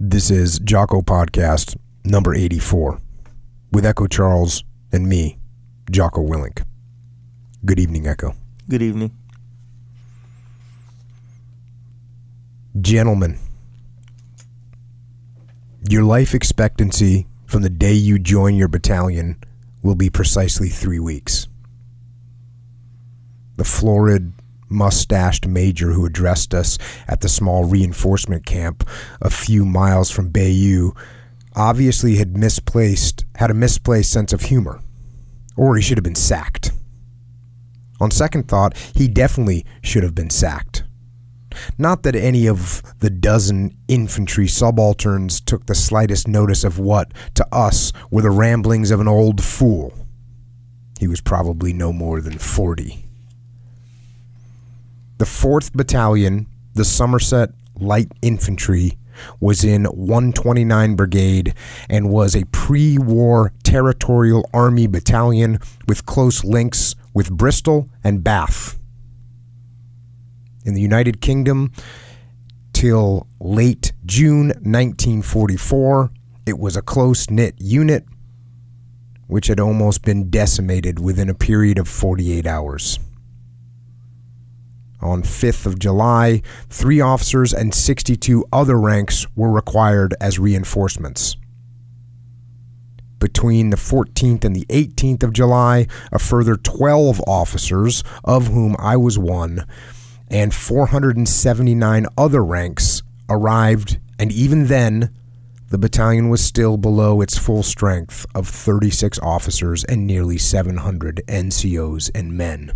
This is Jocko Podcast number 84 with Echo Charles and me, Jocko Willink. Good evening, Echo. Good evening. Gentlemen, your life expectancy from the day you join your battalion will be precisely 3 weeks. The florid, mustached major who addressed us at the small reinforcement camp a few miles from Bayou obviously had a misplaced sense of humor, or he should have been sacked. On second thought, he definitely should have been sacked. Not that any of the dozen infantry subalterns took the slightest notice of what, to us, were the ramblings of an old fool. He was probably no more than 40. The 4th Battalion, the Somerset Light Infantry, was in 129 Brigade and was a pre-war territorial army battalion with close links with Bristol and Bath. In the United Kingdom, till late June 1944, it was a close-knit unit which had almost been decimated within a period of 48 hours. On 5th of July, 3 officers and 62 other ranks were required as reinforcements. Between the 14th and the 18th of July, a further 12 officers, of whom I was one, and 479 other ranks arrived, and even then, the battalion was still below its full strength of 36 officers and nearly 700 NCOs and men.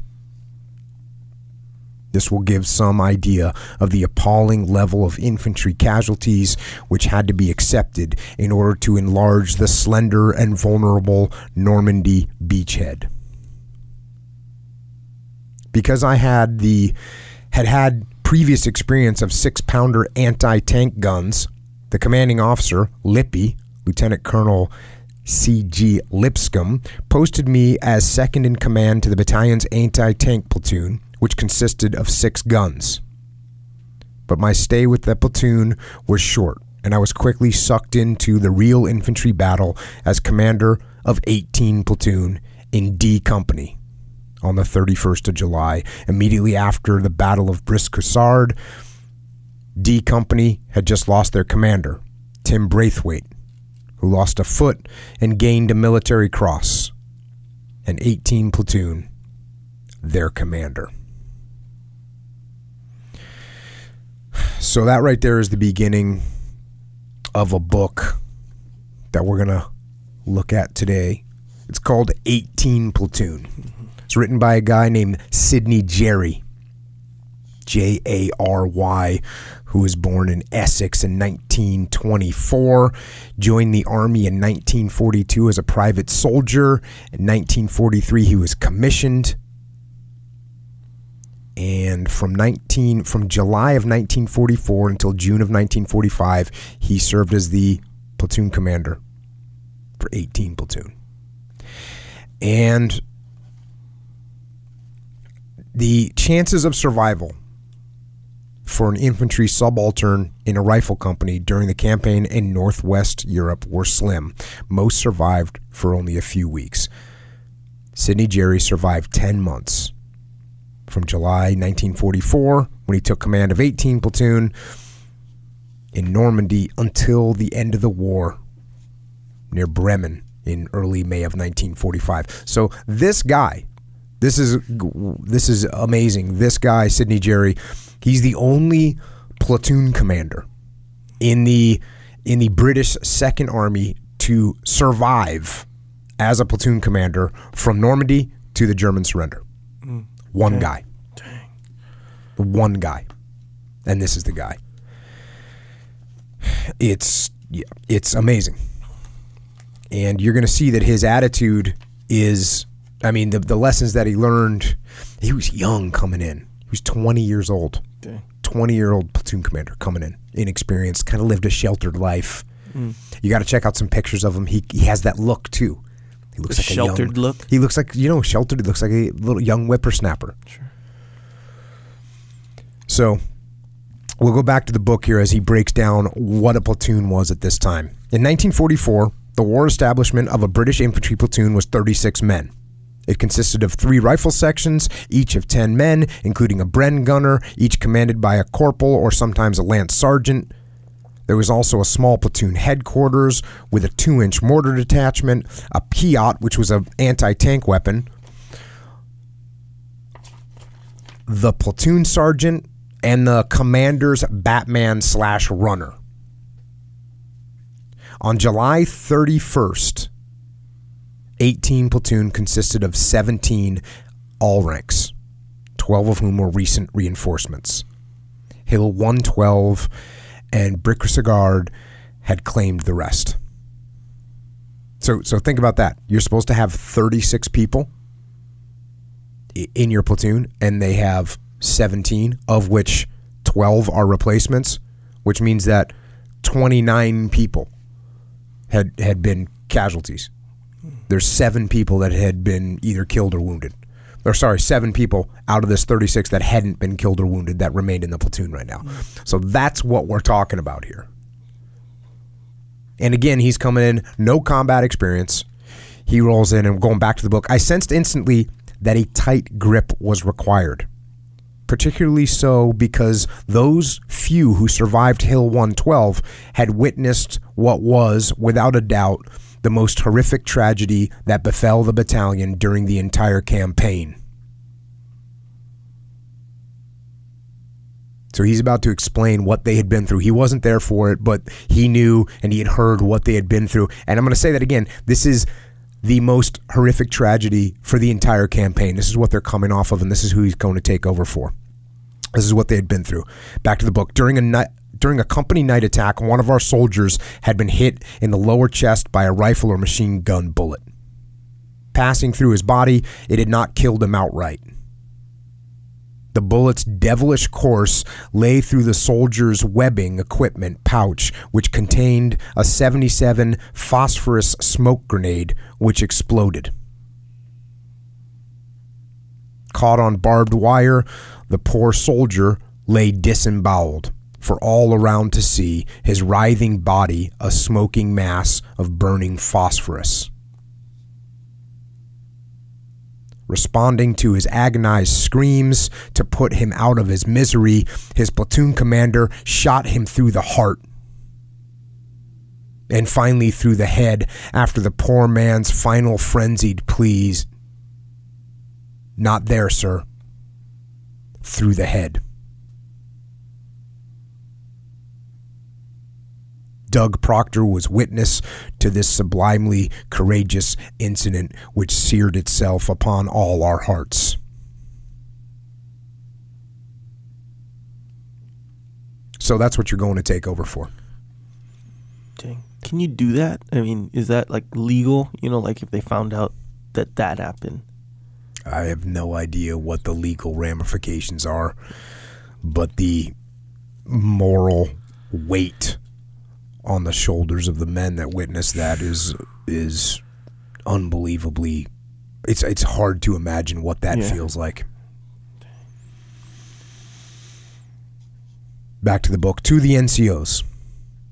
This will give some idea of the appalling level of infantry casualties which had to be accepted in order to enlarge the slender and vulnerable Normandy beachhead. Because I had previous experience of 6-pounder anti-tank guns, the commanding officer, Lippy, Lieutenant Colonel C.G. Lipscomb, posted me as second in command to the battalion's anti-tank platoon, which consisted of 6 guns. But my stay with the platoon was short, and I was quickly sucked into the real infantry battle as commander of 18 Platoon in D Company on the 31st of July, immediately after the Battle of Brive-Cossard. D Company had just lost their commander, Tim Braithwaite, who lost a foot and gained a military cross, and 18 Platoon, their commander. So that right there is the beginning of a book that we're going to look at today. It's called 18 Platoon. It's written by a guy named Sydney Jary, Jary, who was born in Essex in 1924, joined the Army in 1942 as a private soldier. In 1943, he was commissioned. And from July of 1944 until June of 1945, he served as the platoon commander for 18 Platoon. And the chances of survival for an infantry subaltern in a rifle company during the campaign in Northwest Europe were slim. Most survived for only a few weeks. Sydney Jary survived 10 months. From July 1944, when he took command of 18 Platoon in Normandy, until the end of the war near Bremen in early May of 1945. So this guy, this is amazing. This guy, Sydney Jary, he's the only platoon commander in the British Second Army to survive as a platoon commander from Normandy to the German surrender. One guy. Dang. One guy. And this is the guy. It's amazing. And you're going to see that his attitude is, I mean, the lessons that he learned. He was young coming in. He was 20 years old. Dang. 20-year-old platoon commander coming in. Inexperienced, kind of lived a sheltered life. Mm. You got to check out some pictures of him. He has that look, too. He looks like a sheltered look. He looks like, sheltered. He looks like a little young whippersnapper. Sure. So We'll go back to the book here as he breaks down what a platoon was at this time. In 1944, the war establishment of a British infantry platoon was 36 men. It consisted of 3 rifle sections, each of 10 men, including a Bren gunner, each commanded by a corporal or sometimes a lance sergeant. There was also a small platoon headquarters with a 2-inch mortar detachment, a Piot, which was an anti-tank weapon, the platoon sergeant, and the commander's Batman/runner. On July 31st, 18 platoon consisted of 17 all ranks, 12 of whom were recent reinforcements. Hill 112 and Brickregard had claimed the rest. So think about that. You're supposed to have 36 people in your platoon, and they have 17, of which 12 are replacements, which means that 29 people had been casualties. There's 7 people that had been either killed or wounded. Or sorry, 7 people out of this 36 that hadn't been killed or wounded that remained in the platoon right now. So that's what we're talking about here. And again, he's coming in, no combat experience. He rolls in, and going back to the book, I sensed instantly that a tight grip was required, particularly so because those few who survived Hill 112 had witnessed what was, without a doubt, the most horrific tragedy that befell the battalion during the entire campaign. So he's about to explain what they had been through. He wasn't there for it, but he knew and he had heard what they had been through. And I'm going to say that again. This is the most horrific tragedy for the entire campaign. This is what they're coming off of, and this is who he's going to take over for. This is what they had been through. Back to the book. During a company night attack, one of our soldiers had been hit in the lower chest by a rifle or machine gun bullet. Passing through his body, it had not killed him outright. The bullet's devilish course lay through the soldier's webbing equipment pouch, which contained a 77 phosphorus smoke grenade, which exploded. Caught on barbed wire, the poor soldier lay disemboweled, for all around to see, his writhing body a smoking mass of burning phosphorus. Responding to his agonized screams to put him out of his misery, his platoon commander shot him through the heart and finally through the head after the poor man's final frenzied pleas. "Not there, sir." Through the head. Doug Proctor was witness to this sublimely courageous incident, which seared itself upon all our hearts. So that's what you're going to take over for. Dang. Can you do that? I mean, is that like legal? You know, like if they found out that happened. I have no idea what the legal ramifications are, but the moral weight on the shoulders of the men that witnessed that is unbelievably. It's hard to imagine what that feels like. Back to the book. To the NCOs,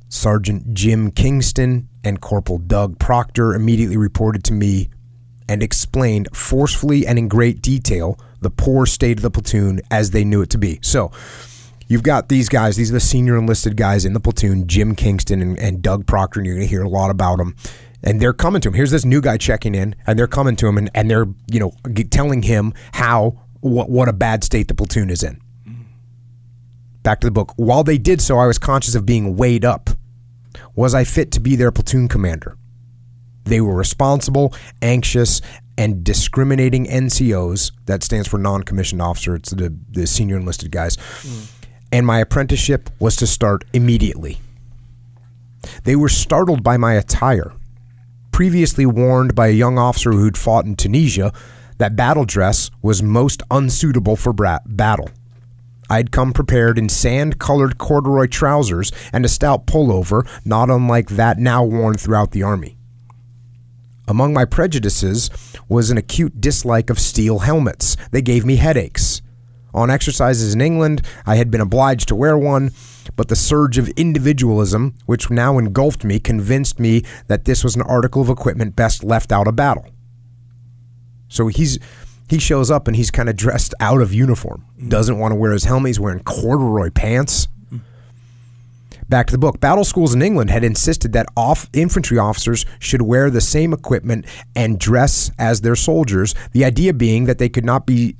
Sergeant Jim Kingston and Corporal Doug Proctor immediately reported to me and explained forcefully and in great detail the poor state of the platoon as they knew it to be. So you've got these guys. These are the senior enlisted guys in the platoon, Jim Kingston and Doug Proctor, and you're going to hear a lot about them. And they're coming to him. Here's this new guy checking in, and they're coming to him, and they're, you know, telling him what a bad state the platoon is in. Back to the book. While they did so, I was conscious of being weighed up. Was I fit to be their platoon commander? They were responsible, anxious, and discriminating NCOs. That stands for non-commissioned officer. It's the senior enlisted guys. Mm. And my apprenticeship was to start immediately. They were startled by my attire. Previously warned by a young officer who'd fought in Tunisia that battle dress was most unsuitable for battle. I'd come prepared in sand-colored corduroy trousers and a stout pullover, not unlike that now worn throughout the Army. Among my prejudices was an acute dislike of steel helmets. They gave me headaches. On exercises in England, I had been obliged to wear one, but the surge of individualism, which now engulfed me, convinced me that this was an article of equipment best left out of battle. So he shows up and he's kind of dressed out of uniform. Doesn't want to wear his helmet. He's wearing corduroy pants. Back to the book. Battle schools in England had insisted that infantry officers should wear the same equipment and dress as their soldiers, the idea being that they could not be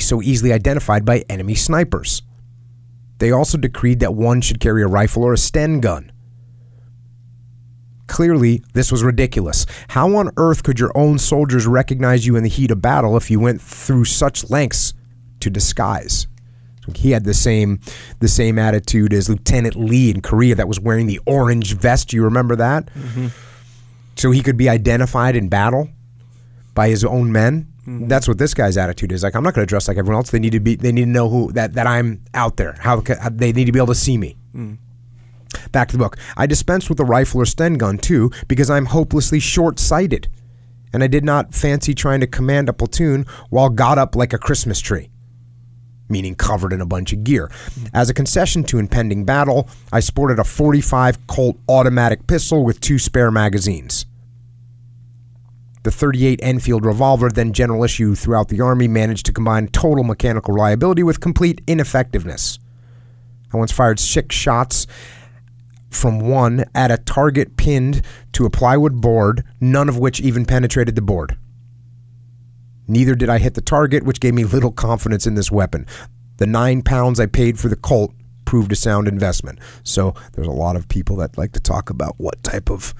so easily identified by enemy snipers. They also decreed that one should carry a rifle or a Sten gun. Clearly, this was ridiculous. How on earth could your own soldiers recognize you in the heat of battle if you went through such lengths to disguise? He had the same attitude as Lieutenant Lee in Korea that was wearing the orange vest. You remember that? Mm-hmm. So he could be identified in battle by his own men. Mm-hmm. That's what this guy's attitude is. Like, I'm not going to dress like everyone else. They need to know who that I'm out there. How they need to be able to see me. Mm. Back to the book. I dispensed with a rifle or Sten gun too because I'm hopelessly short-sighted, and I did not fancy trying to command a platoon while got up like a Christmas tree, meaning covered in a bunch of gear. As a concession to impending battle, I sported a 45 Colt automatic pistol with 2 spare magazines. The 38 Enfield revolver, then general issue throughout the Army, managed to combine total mechanical reliability with complete ineffectiveness. I once fired 6 shots from one at a target pinned to a plywood board, none of which even penetrated the board. Neither did I hit the target, which gave me little confidence in this weapon. The £9 I paid for the Colt proved a sound investment. So there's a lot of people that like to talk about what type of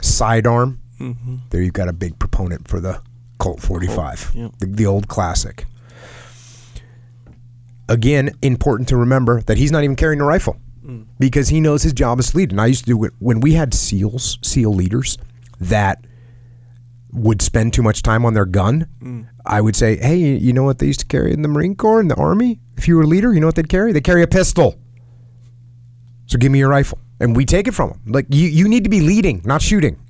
sidearm. Mm-hmm. There you've got a big proponent for the Colt 45, yep. The old classic. Again, important to remember that he's not even carrying a rifle because he knows his job is to lead. And I used to do it when we had SEAL leaders that would spend too much time on their gun. I would say, hey, you know what they used to carry in the Marine Corps and the Army? If you were a leader, you know what they'd carry? They carry a pistol. So give me your rifle. And we take it from them. Like, you need to be leading, not shooting.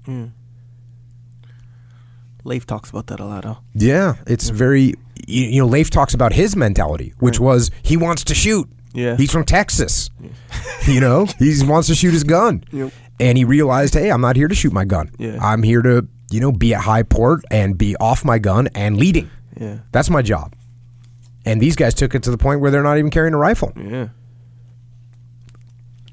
Leif talks about that a lot, huh? Yeah, it's very, Leif talks about his mentality, which was he wants to shoot. Yeah. He's from Texas. Yeah. He wants to shoot his gun. Yep. And he realized, hey, I'm not here to shoot my gun. Yeah. I'm here to, be at high port and be off my gun and leading. Yeah. That's my job. And these guys took it to the point where they're not even carrying a rifle. Yeah.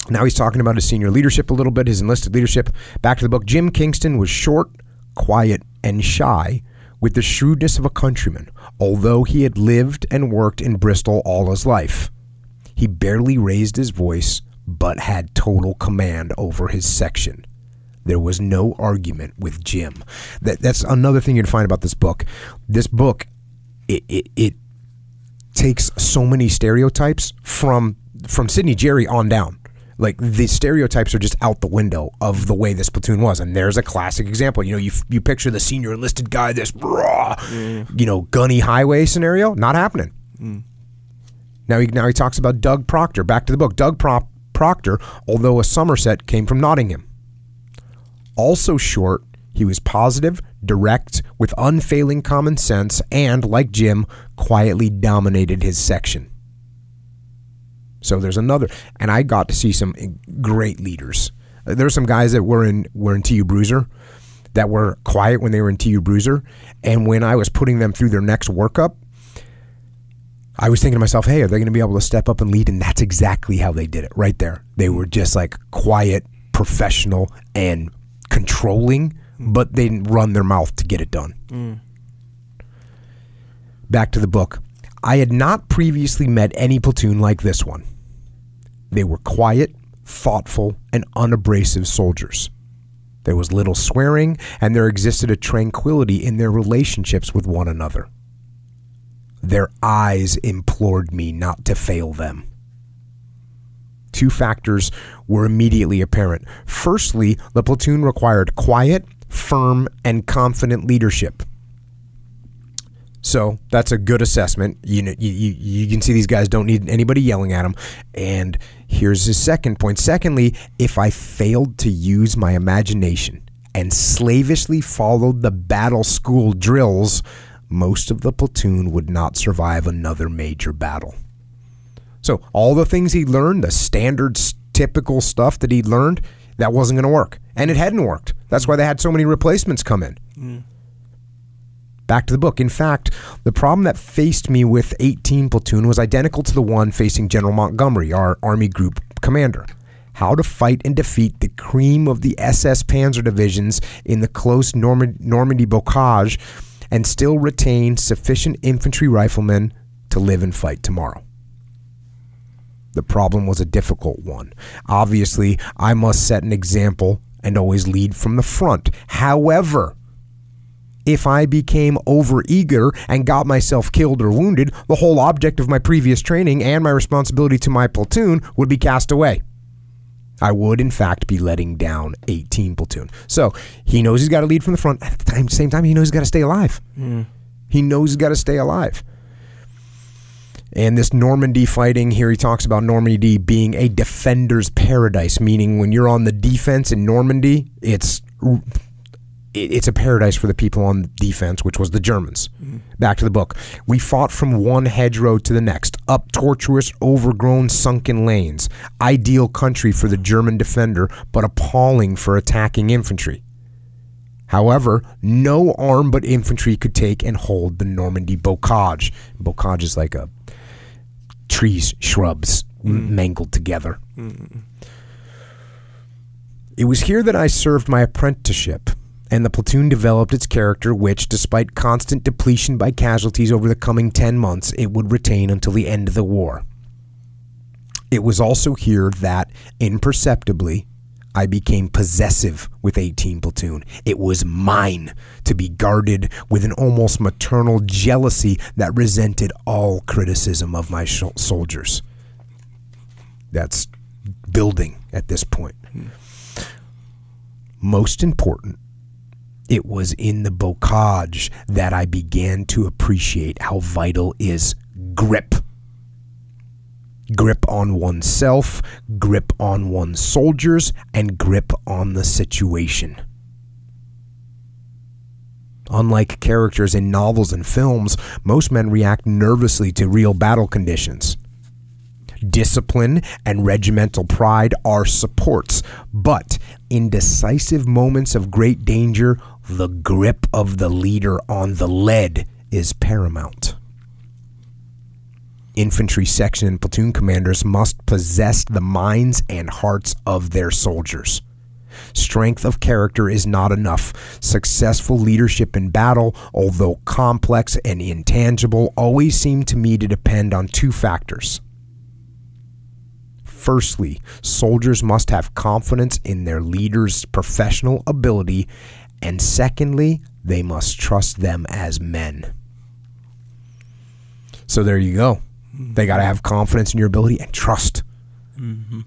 Now he's talking about his senior leadership a little bit, his enlisted leadership. Back to the book. Jim Kingston was short, quiet, and shy, with the shrewdness of a countryman, although he had lived and worked in Bristol all his life. He barely raised his voice, but had total command over his section. There was no argument with Jim. That's another thing you'd find about this book. This book, it takes so many stereotypes from Sydney Jary on down. Like, the stereotypes are just out the window of the way this platoon was. And there's a classic example. You picture the senior enlisted guy, this raw, gunny highway scenario. Not happening. Mm. Now he talks about Doug Proctor. Back to the book. Doug Proctor, although a Somerset, came from Nottingham. Also short, he was positive, direct, with unfailing common sense, and, like Jim, quietly dominated his section. So there's another, and I got to see some great leaders. There's some guys that were in TU Bruiser that were quiet when they were in TU Bruiser, and when I was putting them through their next workup, I was thinking to myself, hey, are they going to be able to step up and lead? And that's exactly how they did it right there. They were just like quiet, professional, and controlling, but they didn't run their mouth to get it done. Mm. Back to the book. I had not previously met any platoon like this one. They were quiet, thoughtful, and unabrasive soldiers. There was little swearing, and there existed a tranquility in their relationships with one another. Their eyes implored me not to fail them. Two factors were immediately apparent. Firstly, the platoon required quiet, firm, and confident leadership. So that's a good assessment. You can see these guys don't need anybody yelling at them. And here's his second point. Secondly, if I failed to use my imagination and slavishly followed the battle school drills, most of the platoon would not survive another major battle. So all the things he learned, the standard typical stuff that he'd learned, that wasn't going to work. And it hadn't worked. That's why they had so many replacements come in. Mm. Back to the book. In fact, the problem that faced me with 18 platoon was identical to the one facing General Montgomery, our Army Group commander. How to fight and defeat the cream of the SS Panzer divisions in the close Normandy bocage and still retain sufficient infantry riflemen to live and fight tomorrow. The problem was a difficult one. Obviously, I must set an example and always lead from the front. However, if I became overeager and got myself killed or wounded, the whole object of my previous training and my responsibility to my platoon would be cast away. I would, in fact, be letting down 18 platoon. So he knows he's got to lead from the front. At the same time, he knows he's got to stay alive. Mm. He knows he's got to stay alive. And this Normandy fighting, here he talks about Normandy being a defender's paradise, meaning when you're on the defense in Normandy, it's a paradise for the people on defense, which was the Germans. Mm. Back to the book. We fought from one hedgerow to the next, up tortuous, overgrown, sunken lanes. Ideal country for the German defender, but appalling for attacking infantry. However, no arm but infantry could take and hold the Normandy bocage. Bocage is like a trees, shrubs mangled together. Mm. It was here that I served my apprenticeship, and the platoon developed its character, which, despite constant depletion by casualties over the coming 10 months, it would retain until the end of the war. It was also here that, imperceptibly, I became possessive with 18 platoon. It was mine to be guarded with an almost maternal jealousy that resented all criticism of my soldiers. That's building at this point. Most important, it was in the bocage that I began to appreciate how vital is grip. Grip on oneself, grip on one's soldiers, and grip on the situation. Unlike characters in novels and films, most men react nervously to real battle conditions. Discipline and regimental pride are supports, but in decisive moments of great danger, the grip of the leader on the lead is paramount. Infantry section and platoon commanders must possess the minds and hearts of their soldiers. Strength of character is not enough. Successful leadership in battle, although complex and intangible, always seemed to me to depend on two factors. Firstly, soldiers must have confidence in their leader's professional ability, and secondly, they must trust them as men. So there you go. Mm-hmm. They got to have confidence in your ability and trust. Mm-hmm.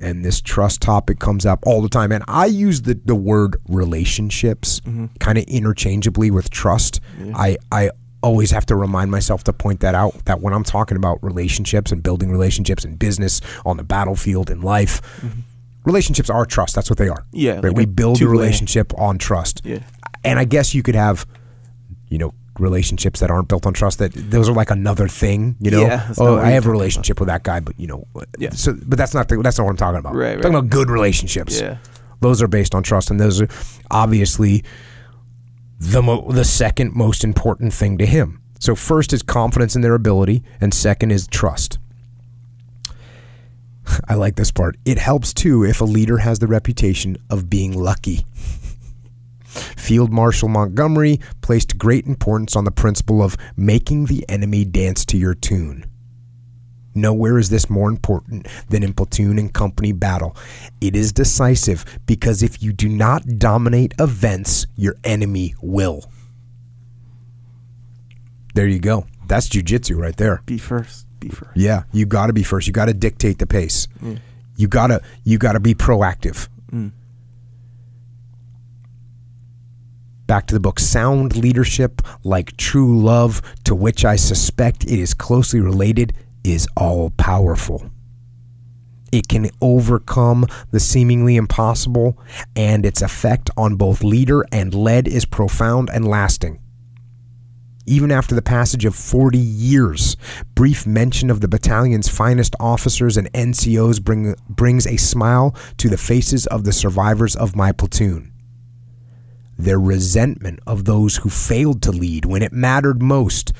And this trust topic comes up all the time. And I use the word relationships kind of interchangeably with trust. Yeah. I always have to remind myself to point that out, that when I'm talking about relationships and building relationships in business, on the battlefield, in life, relationships are trust. That's what they are. Yeah, right? Like we build a relationship on trust. Yeah. And I guess you could have, you know, relationships that aren't built on trust, that those are like another thing, you know. Yeah, oh, I have a relationship with that guy, but you know, so but that's not what I'm talking about. Right, I'm talking about good relationships. Yeah. Those are based on trust, and those are obviously the second most important thing to him. So first is confidence in their ability, and second is trust. I like this part. It helps too if a leader has the reputation of being lucky. Field Marshal Montgomery placed great importance on the principle of making the enemy dance to your tune. Nowhere is this more important than in platoon and company battle. It is decisive because if you do not dominate events, your enemy will. There you go. That's jiu-jitsu right there. Be first. Be first. Yeah, you got to be first. You got to dictate the pace. Yeah. You got to be proactive. Mm. Back to the book. Sound leadership, like true love, to which I suspect it is closely related, is all-powerful. It can overcome the seemingly impossible, and its effect on both leader and led is profound and lasting. Even after the passage of 40 years, brief mention of the battalion's finest officers and NCOs brings a smile to the faces of the survivors of my platoon. Their resentment of those who failed to lead when it mattered most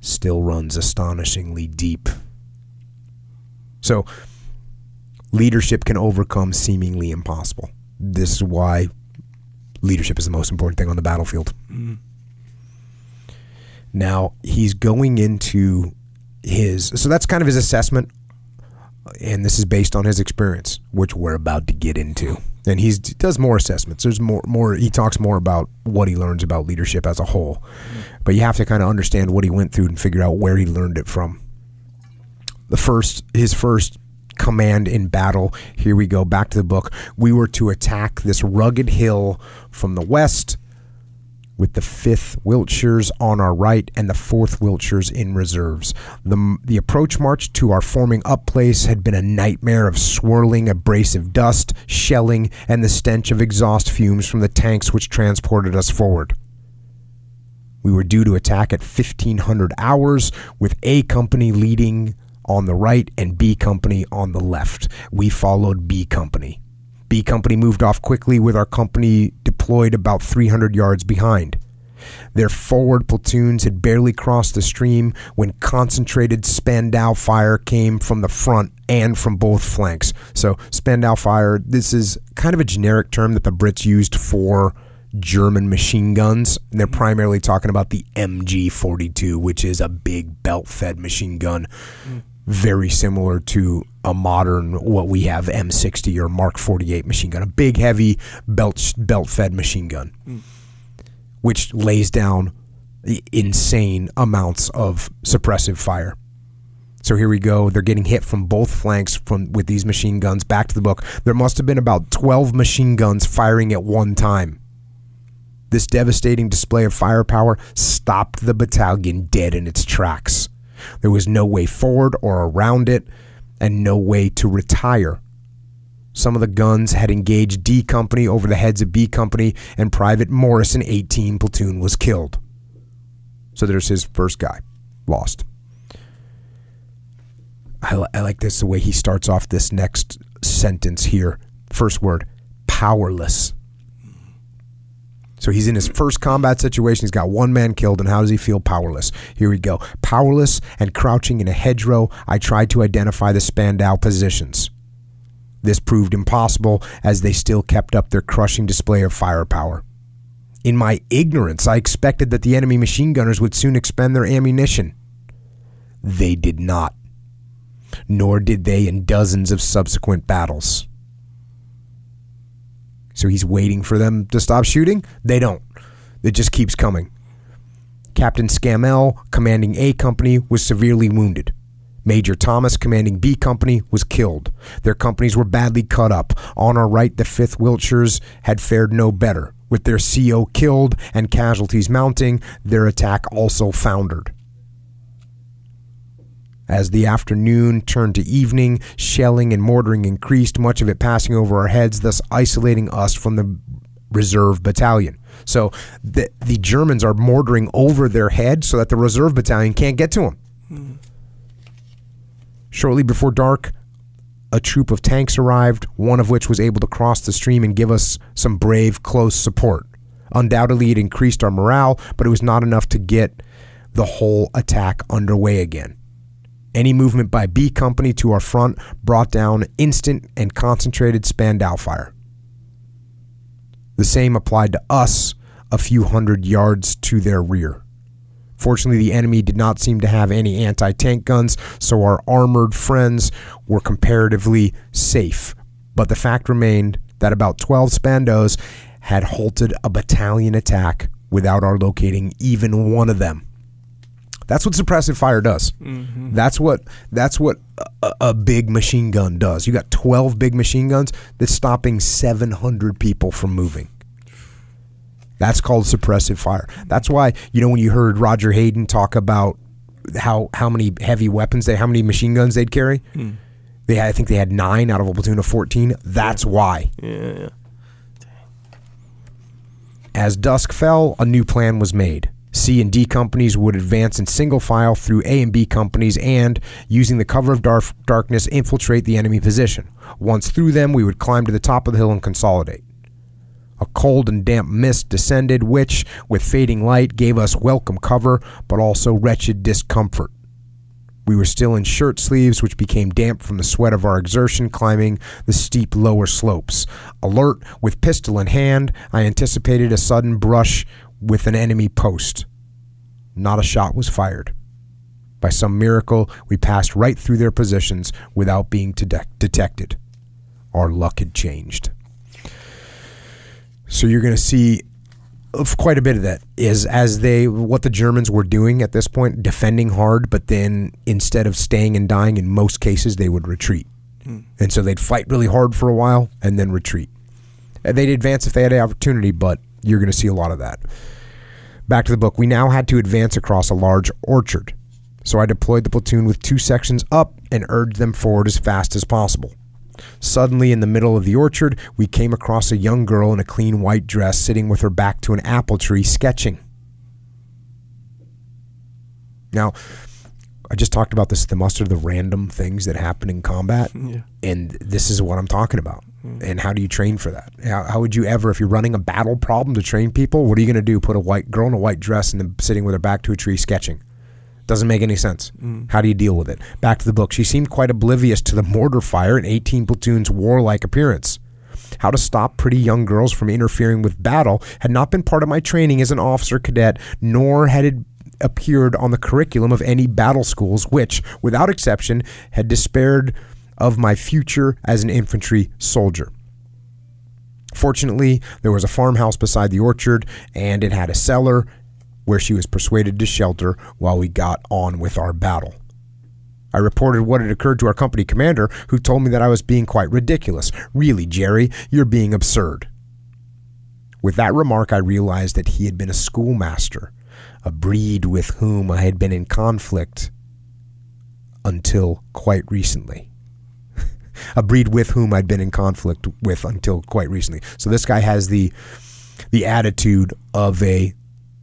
still runs astonishingly deep. So, leadership can overcome seemingly impossible. This is why leadership is the most important thing on the battlefield. Mm-hmm. Now, he's going into his... So that's kind of his assessment, and this is based on his experience, which we're about to get into. And he does more assessments. There's more. He talks more about what he learns about leadership as a whole. Mm-hmm. But you have to kind of understand what he went through and figure out where he learned it from. His first command in battle. Here we go, back to the book. We were to attack this rugged hill from the west, with the 5th Wiltshires on our right and the 4th Wiltshires in reserves. The approach march to our forming up place had been a nightmare of swirling, abrasive dust, shelling, and the stench of exhaust fumes from the tanks which transported us forward. We were due to attack at 1500 hours, with A Company leading on the right and B Company on the left. We followed B Company. B Company moved off quickly, with our company deployed about 300 yards behind. Their forward platoons had barely crossed the stream when concentrated Spandau fire came from the front and from both flanks. So Spandau fire, this is kind of a generic term that the Brits used for German machine guns. And they're primarily talking about the MG-42, which is a big belt-fed machine gun. Mm. Very similar to a modern, what we have, M60 or Mark 48 machine gun, a big, heavy, belt-fed machine gun, which lays down insane amounts of suppressive fire. So here we go. They're getting hit from both flanks with these machine guns. Back to the book. There must have been about 12 machine guns firing at one time. This devastating display of firepower stopped the battalion dead in its tracks. There was no way forward or around it, and no way to retire. Some of the guns had engaged D Company over the heads of B Company, and Private Morrison 18 platoon was killed. So there's his first guy, lost. I like this, the way he starts off this next sentence here. First word, powerless. So he's in his first combat situation. He's got one man killed, and how does he feel? Powerless. Here we go. Powerless and crouching in a hedgerow, I tried to identify the Spandau positions. This proved impossible, as they still kept up their crushing display of firepower. In my ignorance, I expected that the enemy machine gunners would soon expend their ammunition. They did not. Nor did they in dozens of subsequent battles. So he's waiting for them to stop shooting. They don't. It just keeps coming. Captain Scammell, commanding A Company, was severely wounded. Major Thomas, commanding B Company, was killed. Their companies were badly cut up. On our right, the 5th Wiltshires had fared no better. With their CO killed and casualties mounting, their attack also foundered. As the afternoon turned to evening, shelling and mortaring increased, much of it passing over our heads, thus isolating us from the reserve battalion. So the Germans are mortaring over their head so that the reserve battalion can't get to them. Mm. Shortly before dark, a troop of tanks arrived, one of which was able to cross the stream and give us some brave, close support. Undoubtedly, it increased our morale, but it was not enough to get the whole attack underway again. Any movement by B Company to our front brought down instant and concentrated Spandau fire. The same applied to us a few hundred yards to their rear. Fortunately, the enemy did not seem to have any anti-tank guns, so our armored friends were comparatively safe. But the fact remained that about 12 Spandaus had halted a battalion attack without our locating even one of them. That's what suppressive fire does. Mm-hmm. That's what a big machine gun does. You got 12 big machine guns. That's stopping 700 people from moving. That's called suppressive fire. That's why, you know, when you heard Roger Hayden talk about how many heavy weapons how many machine guns they'd carry, I think they had 9 out of a platoon of 14. That's why. Yeah. As dusk fell, a new plan was made. C and D companies would advance in single file through A and B companies and, using the cover of darkness, infiltrate the enemy position. Once through them, we would climb to the top of the hill and consolidate. A cold and damp mist descended, which, with fading light, gave us welcome cover, but also wretched discomfort. We were still in shirt sleeves, which became damp from the sweat of our exertion climbing the steep lower slopes. Alert, with pistol in hand, I anticipated a sudden brush with an enemy post. Not a shot was fired. By some miracle, we passed right through their positions without being detected. Our luck had changed. So you're going to see quite a bit of that is what the Germans were doing at this point, defending hard, but then instead of staying and dying, in most cases, they would retreat. And so they'd fight really hard for a while and then retreat. And they'd advance if they had an opportunity, but you're going to see a lot of that. Back to the book. We now had to advance across a large orchard. So I deployed the platoon with two sections up and urged them forward as fast as possible. Suddenly, in the middle of the orchard, we came across a young girl in a clean white dress sitting with her back to an apple tree sketching. Now, I just talked about this, the muster, the random things that happen in combat, and this is what I'm talking about. And how do you train for that? How would you ever, if you're running a battle problem to train people, what are you going to do? Put a white girl in a white dress and then sitting with her back to a tree sketching? Doesn't make any sense. How do you deal with it? Back to the book. She seemed quite oblivious to the mortar fire and 18 platoon's warlike appearance. How to stop pretty young girls from interfering with battle had not been part of my training as an officer cadet, nor had it appeared on the curriculum of any battle schools, which, without exception, had despaired of my future as an infantry soldier. Fortunately, there was a farmhouse beside the orchard, and it had a cellar where she was persuaded to shelter while we got on with our battle. I reported what had occurred to our company commander, who told me that I was being quite ridiculous. Really, Jerry, you're being absurd. With that remark, I realized that he had been a schoolmaster, a breed with whom I had been in conflict until quite recently. So this guy has the attitude of a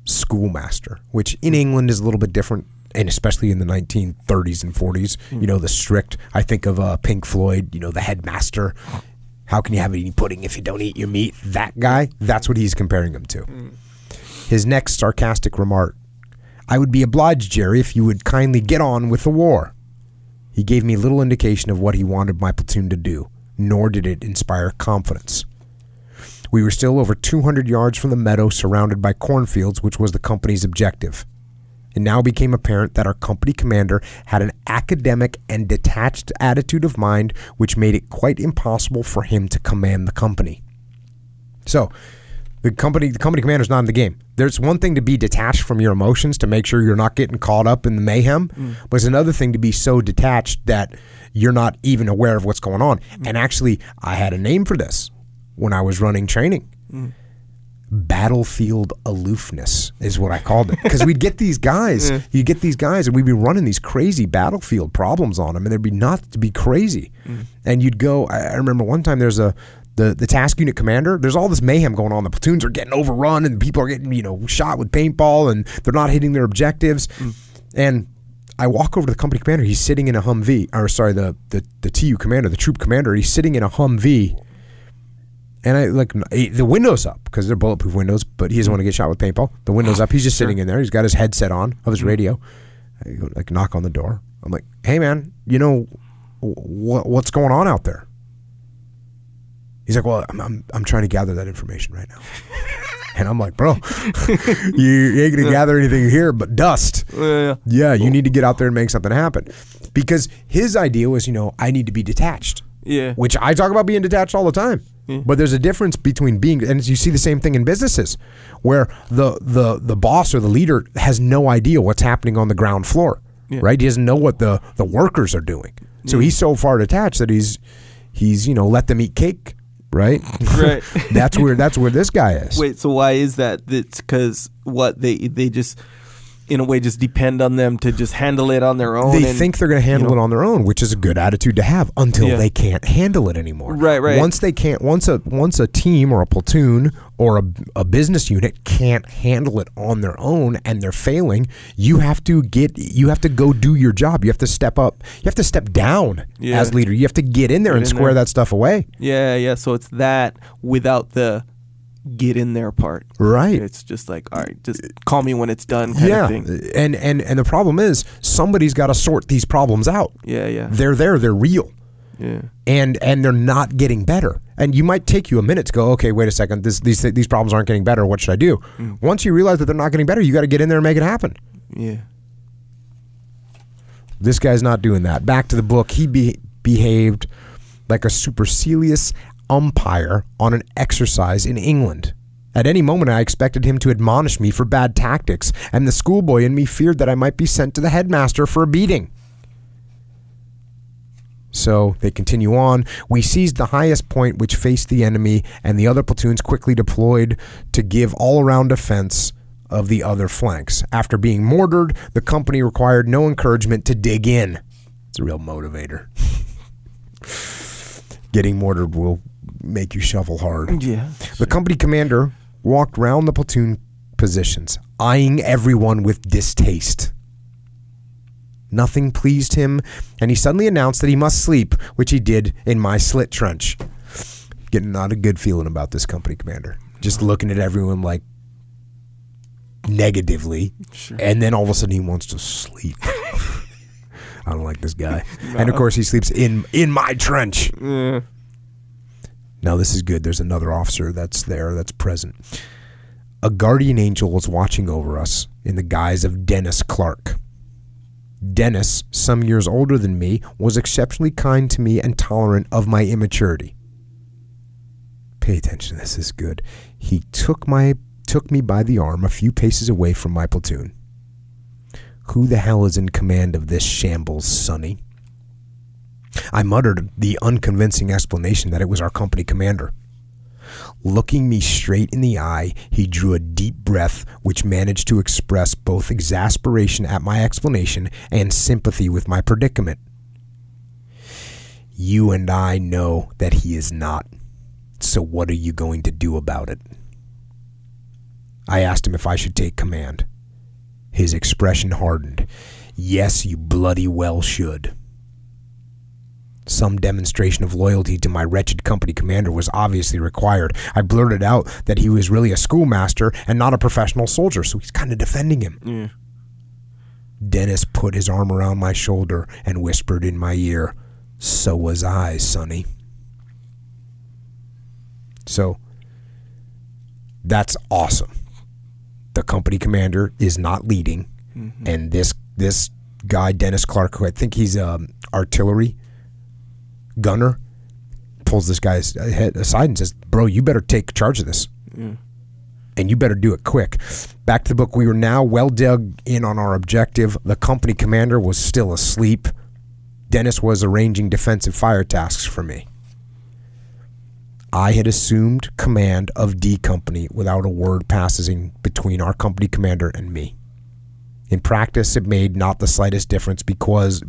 schoolmaster, which in England is a little bit different, and especially in the 1930s and 40s, you know, the strict. I think of Pink Floyd, you know, the headmaster. How can you have any pudding if you don't eat your meat? That guy, that's what he's comparing him to. His next sarcastic remark, I would be obliged, Jerry, if you would kindly get on with the war. He gave me little indication of what he wanted my platoon to do, nor did it inspire confidence. We were still over 200 yards from the meadow, surrounded by cornfields, which was the company's objective. It now became apparent that our company commander had an academic and detached attitude of mind, which made it quite impossible for him to command the company. So, the company commander's not in the game. There's one thing to be detached from your emotions to make sure you're not getting caught up in the mayhem, but it's another thing to be so detached that you're not even aware of what's going on. And actually, I had a name for this when I was running training. Battlefield aloofness is what I called it. Because we'd get these guys, you'd get these guys, and we'd be running these crazy battlefield problems on them, and there'd be nothing to be crazy. And you'd go, I remember one time there's the task unit commander, there's all this mayhem going on. The platoons are getting overrun, and people are getting, you know, shot with paintball, and they're not hitting their objectives. And I walk over to the company commander, he's sitting in a Humvee, or sorry, the TU commander, the troop commander, he's sitting in a Humvee. And I like the window's up because they're bulletproof windows, but he doesn't want to get shot with paintball. The window's up. He's just sitting in there. He's got his headset on of his radio. I go, like, knock on the door. I'm like, hey, man, you know, what's going on out there? He's like, well, I'm trying to gather that information right now. And I'm like, bro, you ain't going to gather anything here but dust. Yeah, you need to get out there and make something happen. Because his idea was, you know, I need to be detached. Yeah. Which I talk about being detached all the time. But there's a difference between being, and you see the same thing in businesses, where the boss or the leader has no idea what's happening on the ground floor, right? He doesn't know what the workers are doing. So he's so far detached that he's you know, let them eat cake, right? Right. That's where this guy is. Wait, so why is that? It's because what they just in a way just depend on them to just handle it on their own. They think they're going to handle it on their own, which is a good attitude to have until they can't handle it anymore. Right, right. Once they can't, once a team or a platoon or a business unit can't handle it on their own and they're failing, you have to go do your job. You have to step up. You have to step down as leader. You have to get in there and square that stuff away. Yeah, yeah. So it's that without the get in their part. Right. It's just like, all right, just call me when it's done kind of thing. And the problem is somebody's got to sort these problems out. Yeah, yeah. They're there. They're real. Yeah. And they're not getting better. And you might take you a minute to go, okay, wait a second. These problems aren't getting better. What should I do? Mm. Once you realize that they're not getting better, you got to get in there and make it happen. Yeah. This guy's not doing that. Back to the book. He behaved like a supercilious umpire on an exercise in England. At any moment, I expected him to admonish me for bad tactics, and the schoolboy in me feared that I might be sent to the headmaster for a beating. So they continue on. We seized the highest point which faced the enemy, and the other platoons quickly deployed to give all-around offense of the other flanks. After being mortared, the company required no encouragement to dig in. It's a real motivator. Getting mortared will make you shovel hard. Yeah. The company commander walked round the platoon positions, eyeing everyone with distaste. Nothing pleased him, and he suddenly announced that he must sleep, which he did in my slit trench. Getting not a good feeling about this company commander. Just looking at everyone like negatively, and then all of a sudden he wants to sleep. I don't like this guy. No. And of course he sleeps in my trench. Yeah. Now this is good. There's another officer that's there, that's present. A guardian angel was watching over us in the guise of Dennis Clark. Dennis, some years older than me, was exceptionally kind to me and tolerant of my immaturity. Pay attention. This is good. He took me by the arm a few paces away from my platoon. Who the hell is in command of this shambles, Sonny? I muttered the unconvincing explanation that it was our company commander. Looking me straight in the eye, he drew a deep breath which managed to express both exasperation at my explanation and sympathy with my predicament. You and I know that he is not. So what are you going to do about it? I asked him if I should take command. His expression hardened. Yes, you bloody well should. Some demonstration of loyalty to my wretched company commander was obviously required. I blurted out that he was really a schoolmaster and not a professional soldier, so he's kind of defending him. Yeah. Dennis put his arm around my shoulder and whispered in my ear, "So was I, Sonny." So, that's awesome. The company commander is not leading, and this guy Dennis Clark, who I think he's artillery gunner, pulls this guy's head aside and says, "Bro, you better take charge of this, and you better do it quick." Back to the book. We were now well dug in on our objective. The company commander was still asleep. Dennis was arranging defensive fire tasks for me. I had assumed command of D Company without a word passing between our company commander and me. In practice, it made not the slightest difference because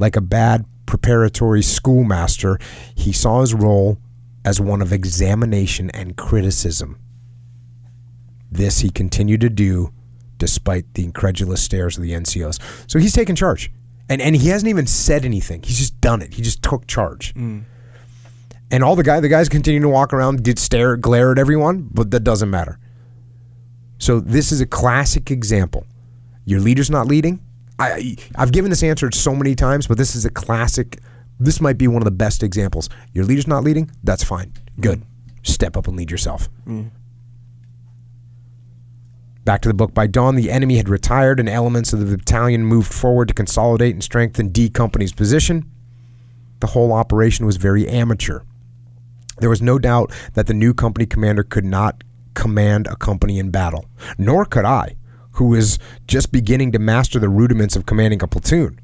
like a bad preparatory schoolmaster, he saw his role as one of examination and criticism. This he continued to do despite the incredulous stares of the NCOs. So he's taken charge. And he hasn't even said anything. He's just done it. He just took charge. Mm. And all the guys continue to walk around, glare at everyone, but that doesn't matter. So this is a classic example. Your leader's not leading. I've given this answer so many times, but this is a classic. This might be one of the best examples. Your leader's not leading. That's fine. Good. Step up and lead yourself. Back to the book. By dawn, the enemy had retired, and elements of the battalion moved forward to consolidate and strengthen D Company's position. The whole operation was very amateur. There was no doubt that the new company commander could not command a company in battle, nor could I, who was just beginning to master the rudiments of commanding a platoon.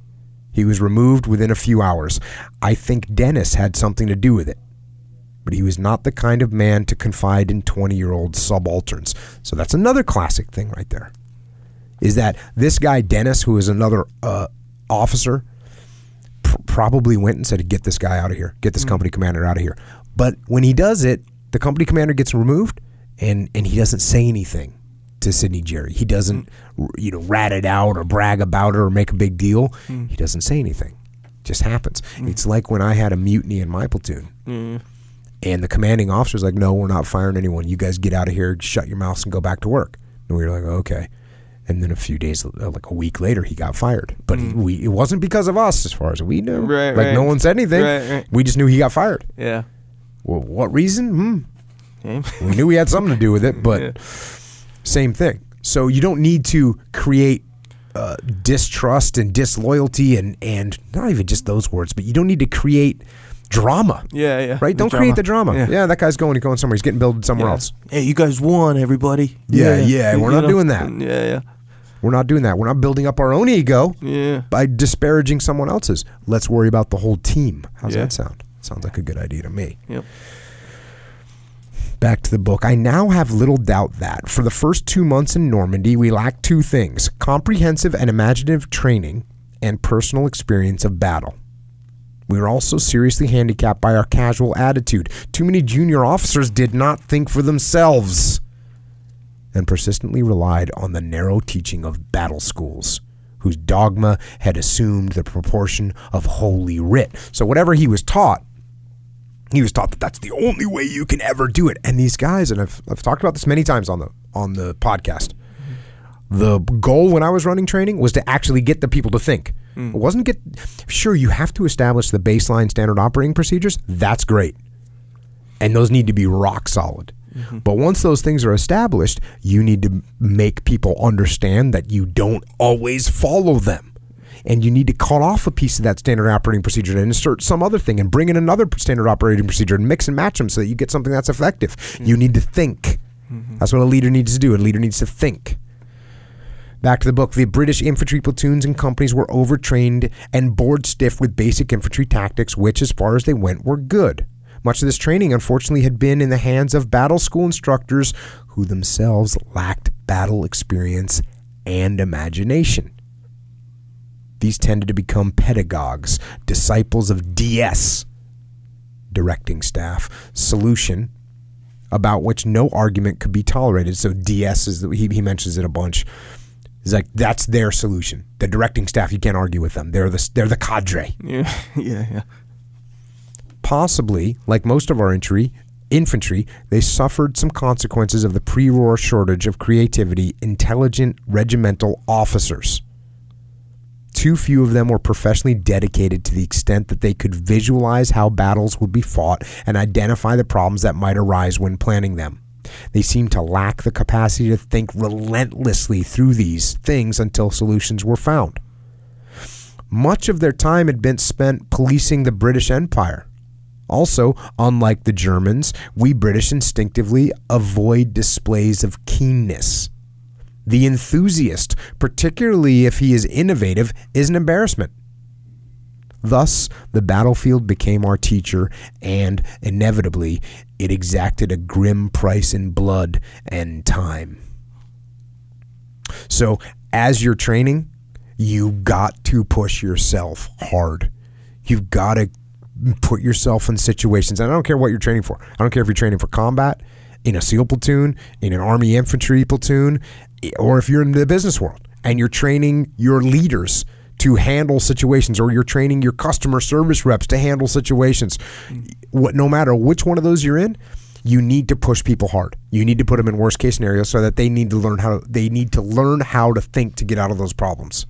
He was removed within a few hours. I think Dennis had something to do with it, but he was not the kind of man to confide in 20-year-old subalterns. So that's another classic thing right there. is that this guy Dennis, who is another officer, probably went and said, get this guy out of here, get this company commander out of here. But when he does it, the company commander gets removed, and he doesn't say anything to Sydney Jary. He doesn't rat it out or brag about it or make a big deal. He doesn't say anything. It just happens. It's like when I had a mutiny in my platoon. And the commanding officer's like, no, we're not firing anyone. You guys get out of here, shut your mouths, and go back to work. And we were like, okay. And then a few days, like a week later, he got fired. But it wasn't because of us, as far as we knew. Right, like, no one said anything. Right. We just knew he got fired. Yeah. Well, what reason? We knew we had something to do with it, but same thing. So you don't need to create distrust and disloyalty and not even just those words, but you don't need to create drama. Right? Don't create the drama. Yeah, that guy's going somewhere. He's getting billed somewhere else. Hey, you guys won, everybody. Yeah. We're not doing that. Yeah. We're not doing that. We're not building up our own ego by disparaging someone else's. Let's worry about the whole team. How's that sound? Sounds like a good idea to me. Yep. Back to the book. I now have little doubt that for the first 2 months in Normandy, we lacked two things: comprehensive and imaginative training and personal experience of battle. We were also seriously handicapped by our casual attitude. Too many junior officers did not think for themselves and persistently relied on the narrow teaching of battle schools, whose dogma had assumed the proportion of Holy Writ. So whatever he was taught that that's the only way you can ever do it. And these guys, and I've talked about this many times on the podcast, the goal when I was running training was to actually get the people to think. It wasn't sure, you have to establish the baseline standard operating procedures. That's great. And those need to be rock solid. But once those things are established, you need to make people understand that you don't always follow them. And you need to cut off a piece of that standard operating procedure and insert some other thing and bring in another standard operating procedure and mix and match them so that you get something that's effective. You need to think. That's what a leader needs to do. A leader needs to think. Back to the book. The British infantry platoons and companies were overtrained and bored stiff with basic infantry tactics, which, as far as they went, were good. Much of this training, unfortunately, had been in the hands of battle school instructors who themselves lacked battle experience and imagination. These tended to become pedagogues, disciples of DS, directing staff, solution, about which no argument could be tolerated. So DS, he mentions it a bunch. He's like, that's their solution. The directing staff, you can't argue with them. They're the cadre. Yeah. Possibly, like most of our infantry, they suffered some consequences of the pre-war shortage of creativity, intelligent regimental officers. Too few of them were professionally dedicated to the extent that they could visualize how battles would be fought and identify the problems that might arise when planning them. They seemed to lack the capacity to think relentlessly through these things until solutions were found. Much of their time had been spent policing the British Empire. Also, unlike the Germans, we British instinctively avoid displays of keenness. The enthusiast, particularly if he is innovative, is an embarrassment. Thus, the battlefield became our teacher, and inevitably, it exacted a grim price in blood and time. So, as you're training, you've got to push yourself hard. You've got to put yourself in situations, and I don't care what you're training for. I don't care if you're training for combat, in a SEAL platoon, in an Army infantry platoon, or if you're in the business world and you're training your leaders to handle situations, or you're training your customer service reps to handle situations. No matter which one of those you're in, you need to push people hard. You need to put them in worst case scenarios so that they need to learn how to think to get out of those problems.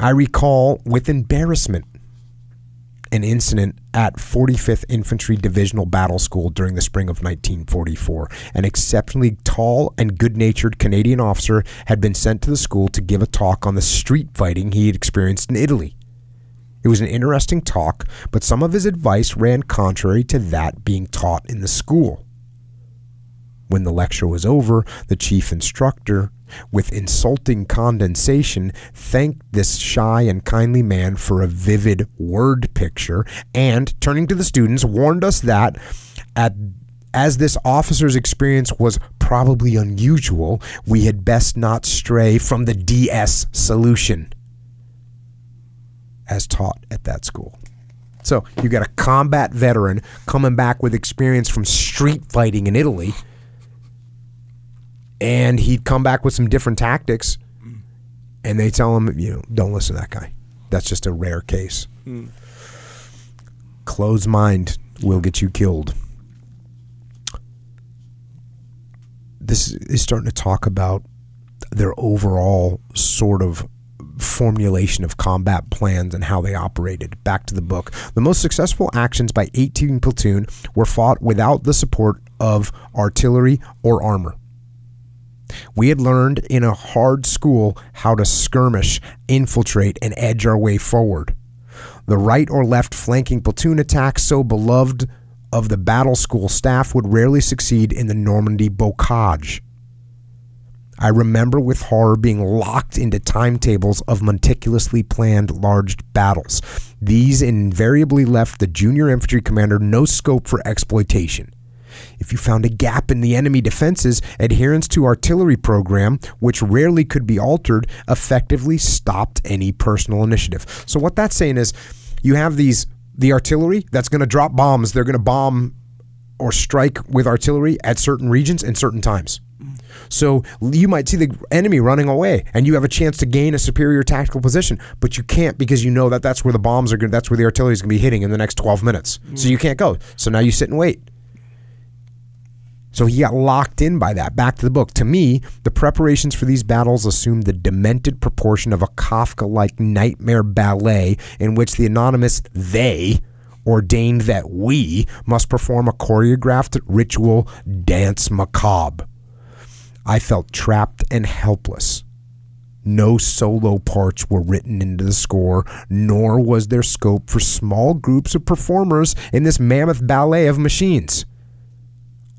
I recall with embarrassment an incident at 45th Infantry Divisional Battle School during the spring of 1944. An exceptionally tall and good-natured Canadian officer had been sent to the school to give a talk on the street fighting he had experienced in Italy. It was an interesting talk, but some of his advice ran contrary to that being taught in the school. When the lecture was over, the chief instructor, with insulting condescension, thanked this shy and kindly man for a vivid word picture and, turning to the students, warned us that at As this officer's experience was probably unusual, we had best not stray from the DS solution as taught at that school. So you got a combat veteran coming back with experience from street fighting in Italy, and he'd come back with some different tactics, and they tell him, you know, don't listen to that guy. That's just a rare case. Mm. Closed mind will get you killed. This is starting to talk about their overall sort of formulation of combat plans and how they operated. Back to the book. The most successful actions by 18 Platoon were fought without the support of artillery or armor. We had learned in a hard school how to skirmish, infiltrate, and edge our way forward. The right or left flanking platoon attack, so beloved of the battle school staff, would rarely succeed in the Normandy bocage. I remember with horror being locked into timetables of meticulously planned large battles. These invariably left the junior infantry commander no scope for exploitation. If you found a gap in the enemy defenses, adherence to artillery program, which rarely could be altered, effectively stopped any personal initiative. So what that's saying is you have the artillery that's going to drop bombs. They're going to bomb or strike with artillery at certain regions and certain times. So you might see the enemy running away and you have a chance to gain a superior tactical position, but you can't because you know that that's where the bombs are going, that's where the artillery is going to be hitting in the next 12 minutes. So you can't go. So now you sit and wait. So he got locked in by that. Back to the book. To me, the preparations for these battles assumed the demented proportion of a Kafka-like nightmare ballet in which the anonymous they ordained that we must perform a choreographed ritual dance macabre. I felt trapped and helpless. No solo parts were written into the score, nor was there scope for small groups of performers in this mammoth ballet of machines.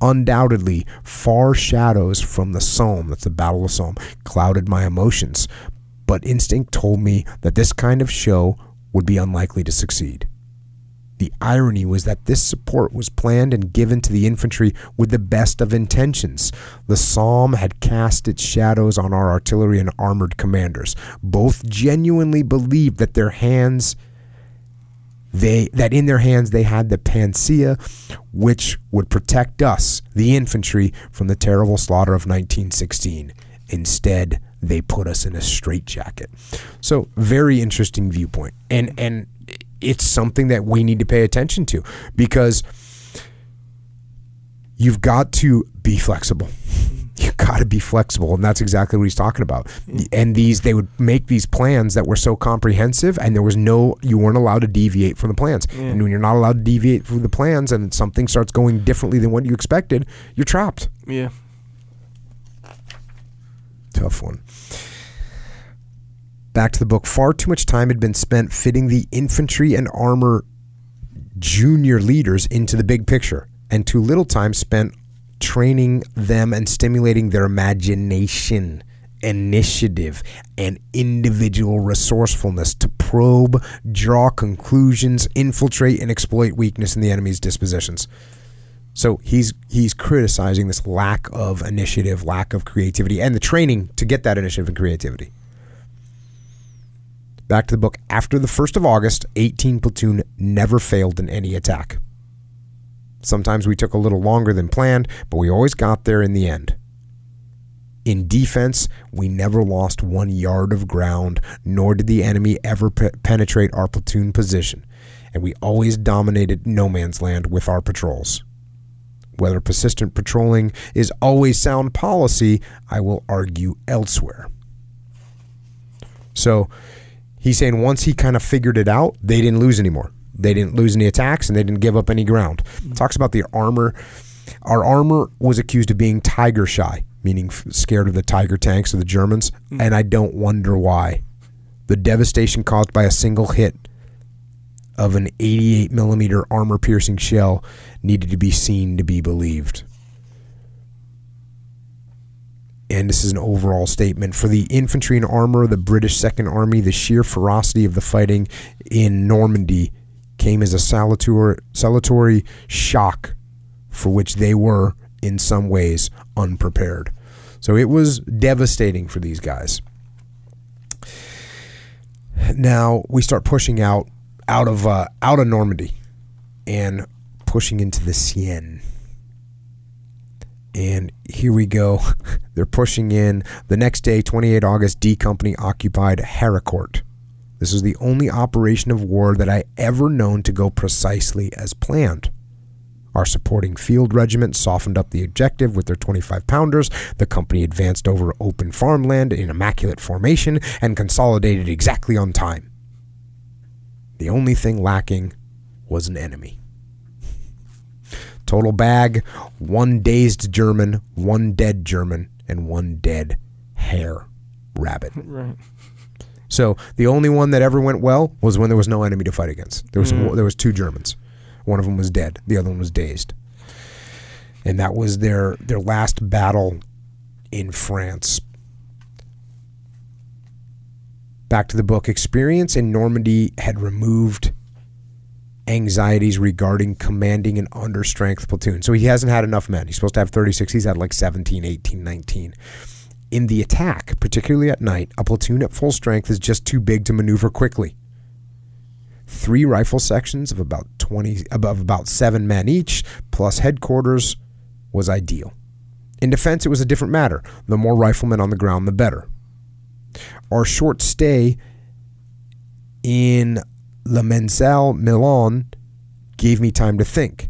Undoubtedly, far shadows from the Somme, that's the Battle of Somme, clouded my emotions, but instinct told me that this kind of show would be unlikely to succeed. The irony was that this support was planned and given to the infantry with the best of intentions. The Somme had cast its shadows on our artillery and armored commanders. Both genuinely believed that in their hands they had the panacea which would protect us, the infantry, from the terrible slaughter of 1916. Instead, they put us in a straitjacket. So, very interesting viewpoint. And it's something that we need to pay attention to, because you've got to be flexible. You got to be flexible, and that's exactly what he's talking about. And they would make these plans that were so comprehensive, and you weren't allowed to deviate from the plans. Yeah. And when you're not allowed to deviate from the plans, and something starts going differently than what you expected, you're trapped. Yeah. Tough one. Back to the book. Far too much time had been spent fitting the infantry and armor junior leaders into the big picture, and too little time spent training them and stimulating their imagination, initiative, and individual resourcefulness to probe, draw conclusions, infiltrate, and exploit weakness in the enemy's dispositions. So he's criticizing this lack of initiative, lack of creativity, and the training to get that initiative and creativity. Back to the book. After the 1st of August, 18 Platoon never failed in any attack. Sometimes we took a little longer than planned, but we always got there in the end. In defense, we never lost 1 yard of ground, nor did the enemy ever penetrate our platoon position, and we always dominated no man's land with our patrols. Whether persistent patrolling is always sound policy, I will argue elsewhere. So he's saying once he kind of figured it out, they didn't lose anymore. They didn't lose any attacks, and they didn't give up any ground. Talks about the armor. Our armor was accused of being tiger shy, meaning scared of the tiger tanks of the Germans, and I don't wonder why. The devastation caused by a single hit of an 88 millimeter armor-piercing shell needed to be seen to be believed. And this is an overall statement. For the infantry and armor of the British Second Army, the sheer ferocity of the fighting in Normandy came as a salutary shock for which they were in some ways unprepared. So it was devastating for these guys. Now we start pushing out of Normandy and pushing into the Seine. And here we go. They're pushing in. The next day, 28 August, D Company occupied Harcourt. This is the only operation of war that I ever known to go precisely as planned. Our supporting field regiment softened up the objective with their 25 pounders. The company advanced over open farmland in immaculate formation and consolidated exactly on time. The only thing lacking was an enemy. Total bag, one dazed German, one dead German, and one dead hare rabbit. Right. So the only one that ever went well was when there was no enemy to fight against. There was two Germans. One of them was dead. The other one was dazed. And that was their last battle in France. Back to the book. Experience in Normandy had removed anxieties regarding commanding an understrength platoon. So he hasn't had enough men. He's supposed to have 36. He's had like 17, 18, 19. In the attack, particularly at night, a platoon at full strength is just too big to maneuver quickly. Three rifle sections of about 7 men each, plus headquarters, was ideal. In defense, it was a different matter. The more riflemen on the ground, the better. Our short stay in La Menselle, Milan, gave me time to think.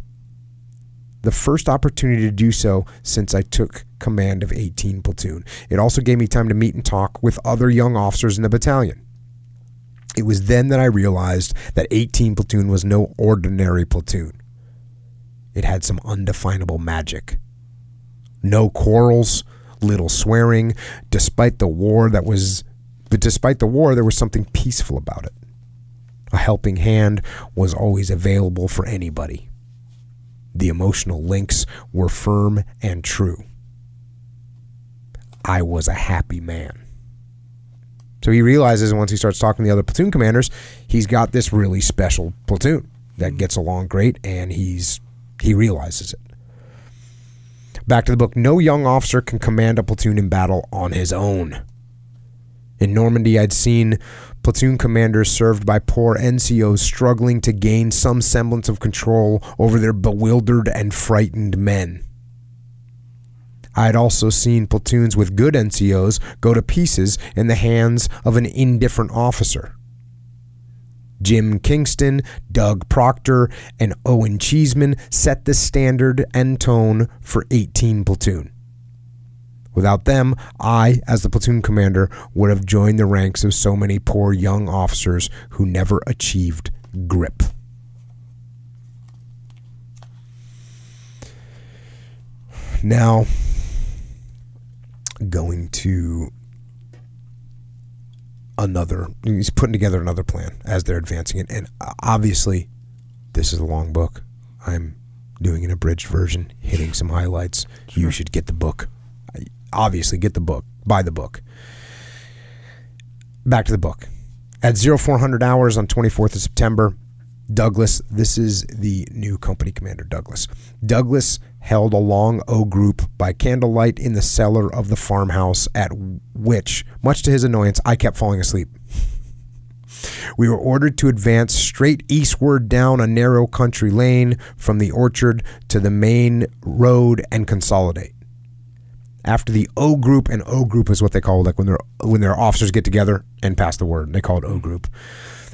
The first opportunity to do so since I took command of 18 platoon. It also gave me time to meet and talk with other young officers in the battalion. It was then that I realized that 18 platoon was no ordinary platoon. It had some undefinable magic. No quarrels, little swearing. Despite the war, there was something peaceful about it. A helping hand was always available for anybody. The emotional links were firm and true. I was a happy man. So he realizes once he starts talking to the other platoon commanders, he's got this really special platoon that gets along great, and he realizes it. Back to the book. No young officer can command a platoon in battle on his own. In Normandy, I'd seen platoon commanders served by poor NCOs struggling to gain some semblance of control over their bewildered and frightened men. I had also seen platoons with good NCOs go to pieces in the hands of an indifferent officer. Jim Kingston, Doug Proctor, and Owen Cheeseman set the standard and tone for 18 platoon. Without them, I, as the platoon commander, would have joined the ranks of so many poor young officers who never achieved grip. Now, going to another, he's putting together another plan as they're advancing it. And obviously, this is a long book. I'm doing an abridged version, hitting some highlights. Sure. You should get the book. Obviously, get the book. Buy the book. Back to the book. At 0400 hours on 24th of September, Douglas, this is the new company commander, Douglas. Douglas held a long O group by candlelight in the cellar of the farmhouse, at which, much to his annoyance, I kept falling asleep. We were ordered to advance straight eastward down a narrow country lane from the orchard to the main road and consolidate. After the O group, and O group is what they call, like, when their officers get together and pass the word, they call it O group.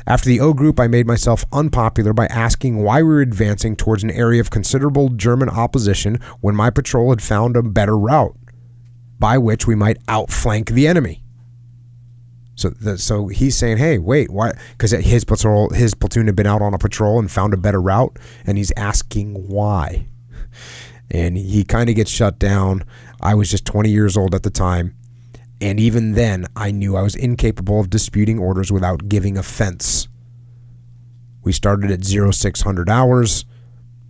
After the O group, I made myself unpopular by asking why we were advancing towards an area of considerable German opposition when my patrol had found a better route by which we might outflank the enemy. So he's saying, hey, wait, why? Because his platoon had been out on a patrol and found a better route, and he's asking why. And he kind of gets shut down. I was just 20 years old at the time. And even then, I knew I was incapable of disputing orders without giving offense. We started at 0600 hours,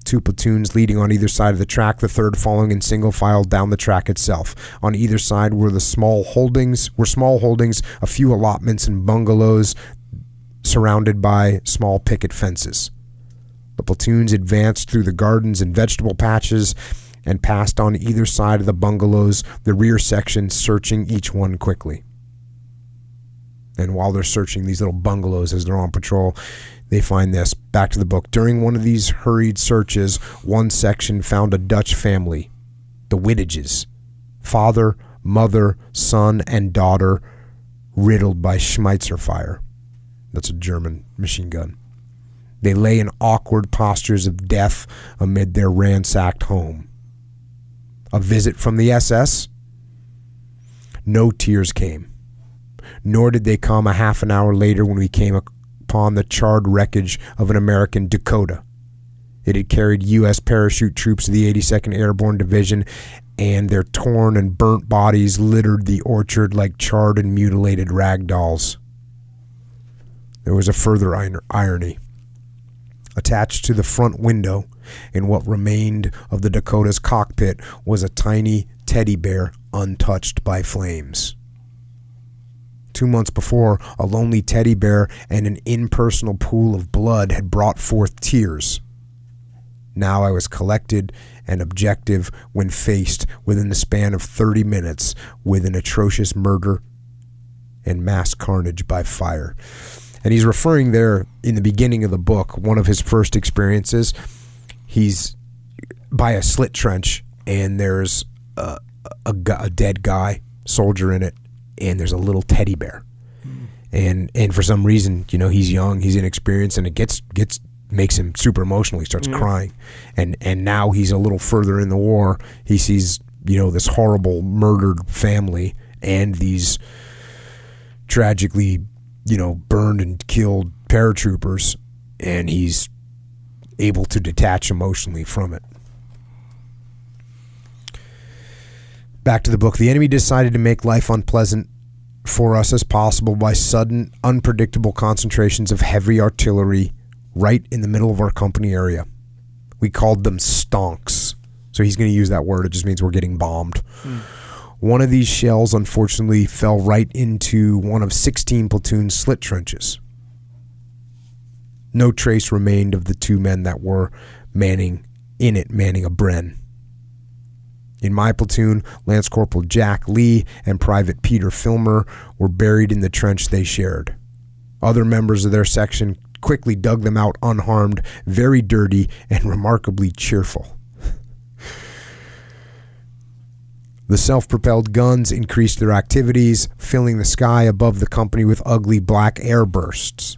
two platoons leading on either side of the track, the third following in single file down the track itself. On either side were small holdings, a few allotments and bungalows surrounded by small picket fences. The platoons advanced through the gardens and vegetable patches and passed on either side of the bungalows, the rear section searching each one quickly. And while they're searching these little bungalows as they're on patrol, they find this. Back to the book. During one of these hurried searches, one section found a Dutch family, the Whittages, father, mother, son, and daughter, riddled by Schmeitzer fire. That's a German machine gun. They lay in awkward postures of death amid their ransacked home. A visit from the SS? No tears came. Nor did they come a half an hour later when we came upon the charred wreckage of an American Dakota. It had carried U.S. parachute troops of the 82nd Airborne Division, and their torn and burnt bodies littered the orchard like charred and mutilated rag dolls. There was a further irony. Attached to the front window, in what remained of the Dakota's cockpit, was a tiny teddy bear untouched by flames. 2 months before, a lonely teddy bear and an impersonal pool of blood had brought forth tears. Now I was collected and objective when faced, within the span of 30 minutes, with an atrocious murder and mass carnage by fire. And he's referring there, in the beginning of the book, one of his first experiences. He's by a slit trench, and there's a dead guy, soldier in it, and there's a little teddy bear. And for some reason, you know, he's young, he's inexperienced, and it gets makes him super emotional. He starts crying. And now he's a little further in the war. He sees, you know, this horrible murdered family and these tragically, you know, burned and killed paratroopers, and he's able to detach emotionally from it. Back to the book. The enemy decided to make life unpleasant for us as possible by sudden, unpredictable concentrations of heavy artillery right in the middle of our company area. We called them stonks. So he's going to use that word. It just means we're getting bombed. One of these shells, unfortunately, fell right into one of 16 platoon slit trenches. No trace remained of the two men that were manning a Bren. In my platoon, Lance Corporal Jack Lee and Private Peter Filmer were buried in the trench they shared. Other members of their section quickly dug them out unharmed, very dirty, and remarkably cheerful. The self-propelled guns increased their activities, filling the sky above the company with ugly black air bursts.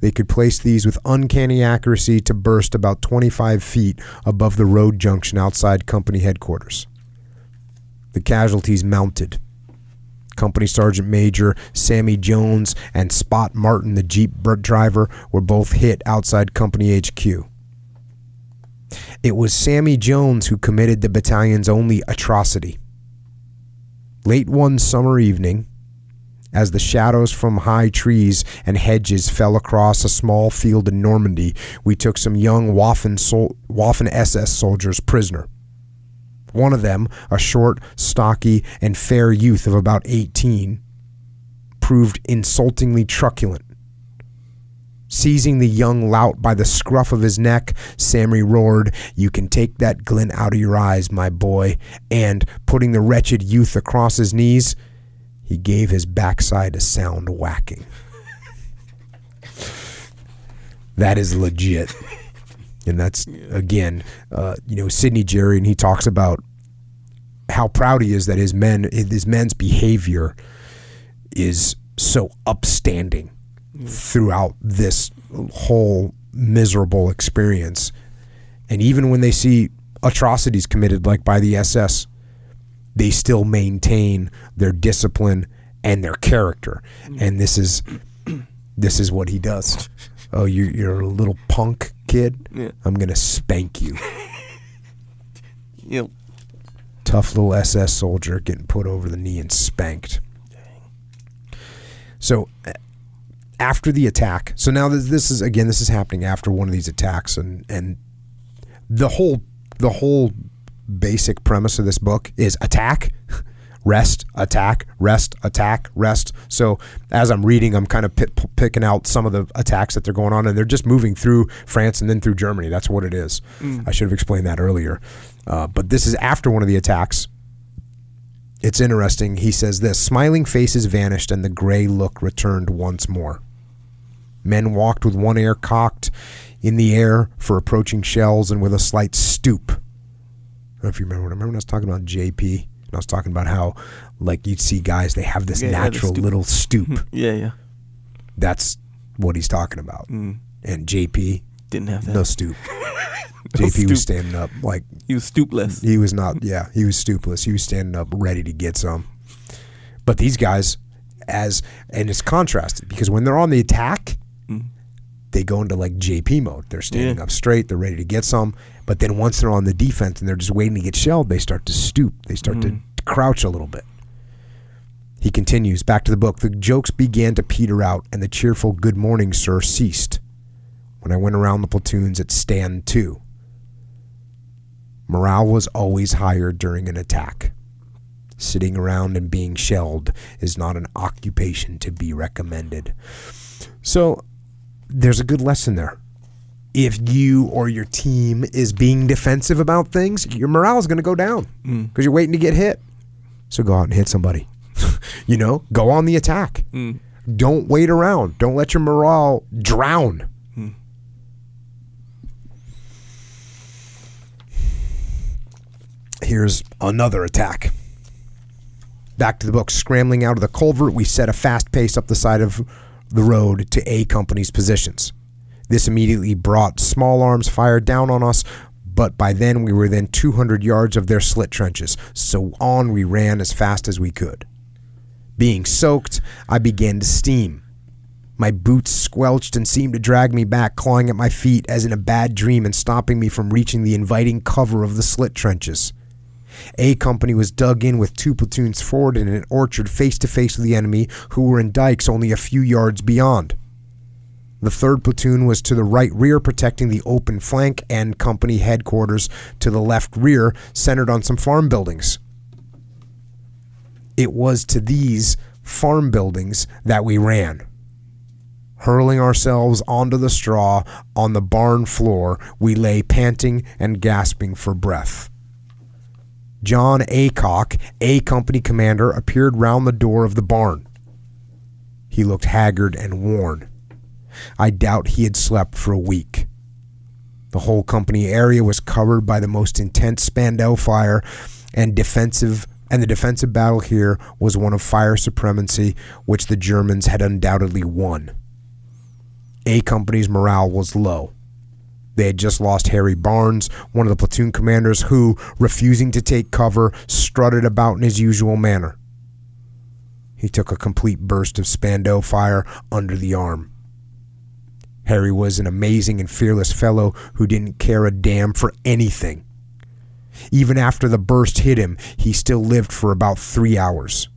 They could place these with uncanny accuracy to burst about 25 feet above the road junction outside company headquarters. The casualties mounted. Company Sergeant Major Sammy Jones and Spot Martin, the Jeep driver, were both hit outside company HQ. It was Sammy Jones who committed the battalion's only atrocity. Late one summer evening, as the shadows from high trees and hedges fell across a small field in Normandy, we took some young Waffen SS soldiers prisoner. One of them, a short, stocky, and fair youth of about 18, proved insultingly truculent. Seizing the young lout by the scruff of his neck, Sammy roared, "You can take that glint out of your eyes, my boy," and, putting the wretched youth across his knees, he gave his backside a sound whacking. That is legit. And that's, again, you know, Sydney Jary, and he talks about how proud he is that his men's behavior is so upstanding throughout this whole miserable experience. And even when they see atrocities committed, like by the SS, they still maintain their discipline and their character. And this is what he does. "Oh, you're a little punk kid? Yeah. I'm going to spank you." Yep. Tough little SS soldier getting put over the knee and spanked. Dang. So after the attack, so now this is happening after one of these attacks, and the whole basic premise of this book is attack, rest, attack, rest, attack, rest. So as I'm reading, I'm kind of picking out some of the attacks that they're going on, and they're just moving through France and then through Germany. That's what it is. I should have explained that earlier. But this is after one of the attacks. It's interesting. He says this, smiling faces vanished and the gray look returned once more. Men walked with one ear cocked in the air for approaching shells and with a slight stoop. I don't know if you remember when I was talking about JP, and I was talking about how, like, you'd see guys, they have this natural little stoop. That's what he's talking about. And JP didn't have that. No stoop. JP was standing up, like, he was stoopless. He was not. Yeah, he was stoopless. He was standing up, ready to get some. But these guys, and it's contrasted, because when they're on the attack, they go into like JP mode. They're standing up straight. They're ready to get some. But then once they're on the defense and they're just waiting to get shelled, they start to stoop. They start to crouch a little bit. He continues back to the book. The jokes began to peter out, and the cheerful "Good morning, sir" ceased. When I went around the platoons at stand 2, morale was always higher during an attack. Sitting around and being shelled is not an occupation to be recommended. So there's a good lesson there. If you or your team is being defensive about things, your morale is going to go down because you're waiting to get hit. So go out and hit somebody. You know, go on the attack. Don't wait around. Don't let your morale drown. Here's another attack. Back to the book. Scrambling out of the culvert, we set a fast pace up the side of the road to A Company's positions. This immediately brought small arms fire down on us, but by then we were within 200 yards of their slit trenches, so on we ran as fast as we could. Being soaked, I began to steam. My boots squelched and seemed to drag me back, clawing at my feet as in a bad dream and stopping me from reaching the inviting cover of the slit trenches. A Company was dug in with two platoons forward in an orchard face to face with the enemy, who were in dikes only a few yards beyond. The third platoon was to the right rear, protecting the open flank, and company headquarters to the left rear, centered on some farm buildings. It was to these farm buildings that we ran. Hurling ourselves onto the straw on the barn floor, we lay panting and gasping for breath. John Acock, A Company commander, appeared round the door of the barn. He looked haggard and worn. I doubt he had slept for a week. The whole company area was covered by the most intense Spandau fire, and the defensive battle here was one of fire supremacy, which the Germans had undoubtedly won. A Company's morale was low. They had just lost Harry Barnes, one of the platoon commanders who, refusing to take cover, strutted about in his usual manner. He took a complete burst of Spandau fire under the arm. Harry was an amazing and fearless fellow who didn't care a damn for anything. Even after the burst hit him, he still lived for about 3 hours.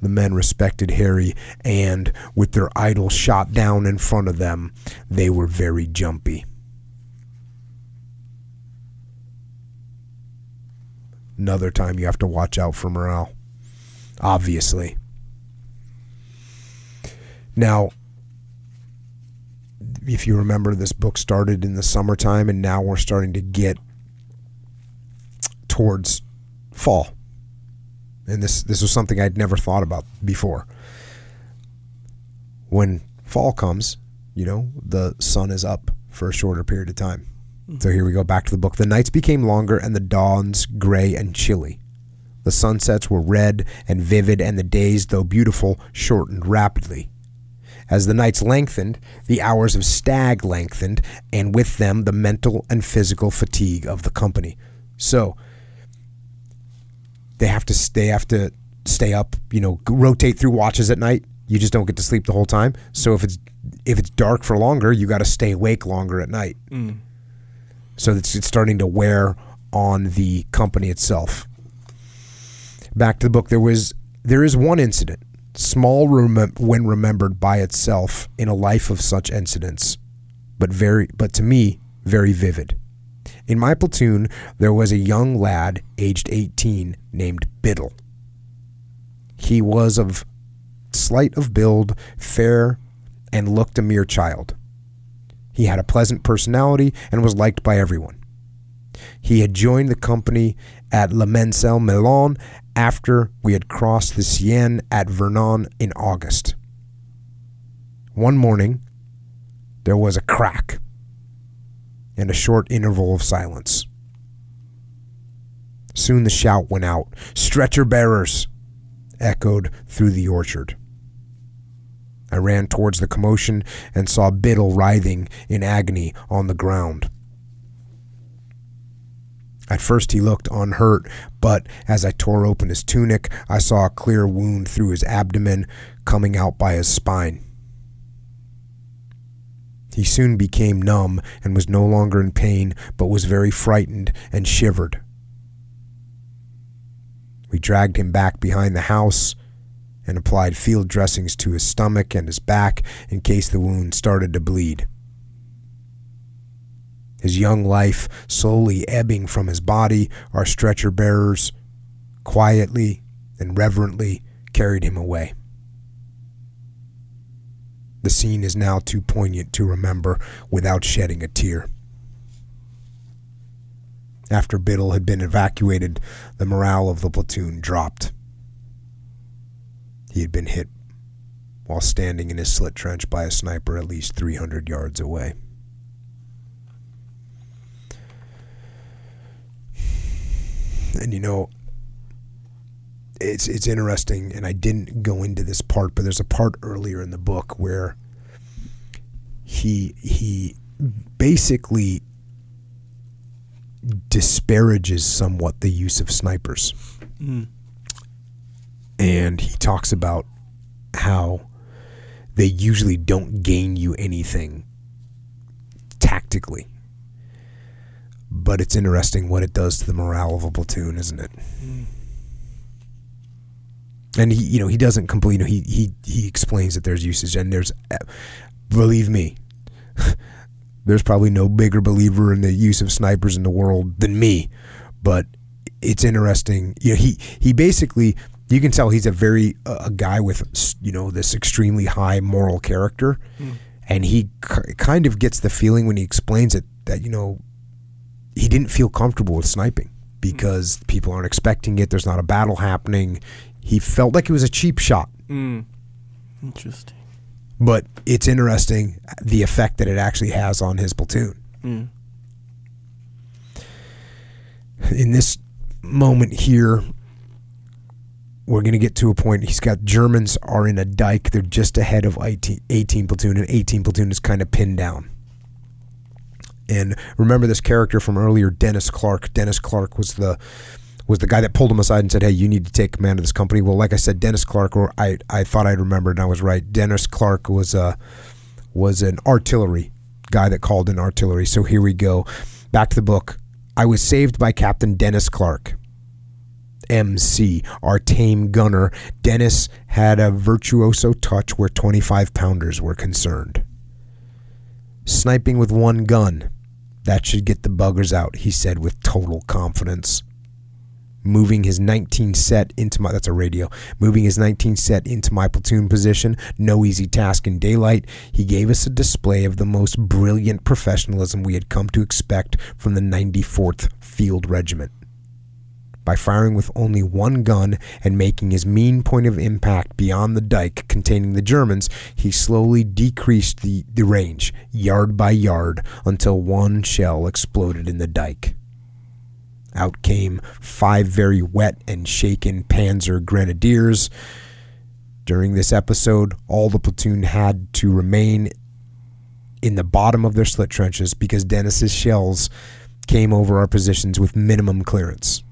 The men respected Harry, and, with their idol shot down in front of them, they were very jumpy. Another time you have to watch out for morale, obviously. Now, if you remember, this book started in the summertime, and now we're starting to get towards fall. And this was something I'd never thought about before. When fall comes, you know, the sun is up for a shorter period of time. So here we go, back to the book. The nights became longer and the dawns gray and chilly. The sunsets were red and vivid, and the days, though beautiful, shortened rapidly. As the nights lengthened, the hours of stag lengthened, and with them the mental and physical fatigue of the company. So They have to stay up, you know, rotate through watches at night. You just don't get to sleep the whole time. So if it's dark for longer, you got to stay awake longer at night. So it's starting to wear on the company itself. Back to the book. There is one incident, small when remembered by itself in a life of such incidents, but to me, very vivid. In my platoon, there was a young lad aged 18 named Biddle. He was of slight of build, fair, and looked a mere child. He had a pleasant personality and was liked by everyone. He had joined the company at La Manselle Melon after we had crossed the Seine at Vernon in August. One morning, there was a crack and a short interval of silence. Soon the shout went out. "Stretcher bearers!" echoed through the orchard. I ran towards the commotion and saw Biddle writhing in agony on the ground. At first he looked unhurt, but as I tore open his tunic, I saw a clear wound through his abdomen coming out by his spine. He soon became numb and was no longer in pain, but was very frightened and shivered. We dragged him back behind the house and applied field dressings to his stomach and his back in case the wound started to bleed. His young life slowly ebbing from his body, our stretcher bearers quietly and reverently carried him away. The scene is now too poignant to remember without shedding a tear. After Biddle had been evacuated, the morale of the platoon dropped. He had been hit while standing in his slit trench by a sniper at least 300 yards away. And you know, it's interesting, and I didn't go into this part, but there's a part earlier in the book where he basically disparages somewhat the use of snipers. And he talks about how they usually don't gain you anything tactically, but it's interesting what it does to the morale of a platoon, isn't it? And he, you know, he doesn't completely, you know, he explains that there's usage, and there's, believe me, there's probably no bigger believer in the use of snipers in the world than me, but it's interesting. You know, he basically, you can tell he's a guy with, you know, this extremely high moral character, and he kind of gets the feeling when he explains it that, you know, he didn't feel comfortable with sniping because people aren't expecting it. There's not a battle happening. He felt like it was a cheap shot. Interesting. But it's interesting the effect that it actually has on his platoon. In this moment here, we're going to get to a point. He's got Germans are in a dike. They're just ahead of 18 platoon, and 18 platoon is kind of pinned down. And remember this character from earlier, Dennis Clark. Dennis Clark was the guy that pulled him aside and said, "Hey, you need to take command of this company." Well, like I said, Dennis Clark, or I thought I'd remembered, and I was right. Dennis Clark was an artillery guy that called in artillery. So here we go. Back to the book. I was saved by Captain Dennis Clark, MC, our tame gunner. Dennis had a virtuoso touch where 25-pounders were concerned. Sniping with one gun, that should get the buggers out, he said with total confidence. Moving his 19 set into my, that's a radio, moving his 19 set into my platoon position, no easy task in daylight, he gave us a display of the most brilliant professionalism we had come to expect from the 94th Field Regiment. By firing with only one gun and making his mean point of impact beyond the dike containing the Germans, he slowly decreased the range, yard by yard, until one shell exploded in the dike. Out came 5 very wet and shaken Panzer Grenadiers. During this episode, all the platoon had to remain in the bottom of their slit trenches because Dennis's shells came over our positions with minimum clearance.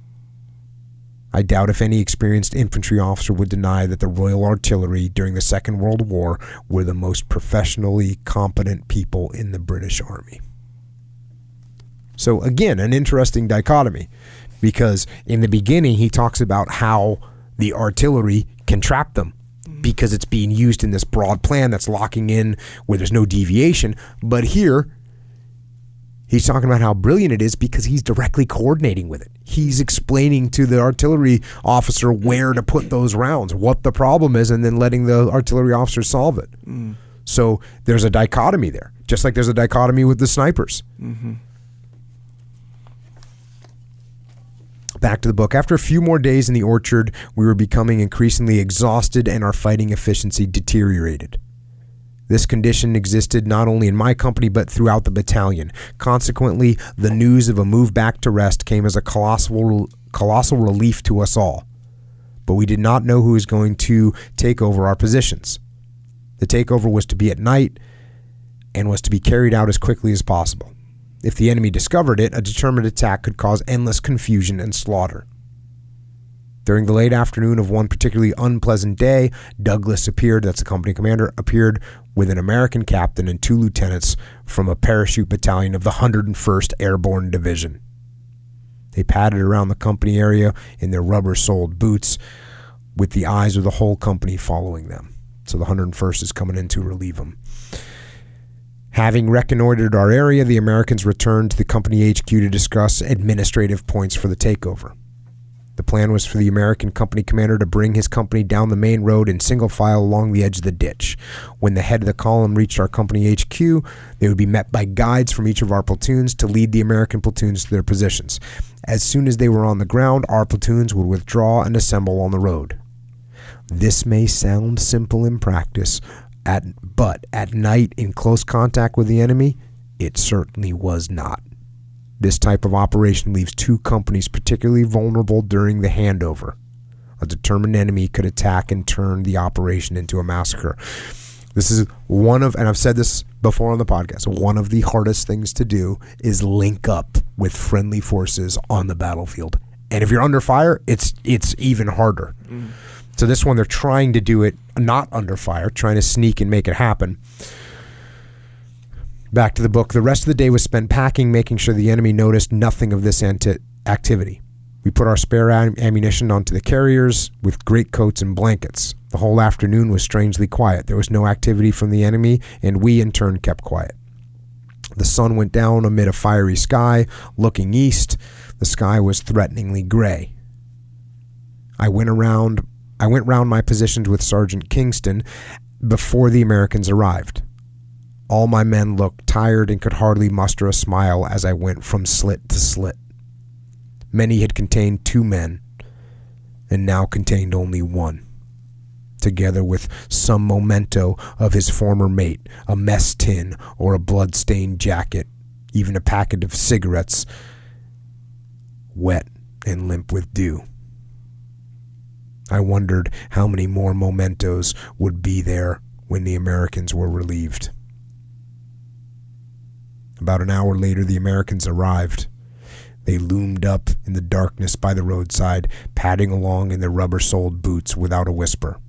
I doubt if any experienced infantry officer would deny that the Royal Artillery during the Second World War were the most professionally competent people in the British Army. So again, an interesting dichotomy, because in the beginning he talks about how the artillery can trap them because it's being used in this broad plan that's locking in where there's no deviation. But here He's talking about how brilliant it is because he's directly coordinating with it. He's explaining to the artillery officer where to put those rounds, what the problem is, and then letting the artillery officer solve it. Mm. So there's a dichotomy there, just like there's a dichotomy with the snipers. Mm-hmm. Back to the book. After a few more days in the orchard, we were becoming increasingly exhausted and our fighting efficiency deteriorated. This condition existed not only in my company, but throughout the battalion. Consequently, the news of a move back to rest came as a colossal relief to us all. But we did not know who was going to take over our positions. The takeover was to be at night and was to be carried out as quickly as possible. If the enemy discovered it, a determined attack could cause endless confusion and slaughter. During the late afternoon of one particularly unpleasant day, Douglas appeared, that's the company commander, appeared with an American captain and two lieutenants from a parachute battalion of the 101st Airborne Division. They padded around the company area in their rubber-soled boots with the eyes of the whole company following them. So the 101st is coming in to relieve them. Having reconnoitered our area, the Americans returned to the company HQ to discuss administrative points for the takeover. The plan was for the American company commander to bring his company down the main road in single file along the edge of the ditch. When the head of the column reached our company HQ, they would be met by guides from each of our platoons to lead the American platoons to their positions. As soon as they were on the ground, our platoons would withdraw and assemble on the road. This may sound simple in practice, but at night in close contact with the enemy, it certainly was not. This type of operation leaves two companies particularly vulnerable during the handover. A determined enemy could attack and turn the operation into a massacre. This is one of, and I've said this before on the podcast, one of the hardest things to do is link up with friendly forces on the battlefield. And if you're under fire, it's even harder. Mm. So this one, they're trying to do it not under fire, trying to sneak and make it happen. Back to the book. The rest of the day was spent packing, making sure the enemy noticed nothing of this activity. We put our spare ammunition onto the carriers with greatcoats and blankets. The whole afternoon was strangely quiet. There was no activity from the enemy, and we in turn kept quiet. The sun went down amid a fiery sky. Looking east, the sky was threateningly gray. I went round my positions with Sergeant Kingston before the Americans arrived. All my men looked tired and could hardly muster a smile as I went from slit to slit. Many had contained two men and now contained only one, together with some memento of his former mate, a mess tin or a blood-stained jacket, even a packet of cigarettes, wet and limp with dew. I wondered how many more mementos would be there when the Americans were relieved. About an hour later, the Americans arrived. They loomed up in the darkness by the roadside, padding along in their rubber-soled boots without a whisper.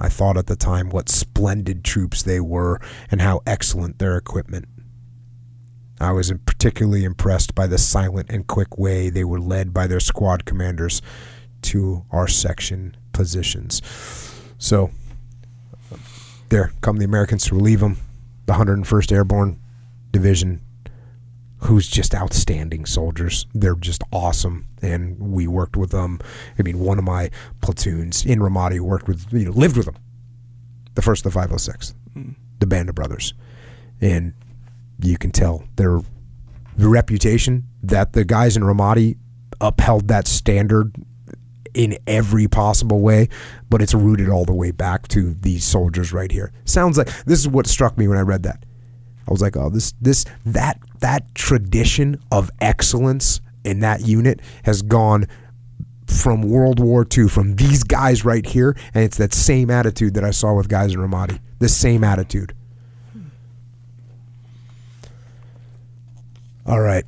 I thought at the time what splendid troops they were and how excellent their equipment. I was particularly impressed by the silent and quick way they were led by their squad commanders to our section positions. So, there come the Americans to relieve them. The 101st Airborne Division, who's just outstanding soldiers. They're just awesome, and we worked with them. I mean, one of my platoons in Ramadi worked with, lived with them. The first of the 506, the Band of Brothers, and you can tell their reputation that the guys in Ramadi upheld that standard in every possible way, but it's rooted all the way back to these soldiers right here. Sounds like this is what struck me when I read that. I was like, oh, that tradition of excellence in that unit has gone from World War II, from these guys right here, and it's that same attitude that I saw with guys in Ramadi. The same attitude. All right.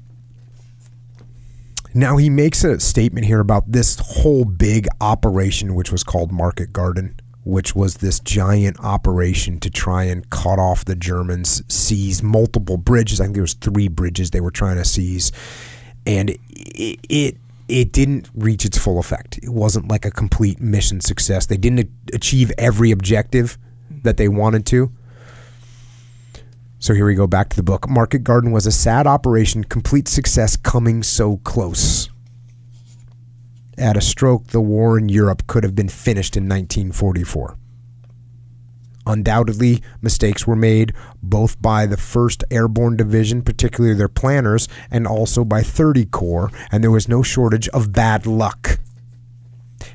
Now he makes a statement here about this whole big operation, which was called Market Garden, which was this giant operation to try and cut off the Germans, seize multiple bridges. I think there was 3 bridges they were trying to seize, and it didn't reach its full effect. It wasn't like a complete mission success. They didn't achieve every objective that they wanted to. So here we go back to the book. Market Garden was a sad operation, complete success coming so close. At a stroke, the war in Europe could have been finished in 1944. Undoubtedly, mistakes were made both by the 1st Airborne Division, particularly their planners, and also by 30 Corps, and there was no shortage of bad luck.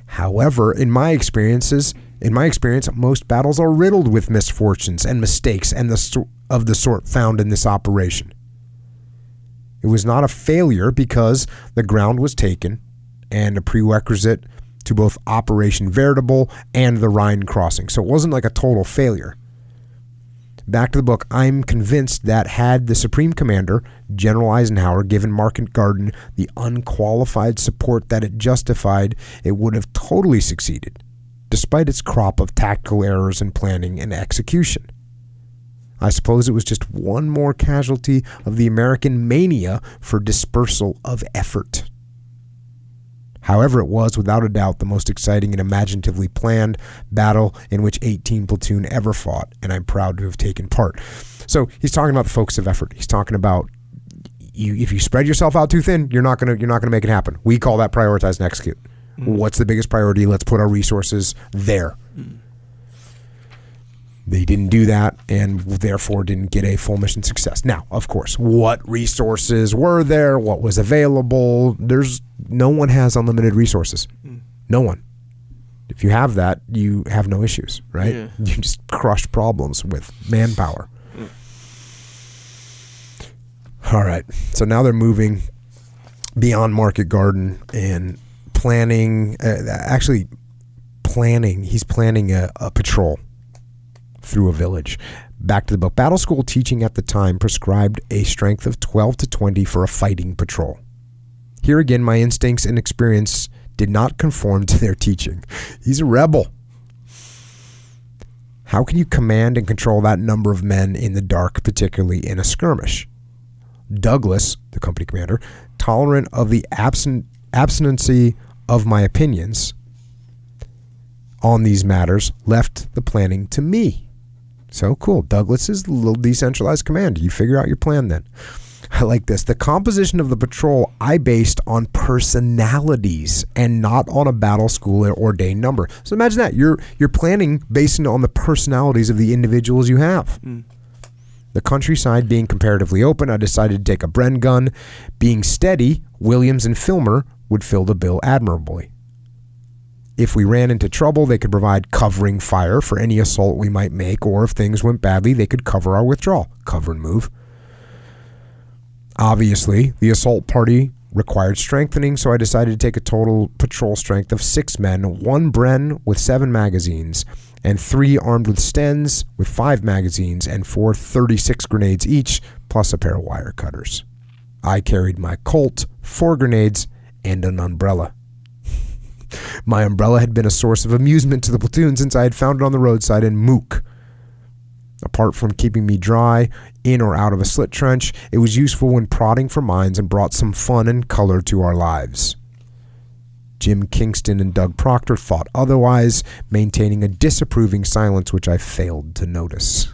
However, in my experience, most battles are riddled with misfortunes and mistakes and of the sort found in this operation. It was not a failure because the ground was taken, and a prerequisite to both Operation Veritable and the Rhine crossing. So it wasn't like a total failure. Back to the book. I'm convinced that had the Supreme Commander, General Eisenhower, given Market Garden the unqualified support that it justified, it would have totally succeeded, despite its crop of tactical errors in planning and execution. I suppose it was just one more casualty of the American mania for dispersal of effort. However, it was, without a doubt, the most exciting and imaginatively planned battle in which 18 platoon ever fought, and I'm proud to have taken part. So he's talking about the focus of effort. He's talking about if you spread yourself out too thin, you're not gonna make it happen. We call that prioritize and execute. What's the biggest priority? Let's put our resources there. They didn't do that and therefore didn't get a full mission success. Now, of course, what resources were there? What was available? No one has unlimited resources. No one. If you have that, you have no issues, right? Yeah. You just crush problems with manpower. All right. So now they're moving beyond Market Garden and planning. He's planning a patrol through a village. Back to the book. Battle school teaching at the time prescribed a strength of 12 to 20 for a fighting patrol. Here again, my instincts and experience did not conform to their teaching. He's a rebel. How can you command and control that number of men in the dark, particularly in a skirmish? Douglas, the company commander, tolerant of the abstinency of my opinions on these matters, left the planning to me. So cool. Douglas is a little decentralized command. You figure out your plan then. I like this. The composition of the patrol I based on personalities and not on a battle school or ordained number. So imagine that. You're planning based on the personalities of the individuals you have. The countryside being comparatively open, I decided to take a Bren gun. Being steady, Williams and Filmer would fill the bill admirably. If we ran into trouble, they could provide covering fire for any assault we might make, or if things went badly, they could cover our withdrawal. Cover and move. Obviously, the assault party required strengthening, so I decided to take a total patrol strength of 6 men, 1 Bren with 7 magazines, and 3 armed with Stens with 5 magazines, and 4 36 grenades each, plus a pair of wire cutters. I carried my Colt, 4 grenades, and an umbrella. My umbrella had been a source of amusement to the platoon since I had found it on the roadside in Mook. Apart from keeping me dry in or out of a slit trench, it was useful when prodding for mines and brought some fun and color to our lives. Jim Kingston and Doug Proctor thought otherwise, maintaining a disapproving silence which I failed to notice.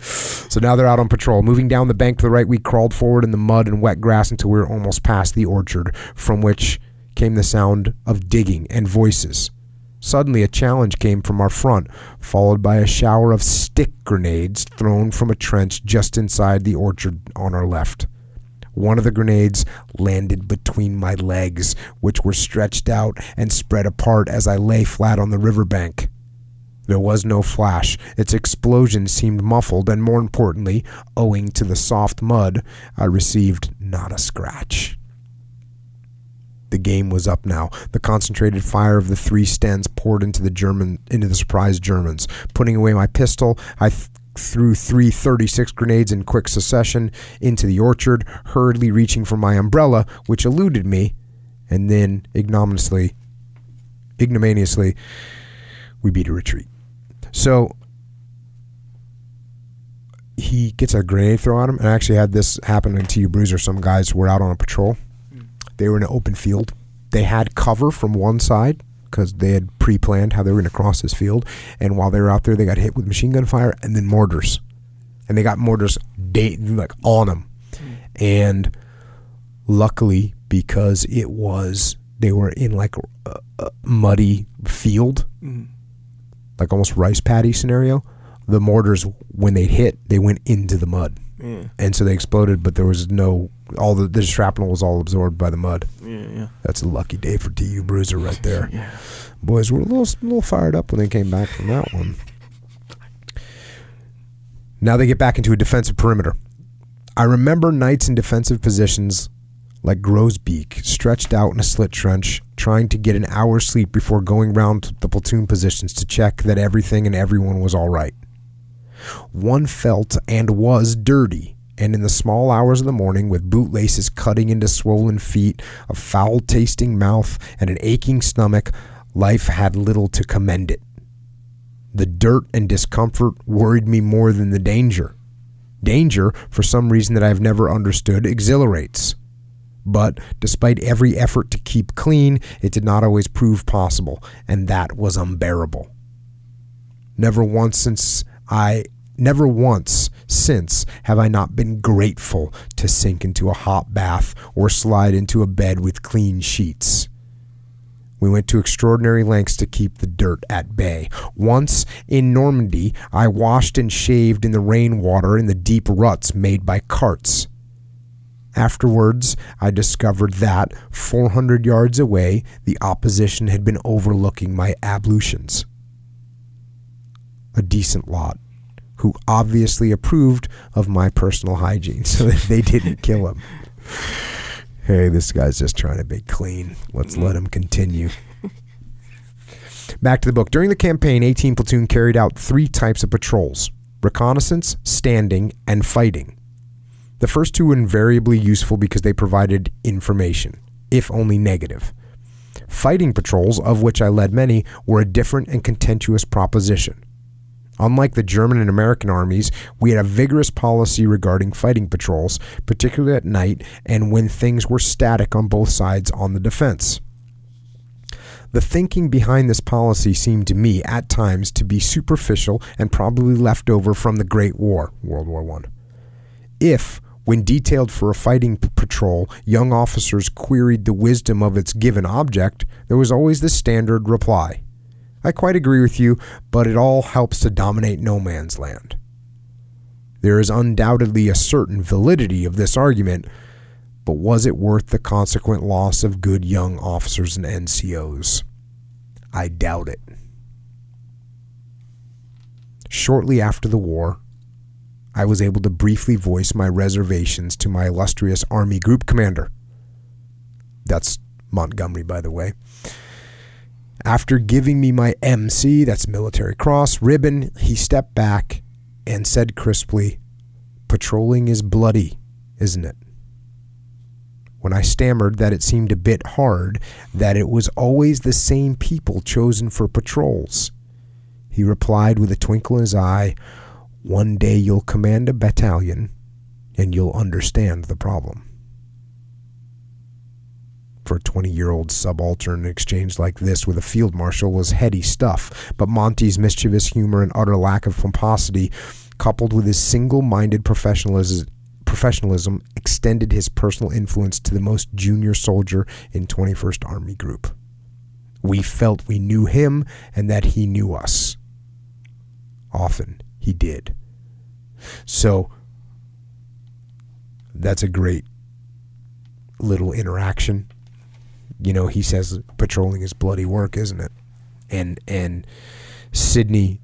So now they're out on patrol. Moving down the bank to the right, we crawled forward in the mud and wet grass until we were almost past the orchard, from which came the sound of digging and voices. Suddenly a challenge came from our front, followed by a shower of stick grenades thrown from a trench just inside the orchard on our left. One of the grenades landed between my legs, which were stretched out and spread apart as I lay flat on the riverbank. There was no flash. Its explosion seemed muffled, and more importantly, owing to the soft mud, I received not a scratch. The game was up now. The concentrated fire of the 3 Stens poured into the surprised Germans. Putting away my pistol, I threw 3 36 grenades in quick succession into the orchard, hurriedly reaching for my umbrella, which eluded me, and then ignominiously, we beat a retreat. So he gets a grenade thrown at him, and I actually had this happen in TU Bruiser. Some guys were out on a patrol. They were in an open field. They had cover from one side because they had pre-planned how they were going to cross this field. And while they were out there, they got hit with machine gun fire and then mortars. and they got mortars like on them. And luckily, because it was, they were in like a muddy field, like almost rice paddy scenario, the mortars, when they hit, they went into the mud. Yeah. And so they exploded, but there was no, all the shrapnel was all absorbed by the mud. Yeah, yeah. That's a lucky day for TU Bruiser right there. Yeah. Boys were a little fired up when they came back from that one. Now they get back into a defensive perimeter. I remember nights in defensive positions like Grosbeak, stretched out in a slit trench, trying to get an hour's sleep before going round the platoon positions to check that everything and everyone was all right. One felt and was dirty, and in the small hours of the morning, with bootlaces cutting into swollen feet, a foul-tasting mouth, and an aching stomach, life had little to commend it. The dirt and discomfort worried me more than the danger. Danger, for some reason that I've never understood, exhilarates. But despite every effort to keep clean, it did not always prove possible, and that was unbearable. Never once since have I not been grateful to sink into a hot bath or slide into a bed with clean sheets. We went to extraordinary lengths to keep the dirt at bay. Once in Normandy, I washed and shaved in the rainwater in the deep ruts made by carts. Afterwards, I discovered that, 400 yards away, the opposition had been overlooking my ablutions. A decent lot, who obviously approved of my personal hygiene, so that they didn't kill him. Hey, this guy's just trying to be clean. Let's let him continue. Back to the book. During the campaign, 18 Platoon carried out three types of patrols: reconnaissance, standing, and fighting. The first two were invariably useful because they provided information, if only negative. Fighting patrols, of which I led many, were a different and contentious proposition. Unlike the German and American armies, we had a vigorous policy regarding fighting patrols, particularly at night and when things were static on both sides on the defense. The thinking behind this policy seemed to me, at times, to be superficial and probably left over from the Great War, World War I. If, when detailed for a fighting patrol, young officers queried the wisdom of its given object, there was always the standard reply: I quite agree with you, but it all helps to dominate no man's land. There is undoubtedly a certain validity of this argument, but was it worth the consequent loss of good young officers and NCOs? I doubt it. Shortly after the war, I was able to briefly voice my reservations to my illustrious Army Group Commander. That's Montgomery, by the way. After giving me my MC, that's Military Cross, ribbon, he stepped back and said crisply, "Patrolling is bloody, isn't it?" When I stammered that it seemed a bit hard, that it was always the same people chosen for patrols, he replied with a twinkle in his eye, "One day you'll command a battalion and you'll understand the problem." For a 20-year-old subaltern, an exchange like this with a field marshal was heady stuff, but Monty's mischievous humor and utter lack of pomposity, coupled with his single-minded professionalism, extended his personal influence to the most junior soldier in 21st Army Group. We felt we knew him and that he knew us. Often he did. So that's a great little interaction. You know, he says, "Patrolling is bloody work, isn't it?" And Sydney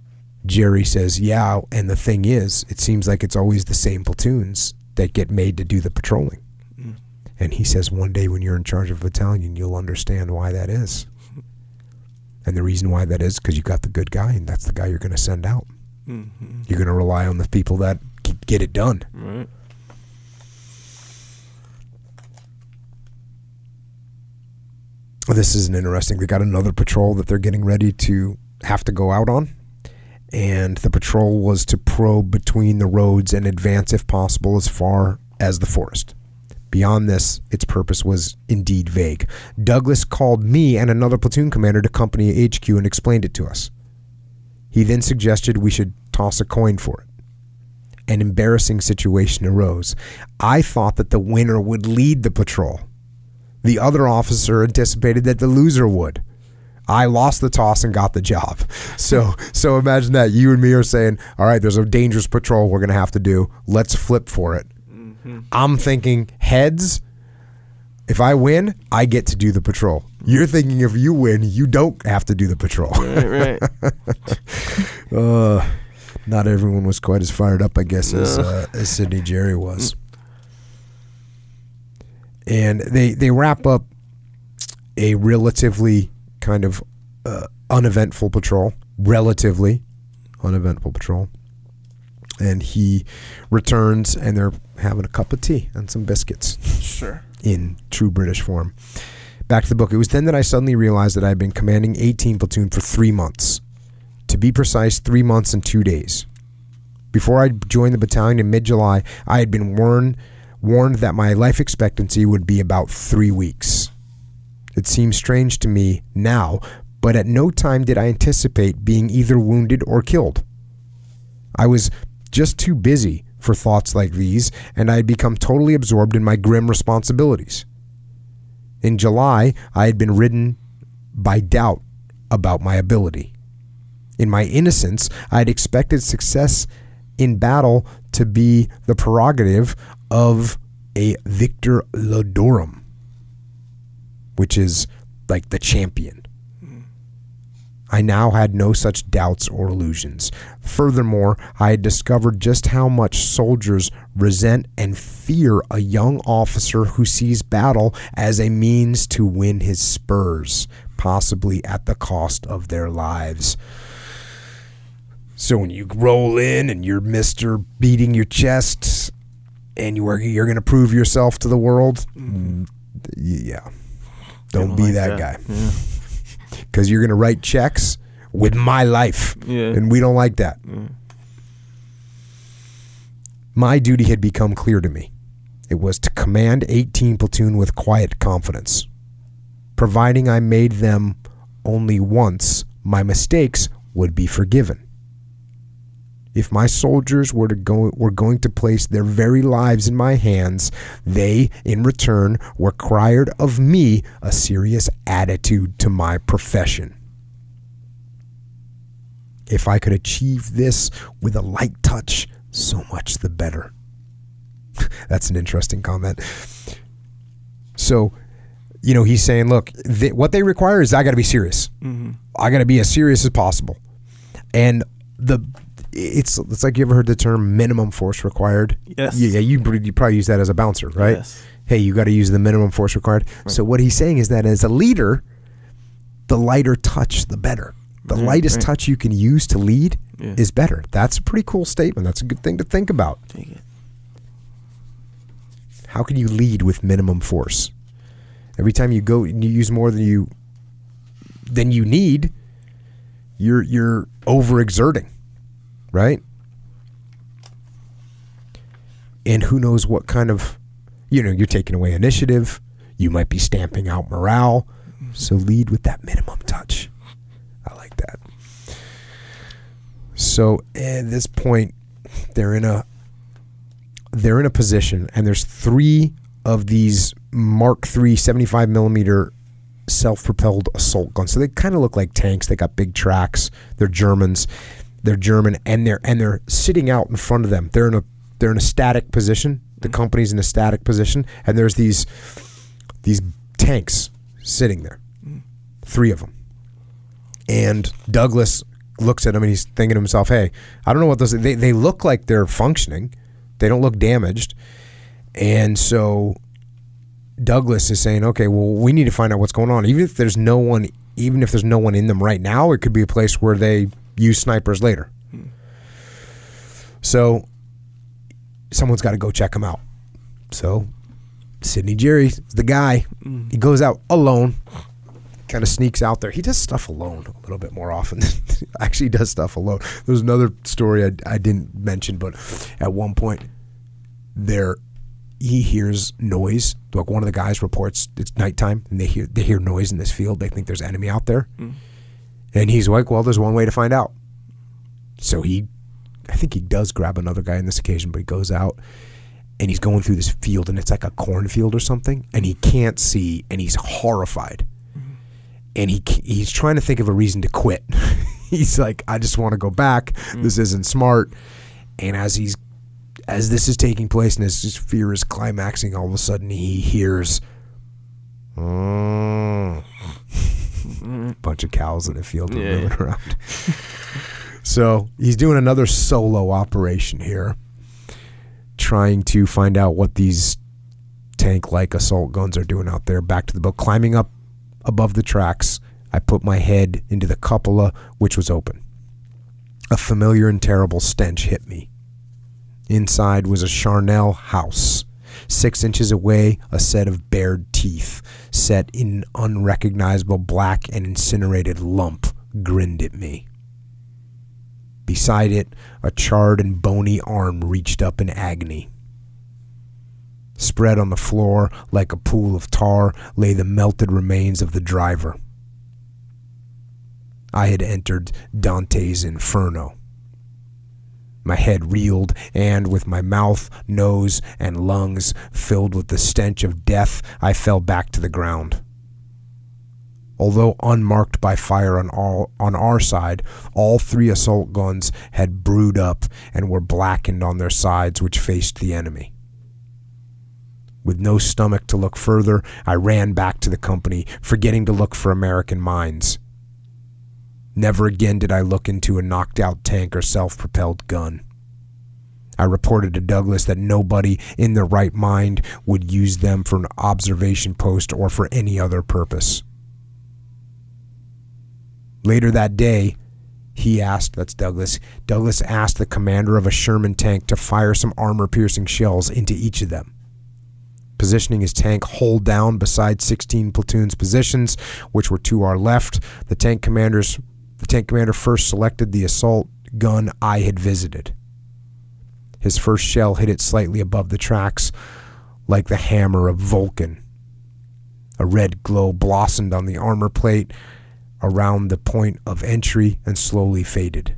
Jary says, "Yeah, and the thing is, it seems like it's always the same platoons that get made to do the patrolling." Mm. And he says, "One day when you're in charge of a battalion, you'll understand why that is. And the reason why that is because you got the good guy, and that's the guy you're going to send out. Mm-hmm. You're going to rely on the people that get it done." Right. This isn't interesting. They got another patrol that they're getting ready to have to go out on, and the patrol was to probe between the roads and advance, if possible, as far as the forest. Beyond this, its purpose was indeed vague. Douglas called me and another platoon commander to company HQ and explained it to us. He then suggested we should toss a coin for it. an embarrassing situation arose. I thought that the winner would lead the patrol. The other officer anticipated that the loser would. I lost the toss and got the job. So imagine that. You and me are saying, all right, there's a dangerous patrol we're going to have to do. Let's flip for it. Mm-hmm. I'm thinking heads. If I win, I get to do the patrol. You're thinking if you win, you don't have to do the patrol. Right, right. Not everyone was quite as fired up, I guess, as Sydney Jary was. And they wrap up a relatively kind of uneventful patrol. Relatively uneventful patrol. And he returns, and they're having a cup of tea and some biscuits. Sure. In true British form. Back to the book. It was then that I suddenly realized that I had been commanding 18 Platoon for 3 months. To be precise, 3 months and 2 days. Before I joined the battalion in mid-July, I had been warned that my life expectancy would be about 3 weeks. It seems strange to me now, but at no time did I anticipate being either wounded or killed. I was just too busy for thoughts like these, and I had become totally absorbed in my grim responsibilities. In July, I had been ridden by doubt about my ability. In my innocence, I had expected success in battle to be the prerogative of a victor laudorum, which is like the champion. I now had no such doubts or illusions. Furthermore, I had discovered just how much soldiers resent and fear a young officer who sees battle as a means to win his spurs, possibly at the cost of their lives. So when you roll in and you're Mr. Beating Your Chest and you're going to prove yourself to the world, yeah, don't be like that guy. Yeah. Because you're going to write checks with my life. Yeah. And we don't like that. Yeah. My duty had become clear to me. It was to command 18 Platoon with quiet confidence. Providing I made them only once, my mistakes would be forgiven. If my soldiers were going to place their very lives in my hands, they, in return, required of me a serious attitude to my profession. If I could achieve this with a light touch, so much the better. That's an interesting comment. So, you know, he's saying, look, what they require is I got to be serious. Mm-hmm. I got to be as serious as possible. And it's like, you ever heard the term minimum force required? Yes. Yeah, you probably use that as a bouncer, right? Yes. Hey, you got to use the minimum force required. Right. So what he's saying is that as a leader, the lighter touch, the better. The lightest touch you can use to lead is better. That's a pretty cool statement. That's a good thing to think about. Take it. How can you lead with minimum force? Every time you go and you use more than you need, you're overexerting. Right? And who knows what kind of, you're taking away initiative. You might be stamping out morale. So lead with that minimum touch. I like that. So at this point, they're in a position, and there's 3 of these Mark III 75 millimeter self-propelled assault guns. So they kind of look like tanks. They got big tracks. They're Germans. They're German, and they're sitting out in front of them. They're in a static position. The company's in a static position, and there's these tanks sitting there, 3 of them. And Douglas looks at them, and he's thinking to himself, "Hey, I don't know what those. They look like they're functioning. They don't look damaged." And so Douglas is saying, "Okay, well, we need to find out what's going on. Even if there's no one in them right now, it could be a place where they." Use snipers later. So someone's got to go check him out. So Sydney Jary, the guy, he goes out alone, kind of sneaks out there. He does stuff alone a little bit more often. Actually does stuff alone. There's another story I didn't mention, but at one point he hears noise. Like, one of the guys reports it's nighttime, and they hear noise in this field. They think there's enemy out there. And he's like, well, there's one way to find out. So he I think he does grab another guy on this occasion, but he goes out and he's going through this field, and it's like a cornfield or something, and he can't see, and he's horrified, and he's trying to think of a reason to quit. He's like, I just want to go back. This isn't smart. And as this is taking place and as his fear is climaxing, all of a sudden he hears a bunch of cows in the field moving around. So he's doing another solo operation here, trying to find out what these tank-like assault guns are doing out there. Back to the boat, climbing up above the tracks, I put my head into the cupola, which was open. A familiar and terrible stench hit me. Inside was a charnel house. 6 inches away, a set of bared teeth, set in an unrecognizable black and incinerated lump, grinned at me. Beside it, a charred and bony arm reached up in agony. Spread on the floor, like a pool of tar, lay the melted remains of the driver. I had entered Dante's Inferno. My head reeled, and with my mouth, nose, and lungs filled with the stench of death, I fell back to the ground. Although unmarked by fire on our side, all three assault guns had brewed up and were blackened on their sides, which faced the enemy. With no stomach to look further, I ran back to the company, forgetting to look for American mines. Never again did I look into a knocked-out tank or self-propelled gun. I reported to Douglas that nobody in their right mind would use them for an observation post or for any other purpose. Later that day, he asked, that's Douglas, Douglas asked the commander of a Sherman tank to fire some armor-piercing shells into each of them. Positioning his tank hull down beside 16 platoon's positions, which were to our left, the tank commander first selected the assault gun I had visited. His first shell hit it slightly above the tracks like the hammer of Vulcan. A red glow blossomed on the armor plate around the point of entry and slowly faded.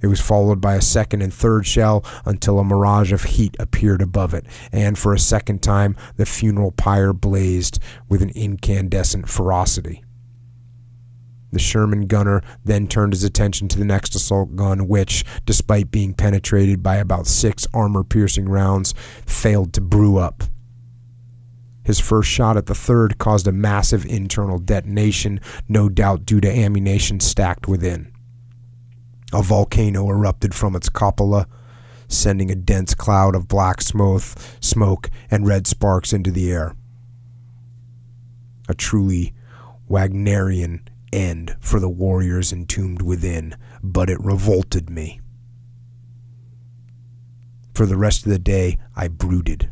It was followed by a second and third shell until a mirage of heat appeared above it, and for a second time the funeral pyre blazed with an incandescent ferocity. The Sherman gunner then turned his attention to the next assault gun, which, despite being penetrated by about 6 armor-piercing rounds, failed to brew up. His first shot at the third caused a massive internal detonation, no doubt due to ammunition stacked within. A volcano erupted from its cupola, sending a dense cloud of black smoke and red sparks into the air. A truly Wagnerian end for the warriors entombed within, but it revolted me. For the rest of the day, I brooded.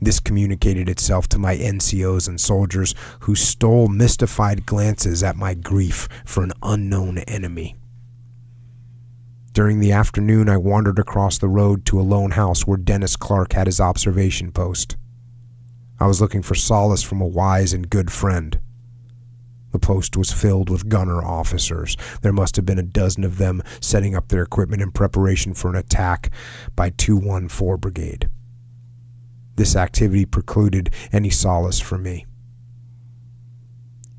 This communicated itself to my NCOs and soldiers, who stole mystified glances at my grief for an unknown enemy. During the afternoon, I wandered across the road to a lone house where Dennis Clark had his observation post. I was looking for solace from a wise and good friend. The post was filled with gunner officers. There must have been a dozen of them setting up their equipment in preparation for an attack by 214 Brigade. This activity precluded any solace for me.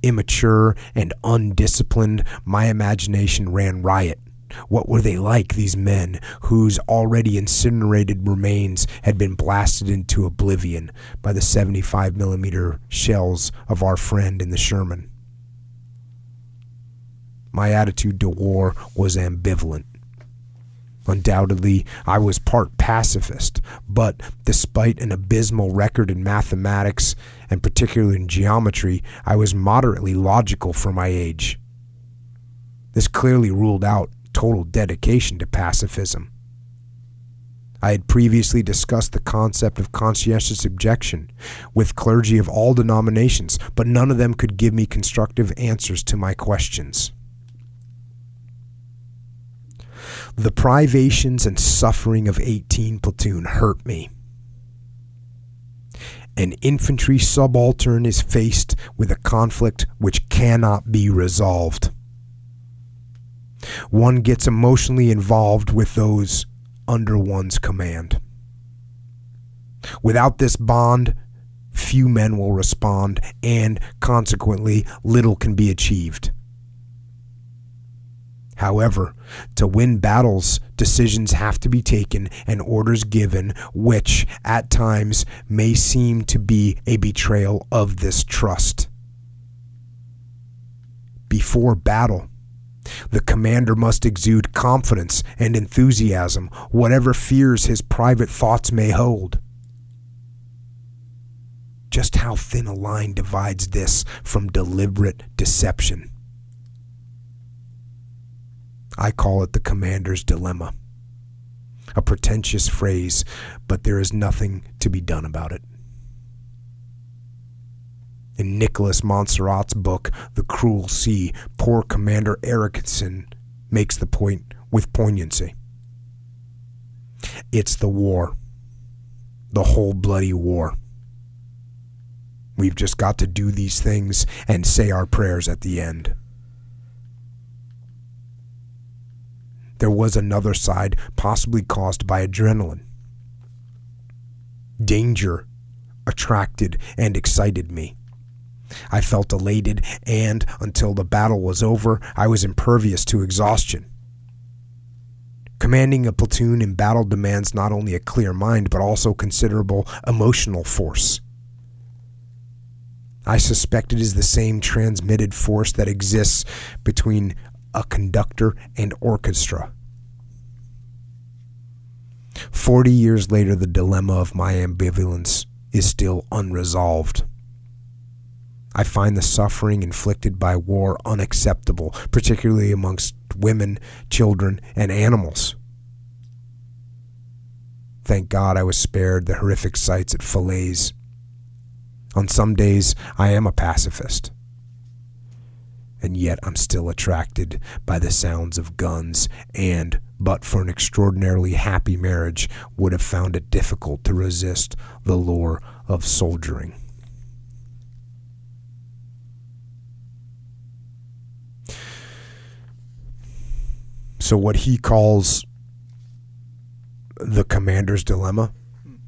Immature and undisciplined, my imagination ran riot. What were they like, these men, whose already incinerated remains had been blasted into oblivion by the 75mm shells of our friend in the Sherman? My attitude to war was ambivalent. Undoubtedly, I was part pacifist, but despite an abysmal record in mathematics, and particularly in geometry, I was moderately logical for my age. This clearly ruled out total dedication to pacifism. I had previously discussed the concept of conscientious objection with clergy of all denominations, but none of them could give me constructive answers to my questions. The privations and suffering of 18 platoon hurt me. An infantry subaltern is faced with a conflict which cannot be resolved. One gets emotionally involved with those under one's command. Without this bond, few men will respond, and consequently, little can be achieved. However, to win battles, decisions have to be taken and orders given, which at times may seem to be a betrayal of this trust. Before battle, the commander must exude confidence and enthusiasm, whatever fears his private thoughts may hold. Just how thin a line divides this from deliberate deception? I call it the commander's dilemma. A pretentious phrase, but there is nothing to be done about it. In Nicholas Montserrat's book, The Cruel Sea, poor Commander Erickson makes the point with poignancy. It's the war. The whole bloody war. We've just got to do these things and say our prayers at the end. There was another side, possibly caused by adrenaline. Danger attracted and excited me. I felt elated, and until the battle was over, I was impervious to exhaustion. Commanding a platoon in battle demands not only a clear mind, but also considerable emotional force. I suspect it is the same transmitted force that exists between a conductor and orchestra. 40 years later, the dilemma of my ambivalence is still unresolved. I find the suffering inflicted by war unacceptable, particularly amongst women, children, and animals. Thank God I was spared the horrific sights at Falaise. On some days, I am a pacifist. And yet I'm still attracted by the sounds of guns and, but for an extraordinarily happy marriage, would have found it difficult to resist the lure of soldiering. So what he calls the commander's dilemma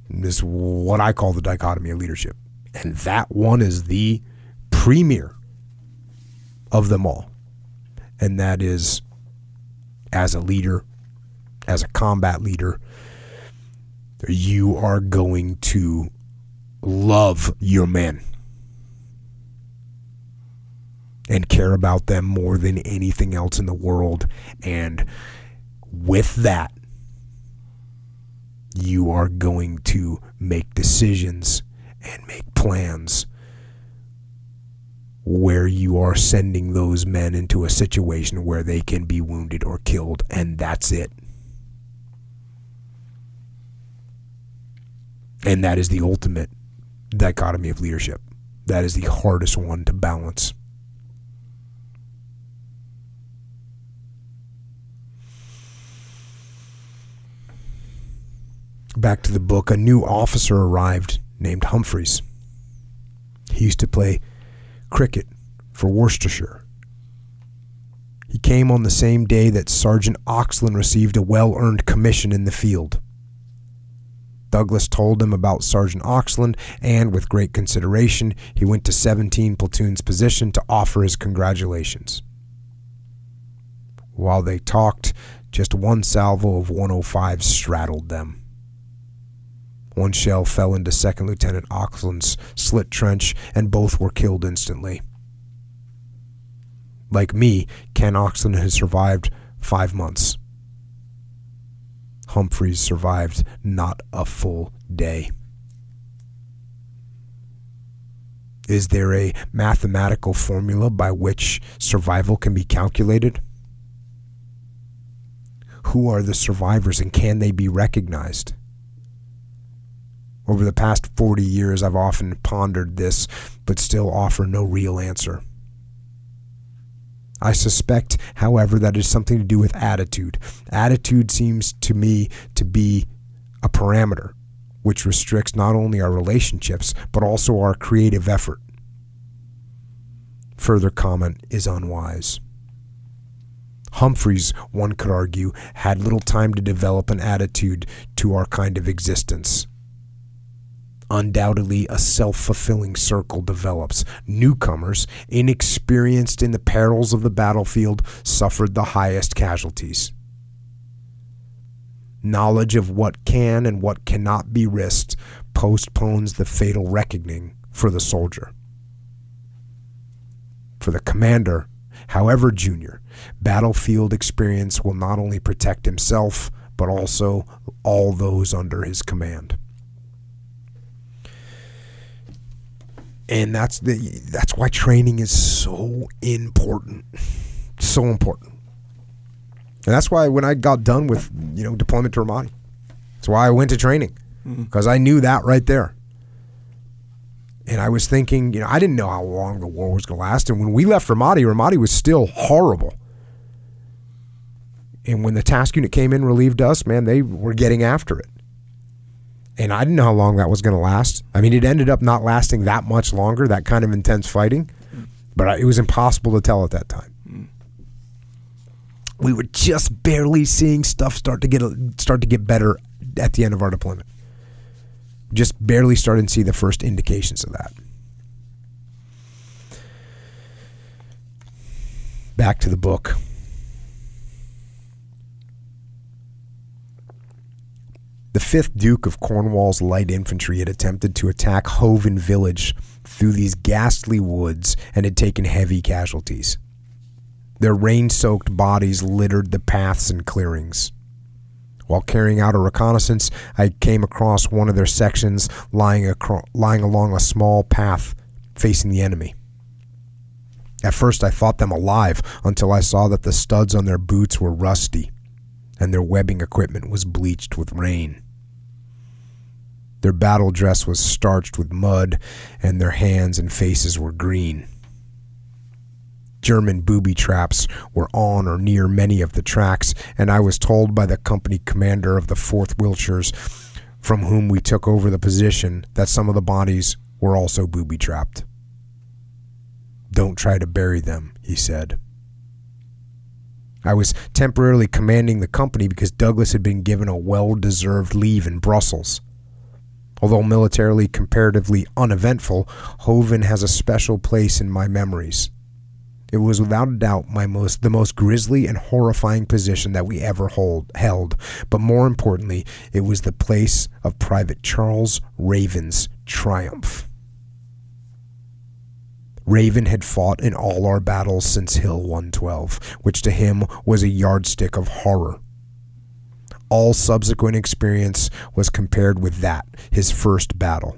is what I call the dichotomy of leadership. And that one is the premier of them all. And that is, as a leader, as a combat leader, you are going to love your men and care about them more than anything else in the world. And with that, you are going to make decisions and make plans where you are sending those men into a situation where they can be wounded or killed, and that's it. And that is the ultimate dichotomy of leadership. That is the hardest one to balance. Back to the book, a new officer arrived named Humphreys. He used to play cricket for Worcestershire. He came on the same day that Sergeant Oxland received a well-earned commission in the field. Douglas told him about Sergeant Oxland, and with great consideration, he went to 17 Platoon's position to offer his congratulations. While they talked, just one salvo of 105 straddled them. One shell fell into Second Lieutenant Oxland's slit trench, and both were killed instantly. Like me, Ken Oxland has survived 5 months. Humphreys survived not a full day. Is there a mathematical formula by which survival can be calculated? Who are the survivors, and can they be recognized? Over the past 40 years, I've often pondered this, but still offer no real answer. I suspect, however, that it has something to do with attitude. Attitude seems to me to be a parameter which restricts not only our relationships, but also our creative effort. Further comment is unwise. Humphreys, one could argue, had little time to develop an attitude to our kind of existence. Undoubtedly, a self-fulfilling circle develops. Newcomers, inexperienced in the perils of the battlefield, suffered the highest casualties. Knowledge of what can and what cannot be risked postpones the fatal reckoning for the soldier. For the commander, however junior, battlefield experience will not only protect himself, but also all those under his command. And that's why training is so important. So important. And that's why when I got done with, deployment to Ramadi, that's why I went to training, because I knew that right there. And I was thinking, I didn't know how long the war was going to last. And when we left Ramadi, Ramadi was still horrible. And when the task unit came in, relieved us, man, they were getting after it. And I didn't know how long that was going to last. I mean, it ended up not lasting that much longer, that kind of intense fighting. But it was impossible to tell at that time. We were just barely seeing stuff start to get better at the end of our deployment. Just barely starting to see the first indications of that. Back to the book. The 5th Duke of Cornwall's light infantry had attempted to attack Hoven village through these ghastly woods and had taken heavy casualties. Their rain-soaked bodies littered the paths and clearings. While carrying out a reconnaissance, I came across one of their sections lying along a small path facing the enemy. At first I thought them alive until I saw that the studs on their boots were rusty and their webbing equipment was bleached with rain. Their battle dress was starched with mud and their hands and faces were green. German booby traps were on or near many of the tracks, and I was told by the company commander of the 4th Wiltshires, from whom we took over the position, that some of the bodies were also booby trapped. "Don't try to bury them," he said. I was temporarily commanding the company because Douglas had been given a well-deserved leave in Brussels. Although militarily comparatively uneventful, Hoven has a special place in my memories. It was without a doubt the most grisly and horrifying position that we ever held, but more importantly, it was the place of Private Charles Raven's triumph. Raven had fought in all our battles since Hill 112, which to him was a yardstick of horror. All subsequent experience was compared with that, his first battle.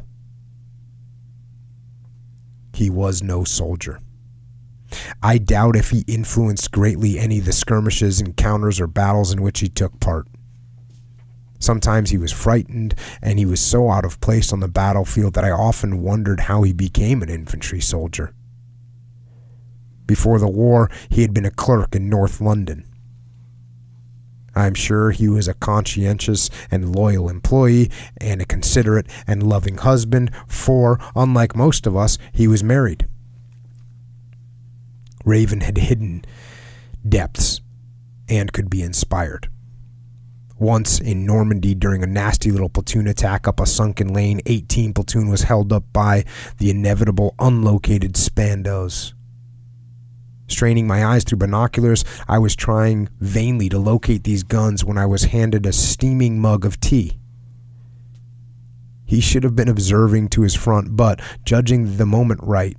He was no soldier. I doubt if he influenced greatly any of the skirmishes, encounters, or battles in which he took part. Sometimes he was frightened, and he was so out of place on the battlefield that I often wondered how he became an infantry soldier. Before the war, he had been a clerk in North London. I am sure he was a conscientious and loyal employee, and a considerate and loving husband, for, unlike most of us, he was married. Raven had hidden depths and could be inspired. Once in Normandy during a nasty little platoon attack up a sunken lane, 18 platoon was held up by the inevitable unlocated Spandos. Straining my eyes through binoculars, I was trying vainly to locate these guns when I was handed a steaming mug of tea. He should have been observing to his front, but judging the moment right,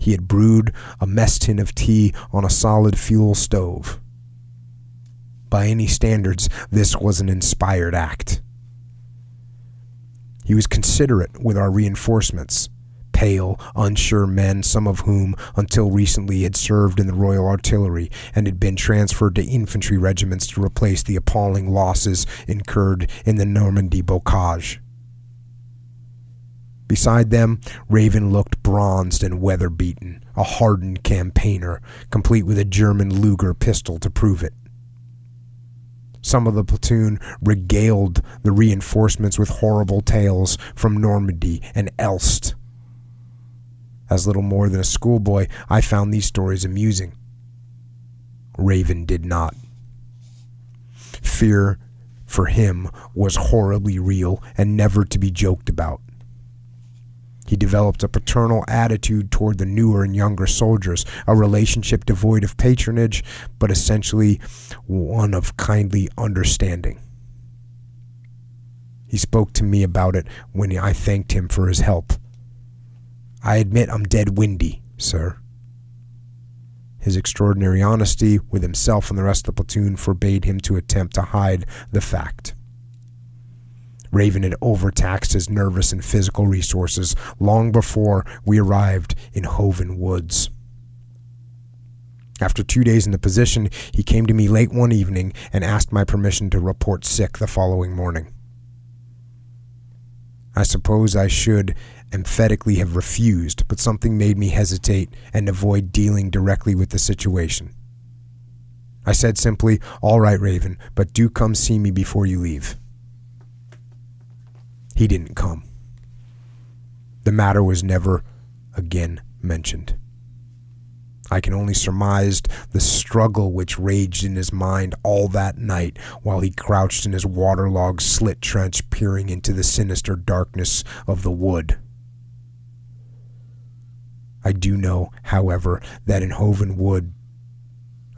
he had brewed a mess tin of tea on a solid fuel stove. By any standards, this was an inspired act. He was considerate with our reinforcements, pale, unsure men, some of whom until recently had served in the Royal Artillery and had been transferred to infantry regiments to replace the appalling losses incurred in the Normandy bocage. Beside them, Raven looked bronzed and weather-beaten, a hardened campaigner, complete with a German Luger pistol to prove it. Some of the platoon regaled the reinforcements with horrible tales from Normandy and Elst. As little more than a schoolboy, I found these stories amusing. Raven did not. Fear for him was horribly real and never to be joked about. He developed a paternal attitude toward the newer and younger soldiers, a relationship devoid of patronage, but essentially one of kindly understanding. He spoke to me about it when I thanked him for his help. I admit I'm dead windy, sir. His extraordinary honesty with himself and the rest of the platoon forbade him to attempt to hide the fact. Raven had overtaxed his nervous and physical resources long before we arrived in Hoven Woods. After 2 days in the position, he came to me late one evening and asked my permission to report sick the following morning. I suppose I should emphatically have refused, but something made me hesitate and avoid dealing directly with the situation. I said simply, "All right, Raven, but do come see me before you leave." He didn't come. The matter was never again mentioned. I can only surmise the struggle which raged in his mind all that night while he crouched in his waterlogged slit trench, peering into the sinister darkness of the wood. I do know, however, that in Hoven Wood,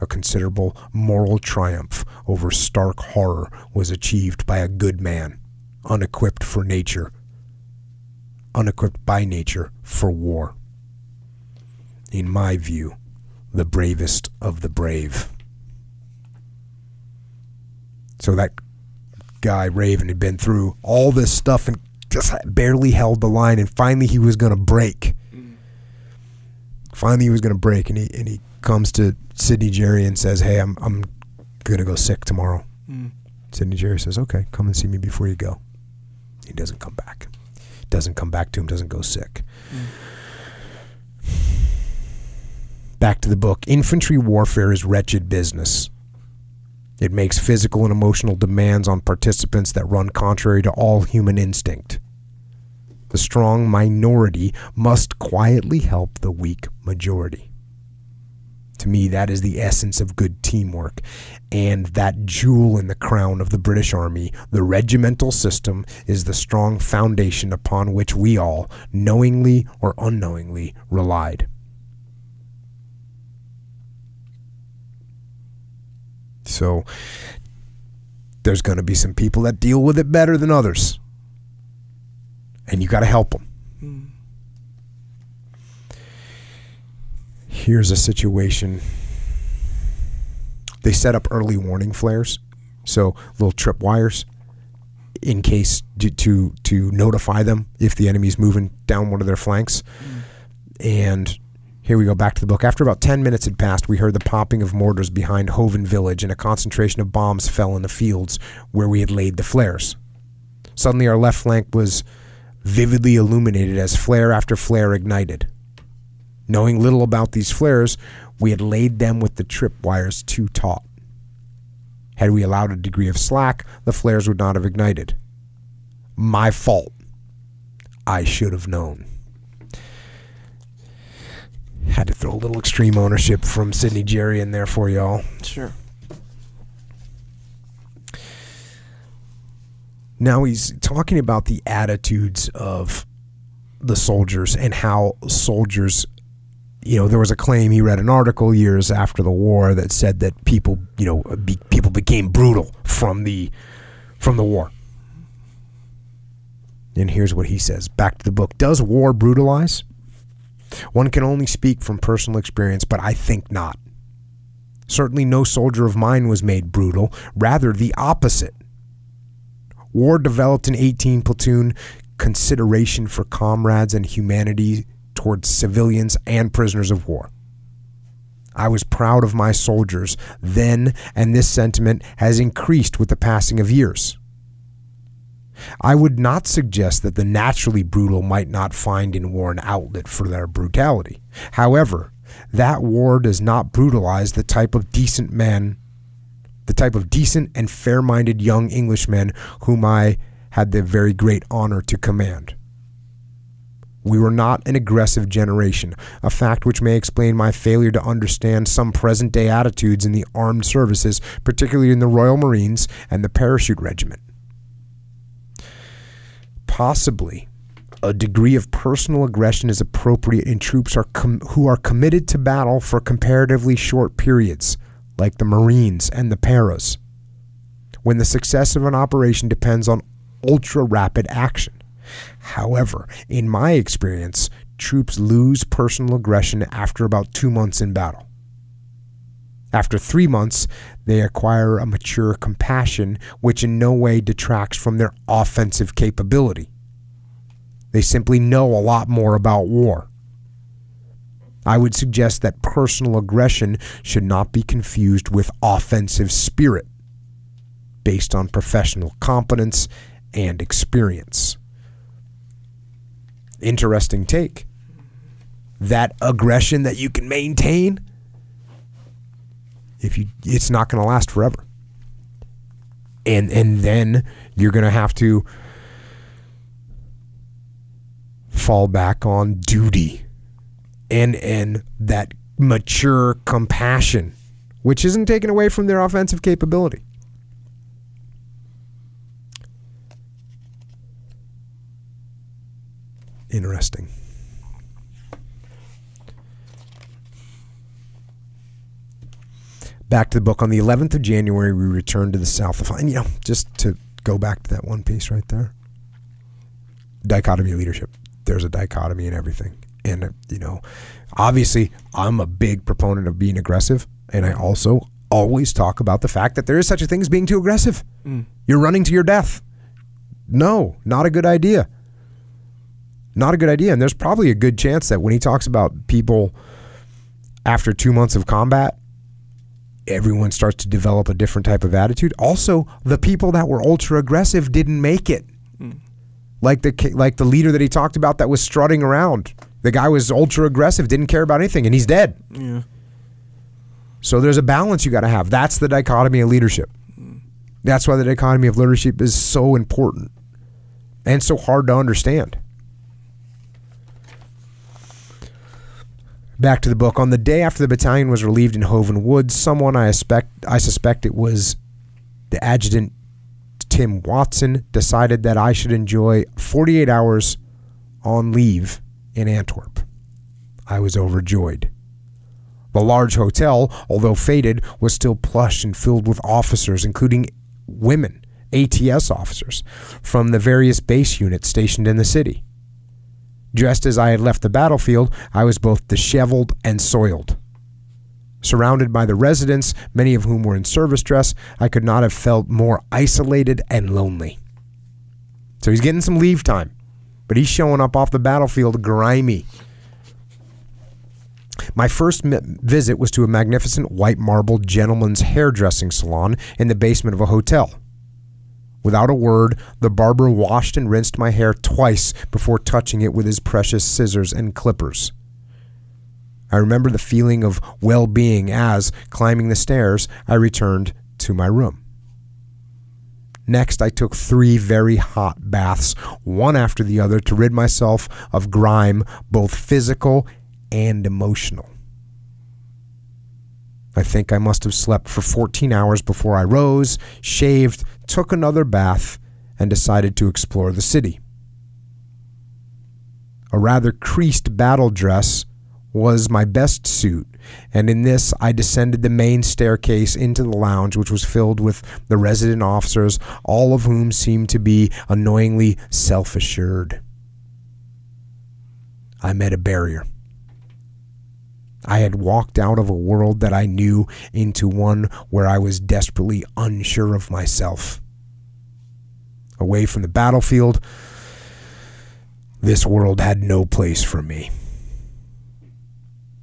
a considerable moral triumph over stark horror was achieved by a good man, unequipped by nature for war. In my view, the bravest of the brave. So that guy Raven had been through all this stuff and just barely held the line, and finally he was going to break. And he comes to Sydney Jary and says, "Hey, I'm going to go sick tomorrow." Sydney Jary says, "Okay, come and see me before you go." He doesn't come back. Doesn't come back to him, doesn't go sick. Back to the book. Infantry warfare is wretched business. It makes physical and emotional demands on participants that run contrary to all human instinct. The strong minority must quietly help the weak majority. To me, that is the essence of good teamwork, and that jewel in the crown of the British Army, the regimental system, is the strong foundation upon which we all, knowingly or unknowingly, relied. So, there's going to be some people that deal with it better than others, and you got to help them. Here's a situation. They set up early warning flares, so little trip wires, in case to notify them if the enemy's moving down one of their flanks. And here we go, back to the book. After about 10 minutes had passed, we heard the popping of mortars behind Hoven Village, and a concentration of bombs fell in the fields where we had laid the flares. Suddenly our left flank was vividly illuminated as flare after flare ignited. Knowing little about these flares, we had laid them with the trip wires too taut. Had we allowed a degree of slack, the flares would not have ignited. My fault. I should have known. Had to throw a little extreme ownership from Sydney Jary in there for y'all. Sure. Now he's talking about the attitudes of the soldiers and how soldiers, you know, there was a claim, he read an article years after the war that said that people, you know, people became brutal from the war. And here's what he says. Back to the book. Does war brutalize? One can only speak from personal experience, but I think not. Certainly no soldier of mine was made brutal, rather the opposite. War developed in 18 platoon consideration for comrades and humanity towards civilians and prisoners of war. I was proud of my soldiers then, and this sentiment has increased with the passing of years. I would not suggest that the naturally brutal might not find in war an outlet for their brutality. However, that war does not brutalize the type of decent men, the type of decent and fair-minded young Englishmen whom I had the very great honor to command. We were not an aggressive generation, a fact which may explain my failure to understand some present-day attitudes in the armed services, particularly in the Royal Marines and the Parachute Regiment. Possibly, a degree of personal aggression is appropriate in troops who are committed to battle for comparatively short periods, like the Marines and the Paras, when the success of an operation depends on ultra-rapid action. However, in my experience, troops lose personal aggression after about 2 months in battle. After 3 months, they acquire a mature compassion which in no way detracts from their offensive capability. They simply know a lot more about war. I would suggest that personal aggression should not be confused with offensive spirit, based on professional competence and experience. Interesting take. That aggression that you can maintain, it's not going to last forever. And then you're going to have to fall back on duty and that mature compassion, which isn't taken away from their offensive capability. Interesting. Back to the book. On the 11th of January, we returned to the south of... And, just to go back to that one piece right there. Dichotomy of leadership. There's a dichotomy in everything. And, obviously, I'm a big proponent of being aggressive. And I also always talk about the fact that there is such a thing as being too aggressive. Mm. You're running to your death. No, not a good idea. Not a good idea, and there's probably a good chance that when he talks about people after 2 months of combat, everyone starts to develop a different type of attitude. Also, the people that were ultra aggressive didn't make it. Mm. Like the leader that he talked about that was strutting around. The guy was ultra aggressive, didn't care about anything, and he's dead. Yeah. So there's a balance you got to have. That's the dichotomy of leadership. Mm. That's why the dichotomy of leadership is so important and so hard to understand. Back to the book. On the day after the battalion was relieved in Hoven Woods, someone I suspect it was the adjutant Tim Watson decided that I should enjoy 48 hours on leave in Antwerp. I was overjoyed. The large hotel, although faded, was still plush and filled with officers, including women, ATS officers, from the various base units stationed in the city. Dressed as I had left the battlefield, I was both disheveled and soiled. Surrounded by the residents, many of whom were in service dress, I could not have felt more isolated and lonely. So he's getting some leave time, but he's showing up off the battlefield grimy. My first visit was to a magnificent white marble gentleman's hairdressing salon in the basement of a hotel. Without a word, the barber washed and rinsed my hair twice before touching it with his precious scissors and clippers. I remember the feeling of well-being as, climbing the stairs, I returned to my room. Next, I took 3 very hot baths, one after the other, to rid myself of grime, both physical and emotional. I think I must have slept for 14 hours before I rose, shaved, took another bath, and decided to explore the city. A rather creased battle dress was my best suit, and in this I descended the main staircase into the lounge, which was filled with the resident officers, all of whom seemed to be annoyingly self-assured. I met a barrier. I had walked out of a world that I knew into one where I was desperately unsure of myself. Away from the battlefield, this world had no place for me.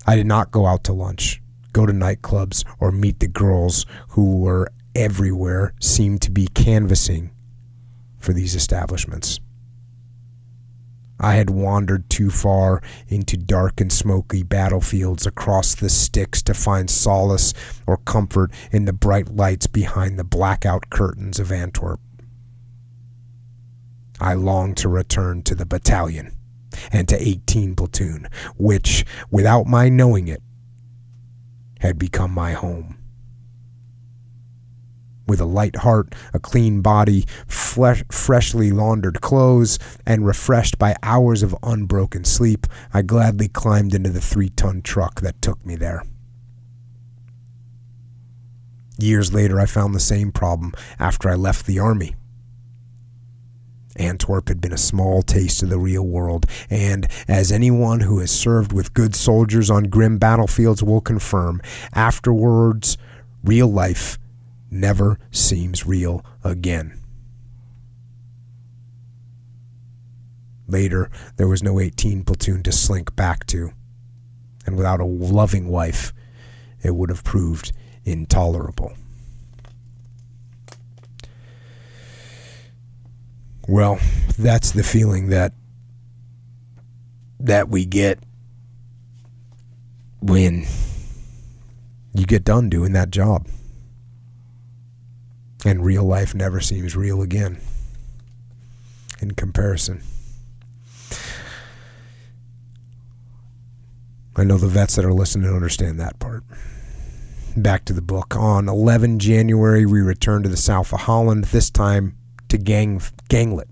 I did not go out to lunch, go to nightclubs, or meet the girls who were everywhere, seemed to be canvassing for these establishments. I had wandered too far into dark and smoky battlefields across the sticks to find solace or comfort in the bright lights behind the blackout curtains of Antwerp. I longed to return to the battalion. and to 18 Platoon, which, without my knowing it, had become my home. With a light heart, a clean body, freshly laundered clothes, and refreshed by hours of unbroken sleep, I gladly climbed into the 3-ton truck that took me there. Years later, I found the same problem after I left the Army. Antwerp had been a small taste of the real world, and, as anyone who has served with good soldiers on grim battlefields will confirm, afterwards, real life never seems real again. Later, there was no 18 Platoon to slink back to, and without a loving wife, it would have proved intolerable. Well, that's the feeling that we get when you get done doing that job. And real life never seems real again in comparison. I know the vets that are listening understand that part. Back to the book. On 11 January, we returned to the south of Holland, this time to Ganglet.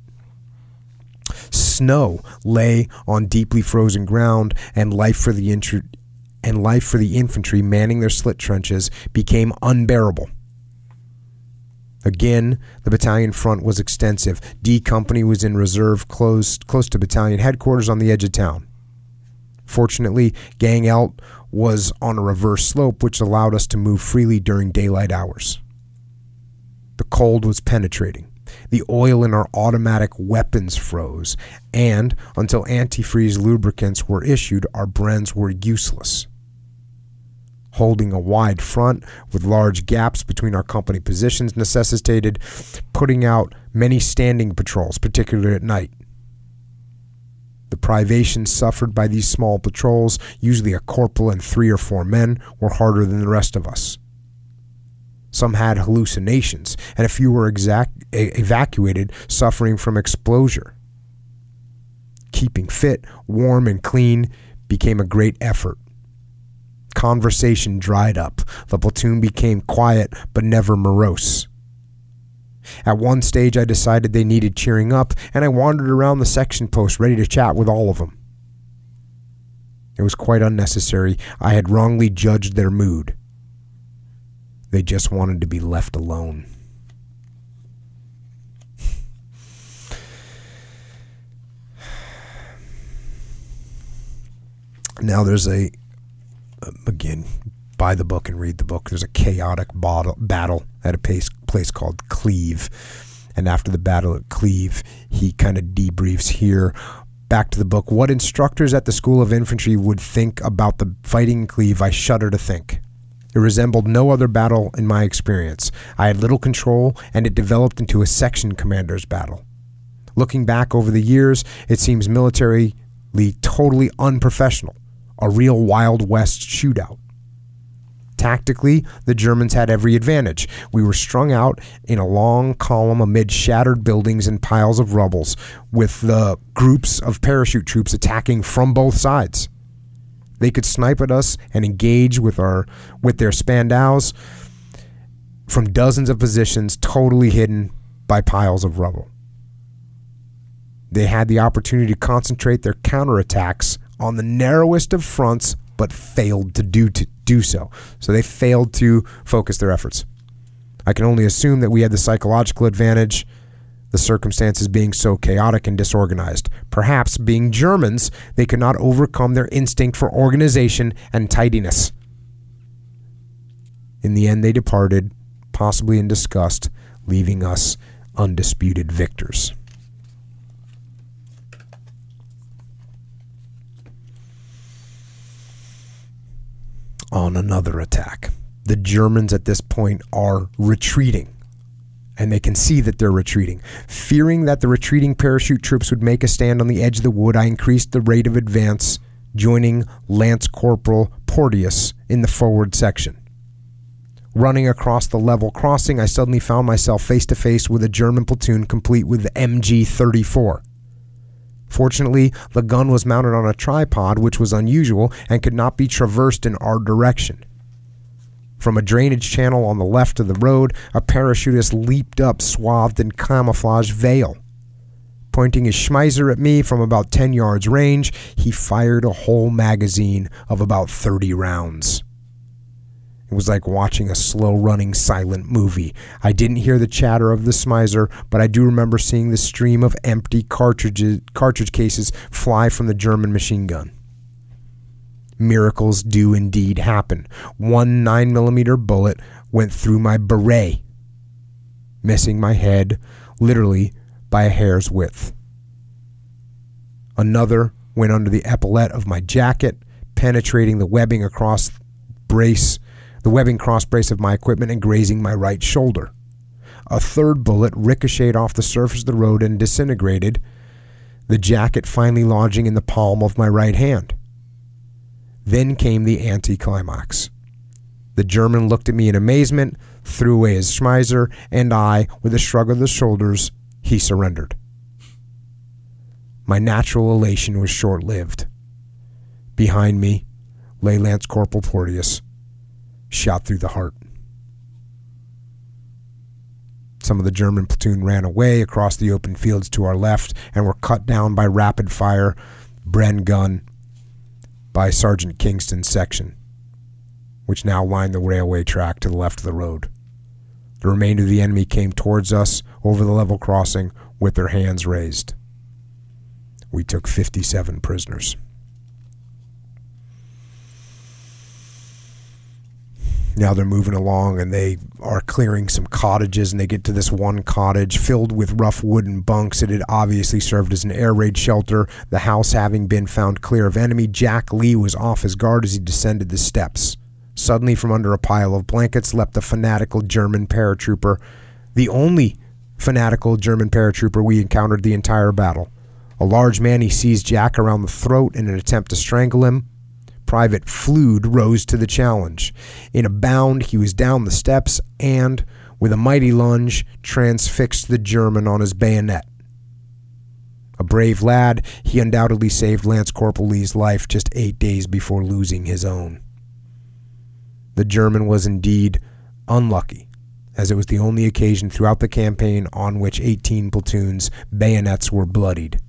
Snow lay on deeply frozen ground, and life for the infantry manning their slit trenches became unbearable. Again, the battalion front was extensive. D Company was in reserve close to battalion headquarters on the edge of town. Fortunately, Gangelt was on a reverse slope, which allowed us to move freely during daylight hours. The cold was penetrating. The oil in our automatic weapons froze, and until antifreeze lubricants were issued, our Brens were useless. Holding a wide front with large gaps between our company positions necessitated putting out many standing patrols, particularly at night. The privations suffered by these small patrols, usually a corporal and 3 or 4 men, were harder than the rest of us. Some had hallucinations, and a few were evacuated, suffering from exposure. Keeping fit, warm, and clean became a great effort. Conversation dried up. The platoon became quiet, but never morose. At one stage, I decided they needed cheering up, and I wandered around the section post, ready to chat with all of them. It was quite unnecessary. I had wrongly judged their mood. They just wanted to be left alone. Now there's again, buy the book and read the book. There's a chaotic battle at a place called Cleve. And after the battle at Cleve, he kind of debriefs here. Back to the book. What instructors at the School of Infantry would think about the fighting in Cleve, I shudder to think. It resembled no other battle in my experience. I had little control, and it developed into a section commander's battle. Looking back over the years, it seems militarily totally unprofessional, a real Wild West shootout. Tactically, the Germans had every advantage. We were strung out in a long column amid shattered buildings and piles of rubble, with the groups of parachute troops attacking from both sides. They could snipe at us and engage with their Spandaus from dozens of positions, totally hidden by piles of rubble. They had the opportunity to concentrate their counterattacks on the narrowest of fronts, but failed to do so. So they failed to focus their efforts. I can only assume that we had the psychological advantage, the circumstances being so chaotic and disorganized. Perhaps, being Germans, they could not overcome their instinct for organization and tidiness. In the end, they departed, possibly in disgust, leaving us undisputed victors. On another attack, the Germans at this point are retreating. And they can see that they're retreating. Fearing that the retreating parachute troops would make a stand on the edge of the wood, I increased the rate of advance, joining Lance Corporal Porteous in the forward section. Running across the level crossing, I suddenly found myself face to face with a German platoon complete with the MG-34. Fortunately, the gun was mounted on a tripod, which was unusual, and could not be traversed in our direction. From a drainage channel on the left of the road, a parachutist leaped up, swathed in camouflage veil. Pointing his Schmeisser at me from about 10 yards range, he fired a whole magazine of about 30 rounds. It was like watching a slow-running silent movie. I didn't hear the chatter of the Schmeisser, but I do remember seeing the stream of empty cartridge cases fly from the German machine gun. Miracles do indeed happen. One 9mm bullet went through my beret, missing my head literally by a hair's width. Another went under the epaulette of my jacket, penetrating the webbing cross brace of my equipment and grazing my right shoulder. A third bullet ricocheted off the surface of the road and disintegrated, the jacket finally lodging in the palm of my right hand. Then came the anticlimax. The German looked at me in amazement, threw away his Schmeisser, and I, with a shrug of the shoulders, he surrendered. My natural elation was short-lived. Behind me lay Lance Corporal Porteous, shot through the heart. Some of the German platoon ran away across the open fields to our left and were cut down by rapid-fire Bren gun by Sergeant Kingston's section, which now lined the railway track to the left of the road. The remainder of the enemy came towards us over the level crossing with their hands raised. We took 57 prisoners. Now they're moving along and they are clearing some cottages, and they get to this one cottage filled with rough wooden bunks. It had obviously served as an air raid shelter, the house having been found clear of enemy. Jack Lee was off his guard as he descended the steps. Suddenly, from under a pile of blankets, leapt a fanatical German paratrooper, the only fanatical German paratrooper we encountered the entire battle. A large man, he seized Jack around the throat in an attempt to strangle him. Private Flude rose to the challenge. In a bound, he was down the steps and, with a mighty lunge, transfixed the German on his bayonet. A brave lad, he undoubtedly saved Lance Corporal Lee's life just 8 days before losing his own. The German was indeed unlucky, as it was the only occasion throughout the campaign on which 18 platoons' bayonets were bloodied.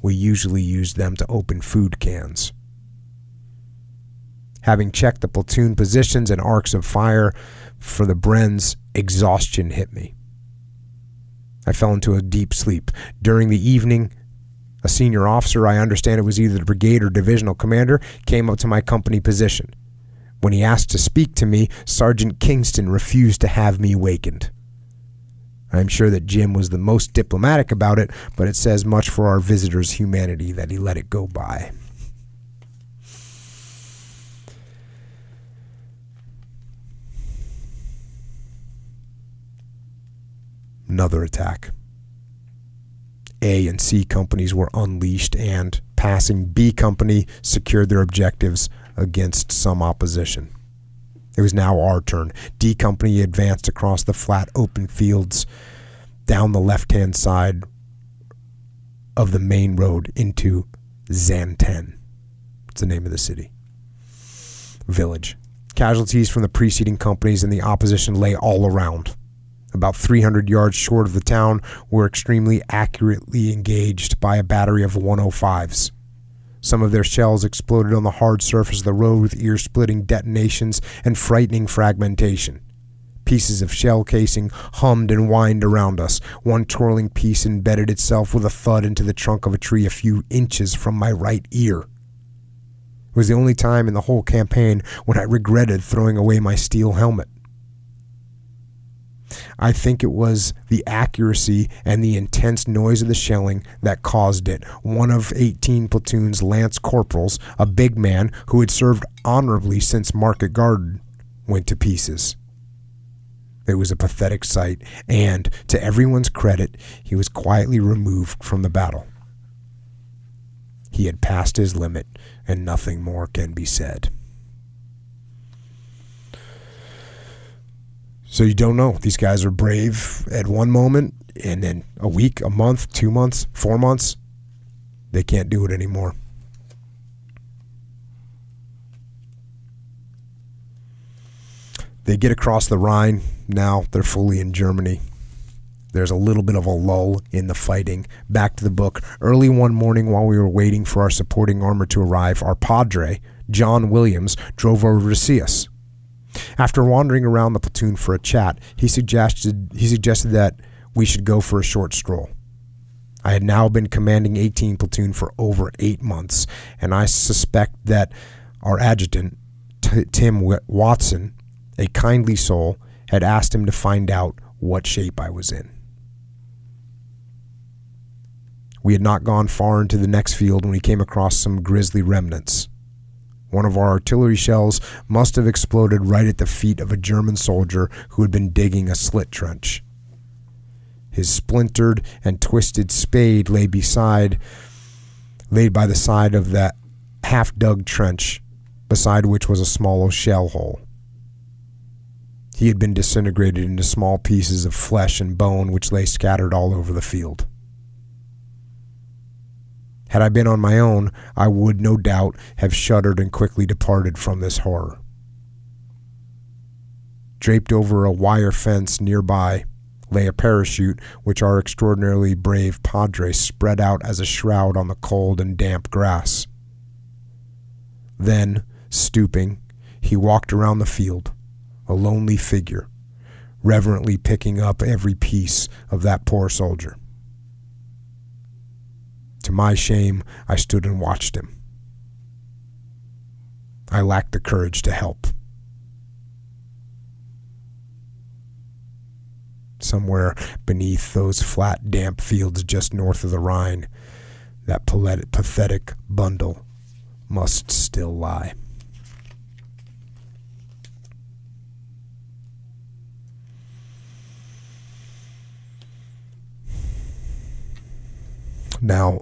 We usually used them to open food cans. Having checked the platoon positions and arcs of fire for the Brens, exhaustion hit me. I fell into a deep sleep. During the evening, a senior officer, I understand it was either the brigade or divisional commander, came up to my company position. When he asked to speak to me, Sergeant Kingston refused to have me wakened. I'm sure that Jim was the most diplomatic about it, but it says much for our visitor's humanity that he let it go by. Another attack. A and C companies were unleashed and, passing B company, secured their objectives against some opposition. It was now our turn. D company advanced across the flat open fields down the left-hand side of the main road into Xanten. It's the name of the city. Village. Casualties from the preceding companies and the opposition lay all around. About 300 yards short of the town, were extremely accurately engaged by a battery of 105s. Some of their shells exploded on the hard surface of the road with ear-splitting detonations and frightening fragmentation. Pieces of shell casing hummed and whined around us. One twirling piece embedded itself with a thud into the trunk of a tree a few inches from my right ear. It was the only time in the whole campaign when I regretted throwing away my steel helmet. I think it was the accuracy and the intense noise of the shelling that caused it. One of 18 platoon's Lance Corporals, a big man who had served honorably since Market Garden, went to pieces. It was a pathetic sight, and, to everyone's credit, he was quietly removed from the battle. He had passed his limit, and nothing more can be said. So you don't know. These guys are brave at one moment, and then a week, a month, 2 months, 4 months, They can't do it anymore. They get across the Rhine. Now they're fully in Germany. There's a little bit of a lull in the fighting. Back to the book. Early one morning while we were waiting for our supporting armor to arrive, our padre, John Williams, drove over to see us. After wandering around the platoon for a chat, he suggested that we should go for a short stroll. I had now been commanding 18 platoon for over 8 months, and I suspect that our adjutant, Tim Watson, a kindly soul, had asked him to find out what shape I was in. We had not gone far into the next field when we came across some grisly remnants. One of our artillery shells must have exploded right at the feet of a German soldier who had been digging a slit trench. His splintered and twisted spade lay by the side of that half-dug trench, beside which was a small shell hole. He had been disintegrated into small pieces of flesh and bone which lay scattered all over the field. Had I been on my own, I would, no doubt, have shuddered and quickly departed from this horror. Draped over a wire fence nearby lay a parachute which our extraordinarily brave padre spread out as a shroud on the cold and damp grass. Then, stooping, he walked around the field, a lonely figure, reverently picking up every piece of that poor soldier. To my shame, I stood and watched him. I lacked the courage to help. Somewhere beneath those flat, damp fields just north of the Rhine, that pathetic bundle must still lie. Now,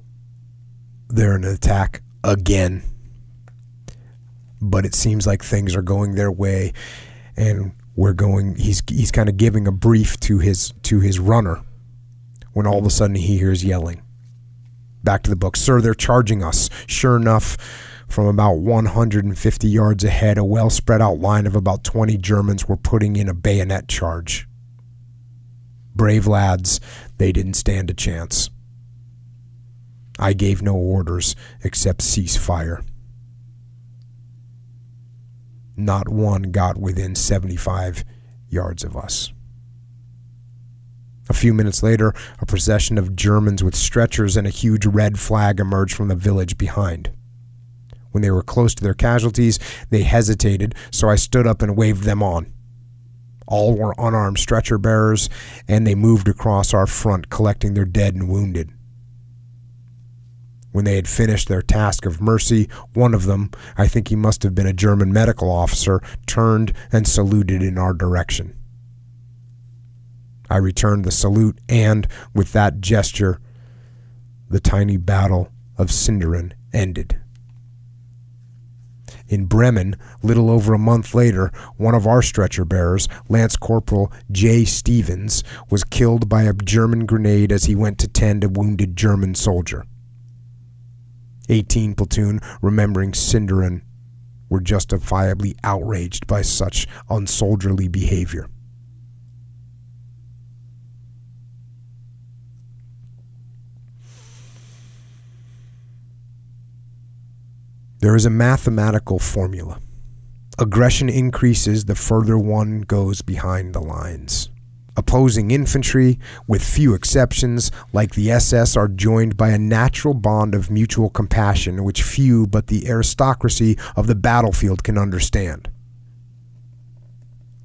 they're in an attack again, but it seems like things are going their way, and we're going. He's kind of giving a brief to his runner, when all of a sudden he hears yelling. Back to the book. Sir, they're charging us. Sure enough, from about 150 yards ahead, a well spread out line of about 20 Germans were putting in a bayonet charge. Brave lads, they didn't stand a chance. I gave no orders except cease fire. Not one got within 75 yards of us. A few minutes later, a procession of Germans with stretchers and a huge red flag emerged from the village behind. When they were close to their casualties, they hesitated, so I stood up and waved them on. All were unarmed stretcher bearers, and they moved across our front, collecting their dead and wounded. When they had finished their task of mercy, one of them, I think he must have been a German medical officer, turned and saluted in our direction. I returned the salute, and with that gesture, the tiny battle of Sindarin ended. In Bremen, little over a month later, one of our stretcher bearers, Lance Corporal J. Stevens, was killed by a German grenade as he went to tend a wounded German soldier. 18 platoon, remembering Sindarin, were justifiably outraged by such unsoldierly behavior. There is a mathematical formula. Aggression increases the further one goes behind the lines. Opposing infantry, with few exceptions, like the SS, are joined by a natural bond of mutual compassion which few but the aristocracy of the battlefield can understand.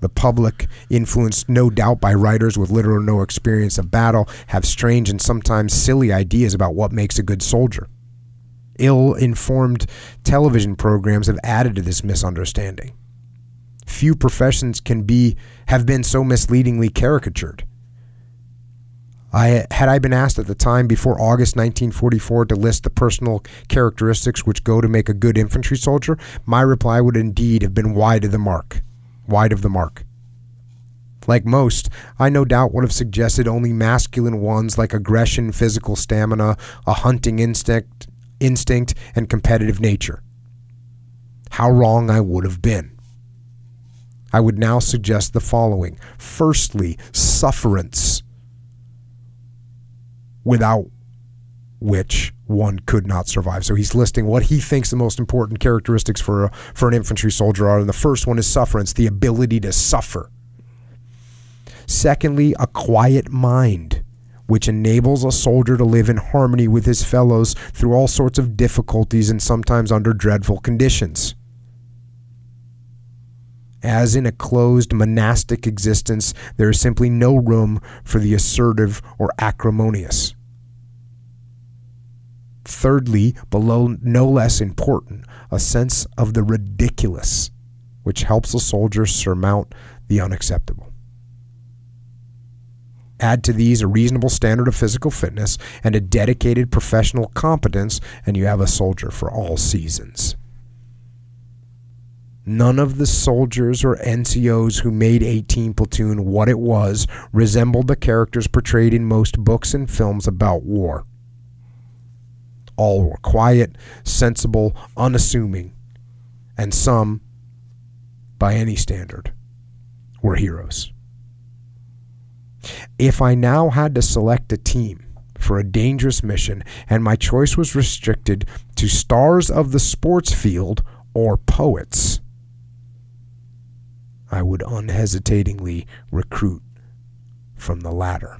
The public, influenced no doubt by writers with little or no experience of battle, have strange and sometimes silly ideas about what makes a good soldier. Ill-informed television programs have added to this misunderstanding. Few professions have been so misleadingly caricatured. Had I been asked at the time before August 1944 to list the personal characteristics which go to make a good infantry soldier, my reply would indeed have been wide of the mark. Like most, I no doubt would have suggested only masculine ones like aggression, physical stamina, a hunting instinct, instinct, and competitive nature. How wrong I would have been. I would now suggest the following. Firstly, sufferance, without which one could not survive. So he's listing what he thinks the most important characteristics for an infantry soldier are, and the first one is sufferance, the ability to suffer. Secondly, a quiet mind, which enables a soldier to live in harmony with his fellows through all sorts of difficulties and sometimes under dreadful conditions. As in a closed monastic existence, there is simply no room for the assertive or acrimonious. Thirdly, below no less important, a sense of the ridiculous, which helps a soldier surmount the unacceptable. Add to these a reasonable standard of physical fitness and a dedicated professional competence, and you have a soldier for all seasons. None of the soldiers or NCOs who made 18 Platoon what it was resembled the characters portrayed in most books and films about war. All were quiet, sensible, unassuming, and some, by any standard, were heroes. If I now had to select a team for a dangerous mission, and my choice was restricted to stars of the sports field or poets, I would unhesitatingly recruit from the latter.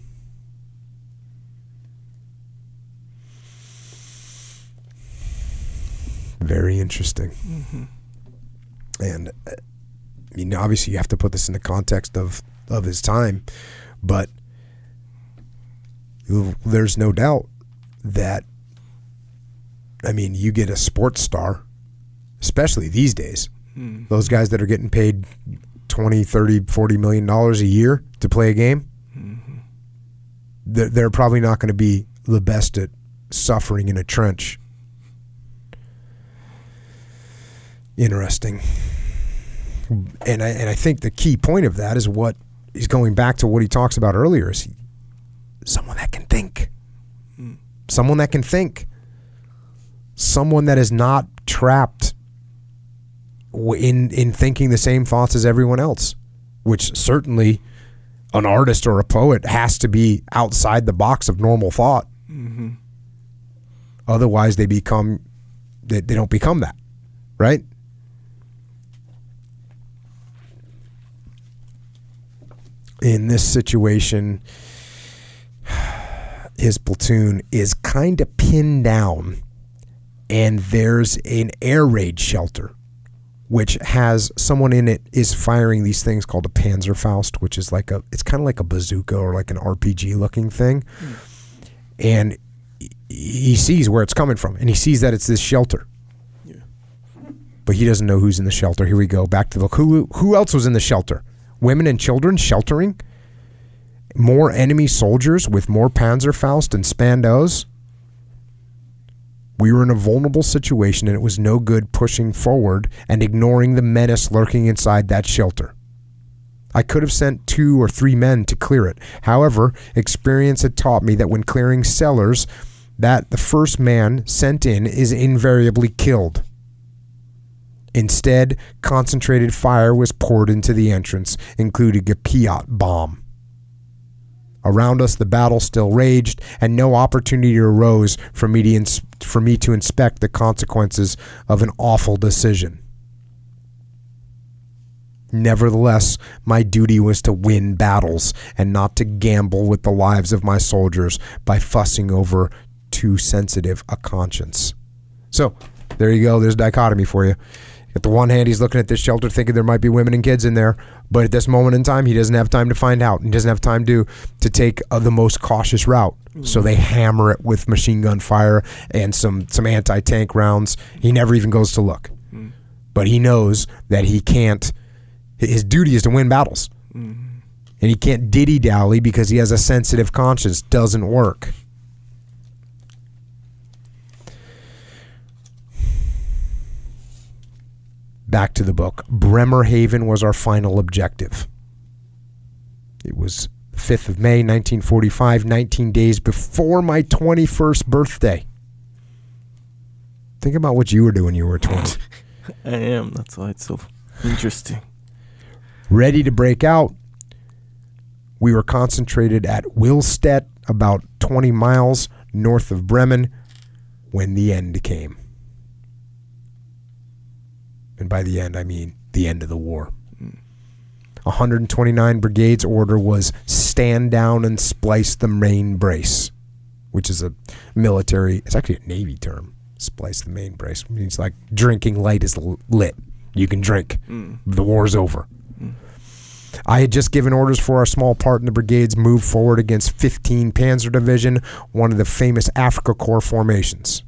Very interesting. Mm-hmm. And I mean, obviously you have to put this in the context of his time, but there's no doubt that, I mean, you get a sports star, especially these days, those guys that are getting paid $20, $30, $40 million a year to play a game, they're probably not going to be the best at suffering in a trench. Interesting. And I think the key point of that is what he's going back to, what he talks about earlier, is someone that can think. Someone that can think. Someone that is not trapped in thinking the same thoughts as everyone else, which certainly an artist or a poet has to be outside the box of normal thought. Mm-hmm. Otherwise they don't become that. Right? In this situation, his platoon is kind of pinned down, and there's an air raid shelter, which has someone in it is firing these things called a Panzerfaust, which is like it's kind of like a bazooka or like an RPG looking thing. And he sees where it's coming from, and he sees that it's this shelter. But he doesn't know who's in the shelter. Here we go. Back to the book. Who else was in the shelter? Women and children sheltering? More enemy soldiers with more Panzerfaust and Spandos? We were in a vulnerable situation, and it was no good pushing forward and ignoring the menace lurking inside that shelter. I could have sent 2 or 3 men to clear it. However, experience had taught me that when clearing cellars, that the first man sent in is invariably killed. Instead, concentrated fire was poured into the entrance, including a Piat bomb. Around us, the battle still raged, and no opportunity arose for me to inspect the consequences of an awful decision. Nevertheless, my duty was to win battles and not to gamble with the lives of my soldiers by fussing over too sensitive a conscience. So, there you go. There's a dichotomy for you. At the one hand, he's looking at this shelter thinking there might be women and kids in there, but at this moment in time, he doesn't have time to find out. He doesn't have time to take the most cautious route. Mm-hmm. So they hammer it with machine gun fire and some anti-tank rounds. He never even goes to look. Mm-hmm. But he knows that he can't. His duty is to win battles. Mm-hmm. And he can't diddy-dally because he has a sensitive conscience. Doesn't work. Back to the book. Bremerhaven was our final objective. It was 5th of May, 1945, 19 days before my 21st birthday. Think about what you were doing when you were 20. I am. That's why it's so interesting. Ready to break out. We were concentrated at Willstedt, about 20 miles north of Bremen, when the end came. And by the end, I mean the end of the war. 129 Brigade's order was stand down and splice the main brace, which is a military, it's actually a Navy term, splice the main brace. It means like drinking light is lit. You can drink. The war's over. I had just given orders for our small part in the brigade's move forward against 15 Panzer Division, one of the famous Africa Corps formations.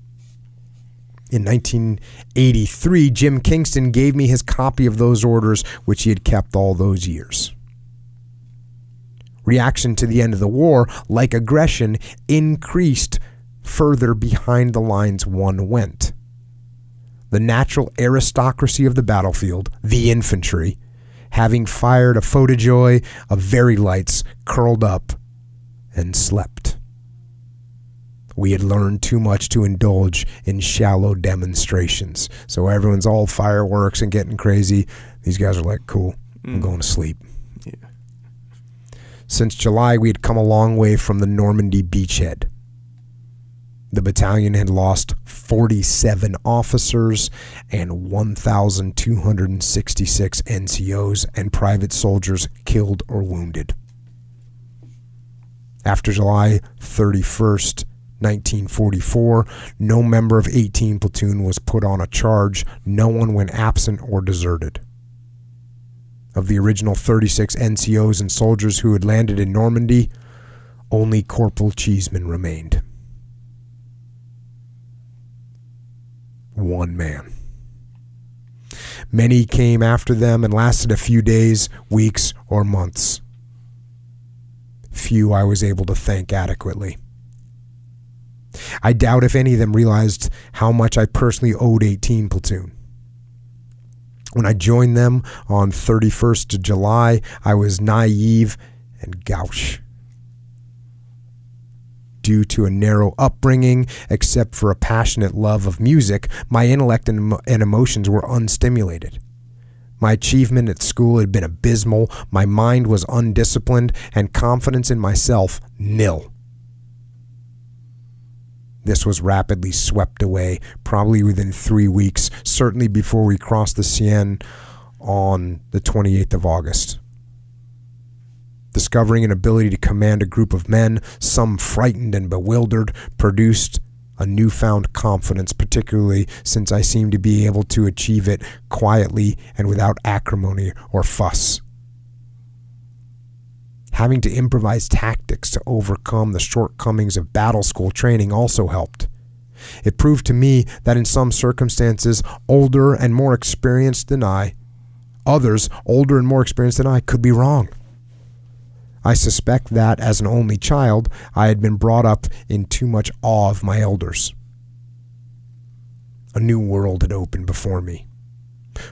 In 1983, Jim Kingston gave me his copy of those orders, which he had kept all those years. Reaction to the end of the war, like aggression, increased further behind the lines one went. The natural aristocracy of the battlefield, the infantry, having fired a feu de joie of very lights, curled up and slept. We had learned too much to indulge in shallow demonstrations. So everyone's all fireworks and getting crazy. These guys are like, cool, I'm going to sleep. Yeah. Since July, we had come a long way from the Normandy beachhead. The battalion had lost 47 officers and 1,266 NCOs and private soldiers killed or wounded. After July 31st, 1944, no member of 18 Platoon was put on a charge. No one went absent or deserted. Of the original 36 NCOs and soldiers who had landed in Normandy, only Corporal Cheeseman remained. One man. Many came after them and lasted a few days, weeks, or months. Few I was able to thank adequately. I doubt if any of them realized how much I personally owed 18 Platoon. When I joined them on 31st of July, I was naive and gauche. Due to a narrow upbringing, except for a passionate love of music, my intellect and emotions were unstimulated. My achievement at school had been abysmal, my mind was undisciplined, and confidence in myself, nil. This was rapidly swept away, probably within 3 weeks, certainly before we crossed the Seine on the 28th of August. Discovering an ability to command a group of men, some frightened and bewildered, produced a newfound confidence, particularly since I seemed to be able to achieve it quietly and without acrimony or fuss. Having to improvise tactics to overcome the shortcomings of battle school training also helped. It proved to me that in some circumstances, older and more experienced than I, others older and more experienced than I, could be wrong. I suspect that, as an only child, I had been brought up in too much awe of my elders. A new world had opened before me.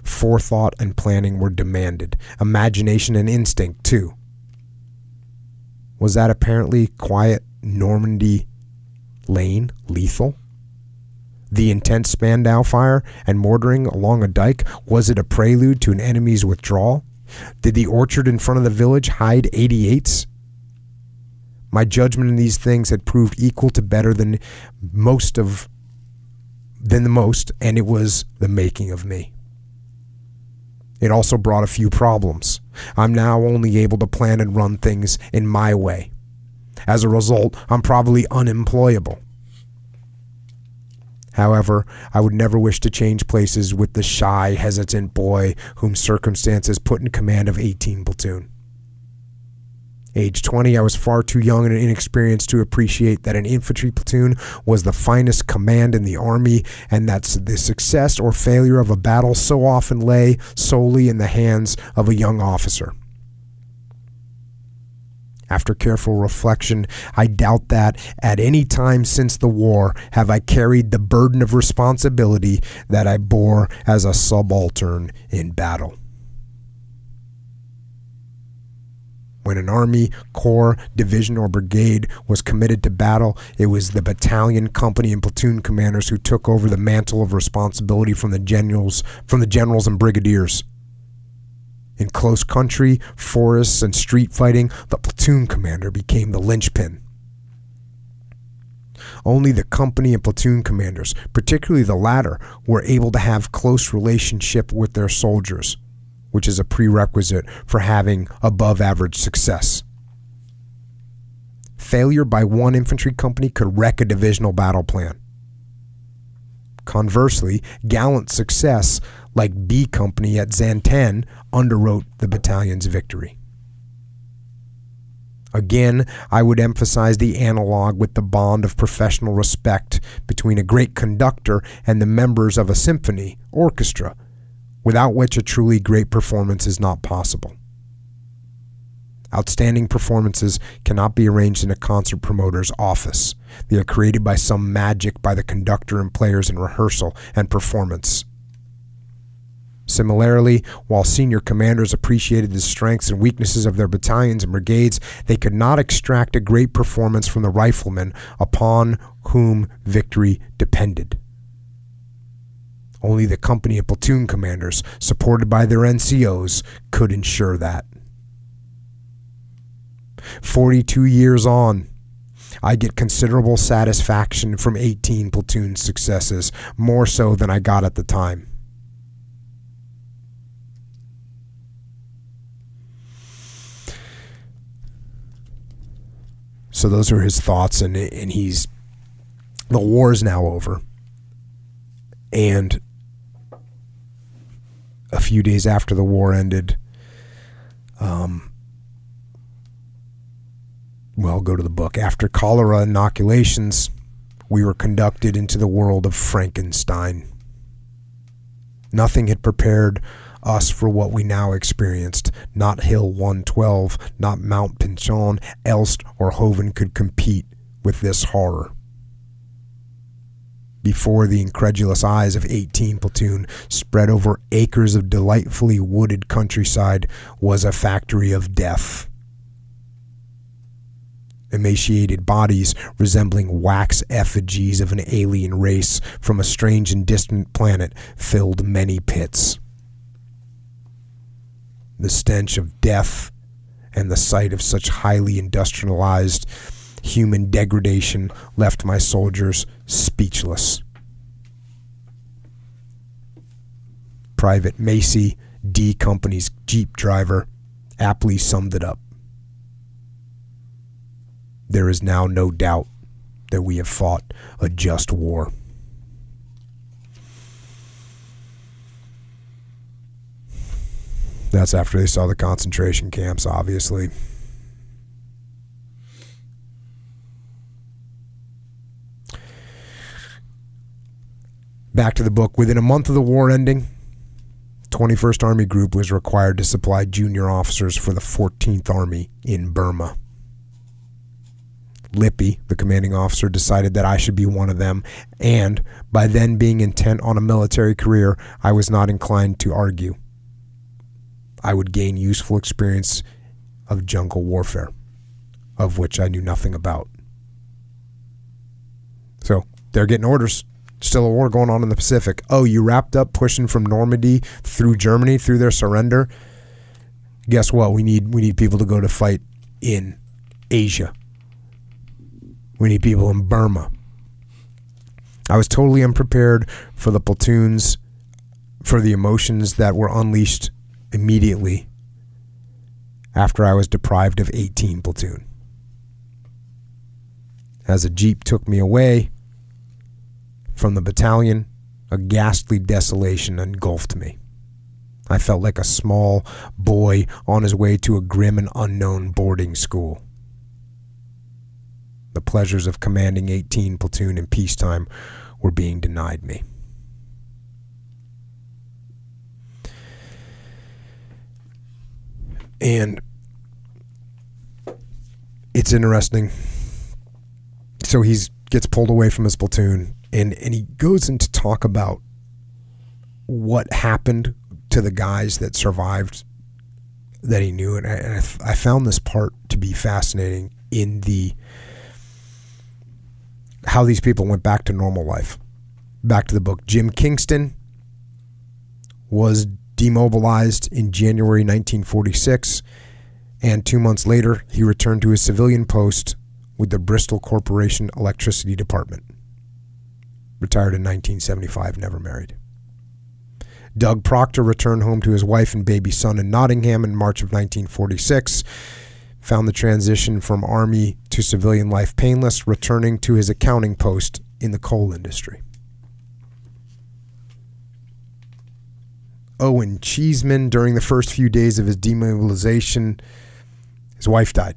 Forethought and planning were demanded. Imagination and instinct, too. Was that apparently quiet Normandy lane lethal? The intense Spandau fire and mortaring along a dike, was it a prelude to an enemy's withdrawal? Did the orchard in front of the village hide 88s? My judgment in these things had proved equal to better than the most, and it was the making of me. It also brought a few problems. I'm now only able to plan and run things in my way. As a result, I'm probably unemployable. However, I would never wish to change places with the shy, hesitant boy whom circumstances put in command of 18 Platoon. Age 20, I was far too young and inexperienced to appreciate that an infantry platoon was the finest command in the army, and that the success or failure of a battle so often lay solely in the hands of a young officer. After careful reflection, I doubt that at any time since the war have I carried the burden of responsibility that I bore as a subaltern in battle. When an army, corps, division, or brigade was committed to battle, it was the battalion, company, and platoon commanders who took over the mantle of responsibility from the generals and brigadiers. In close country, forests, and street fighting, the platoon commander became the linchpin. Only the company and platoon commanders, particularly the latter, were able to have close relationship with their soldiers, which is a prerequisite for having above-average success. Failure by one infantry company could wreck a divisional battle plan. Conversely, gallant success, like B Company at Zantan, underwrote the battalion's victory. Again, I would emphasize the analog with the bond of professional respect between a great conductor and the members of a symphony, orchestra, without which a truly great performance is not possible. Outstanding performances cannot be arranged in a concert promoter's office. They are created by some magic by the conductor and players in rehearsal and performance. Similarly, while senior commanders appreciated the strengths and weaknesses of their battalions and brigades, they could not extract a great performance from the riflemen upon whom victory depended. Only the company and platoon commanders, supported by their NCOs, could ensure that. 42 years on, I get considerable satisfaction from 18 platoon successes, more so than I got at the time. So those are his thoughts, and he's, the war is now over. And a few days after the war ended, go to the book. After cholera inoculations, we were conducted into the world of Frankenstein. Nothing had prepared us for what we now experienced. Not Hill 112, not Mount Pinchon, Elst, or Hoven could compete with this horror. Before the incredulous eyes of 18 platoon, spread over acres of delightfully wooded countryside, was a factory of death. Emaciated bodies resembling wax effigies of an alien race from a strange and distant planet filled many pits. The stench of death and the sight of such highly industrialized human degradation left my soldiers speechless. Private Macy, D Company's jeep driver, aptly summed it up. There is now no doubt that we have fought a just war. That's after they saw the concentration camps, obviously. Back to the book. Within a month of the war ending, 21st Army Group was required to supply junior officers for the 14th Army in Burma. Lippy, the commanding officer, decided that I should be one of them, and by then being intent on a military career, I was not inclined to argue. I would gain useful experience of jungle warfare, of which I knew nothing about. So, they're getting orders. Still a war going on in the Pacific. Oh, you wrapped up pushing from Normandy through Germany through their surrender. Guess what? We need people to go to fight in Asia. We need people in Burma. I was totally unprepared for the platoons, for the emotions that were unleashed immediately after I was deprived of 18 platoon. As a jeep took me away from the battalion, a ghastly desolation engulfed me. I felt like a small boy on his way to a grim and unknown boarding school. The pleasures of commanding 18 platoon in peacetime were being denied me. And it's interesting. So he gets pulled away from his platoon, and he goes in to talk about what happened to the guys that survived that he knew. And I found this part to be fascinating in the how these people went back to normal life, back to the book. Jim Kingston was demobilized in January 1946, and 2 months later he returned to his civilian post with the Bristol Corporation Electricity Department. Retired in 1975, never married. Doug Proctor returned home to his wife and baby son in Nottingham in March of 1946. Found the transition from Army to civilian life painless, returning to his accounting post in the coal industry. Owen Cheeseman, during the first few days of his demobilization, his wife died.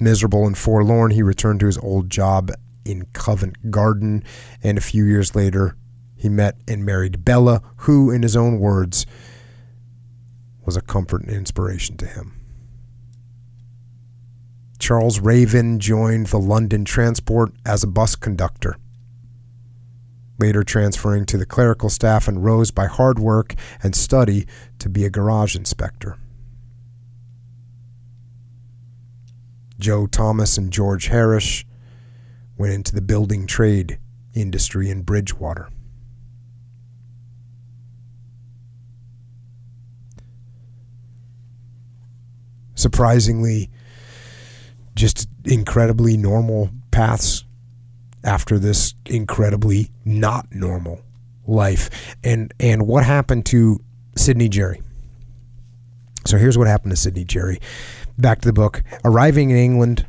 Miserable and forlorn, he returned to his old job in Covent Garden, and a few years later, he met and married Bella, who, in his own words, was a comfort and inspiration to him. Charles Raven joined the London Transport as a bus conductor, later transferring to the clerical staff, and rose by hard work and study to be a garage inspector. Joe Thomas and George Harris went into the building trade industry in Bridgewater. Surprisingly, just incredibly normal paths after this incredibly not normal life. And what happened to Sydney Jary? So here's what happened to Sydney Jary. Back to the book. Arriving in England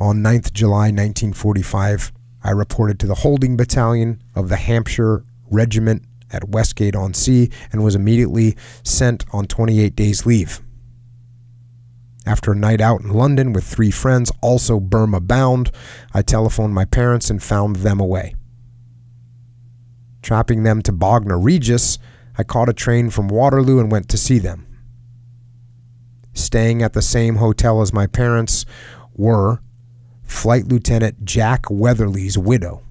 on 9th July 1945, I reported to the holding battalion of the Hampshire Regiment at Westgate-on-Sea and was immediately sent on 28 days leave. After a night out in London with three friends, also Burma bound, I telephoned my parents and found them away. Trapping them to Bognor Regis, I caught a train from Waterloo and went to see them. Staying at the same hotel as my parents were Flight Lieutenant Jack Weatherly's widow,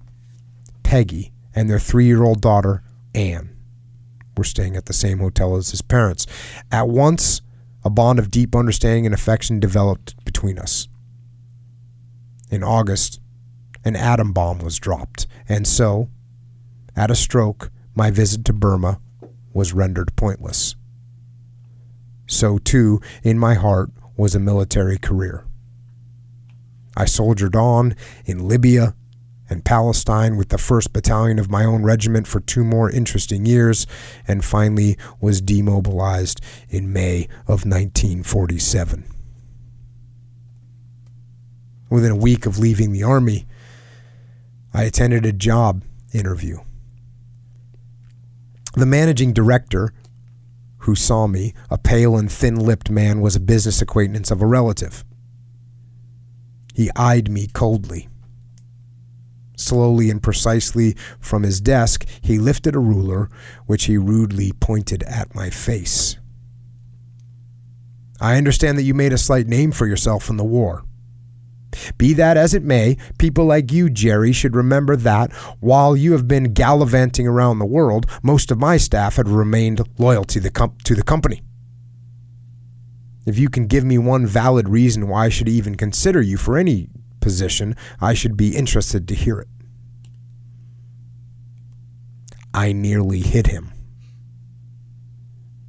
Peggy, and their three-year-old daughter, Anne. Were staying at the same hotel as his parents. At once, a bond of deep understanding and affection developed between us. In August, an atom bomb was dropped, and so, at a stroke, my visit to Burma was rendered pointless. So too, in my heart, was a military career. I soldiered on in Libya and Palestine with the 1st Battalion of my own regiment for 2 more interesting years, and finally was demobilized in May of 1947. Within a week of leaving the Army, I attended a job interview. The managing director who saw me, a pale and thin-lipped man, was a business acquaintance of a relative. He eyed me coldly. Slowly and precisely from his desk, he lifted a ruler, which he rudely pointed at my face. I understand that you made a slight name for yourself in the war. Be that as it may, people like you, Jerry, should remember that while you have been gallivanting around the world, most of my staff had remained loyal to the company. If you can give me one valid reason why I should even consider you for any position, I should be interested to hear it. I nearly hit him.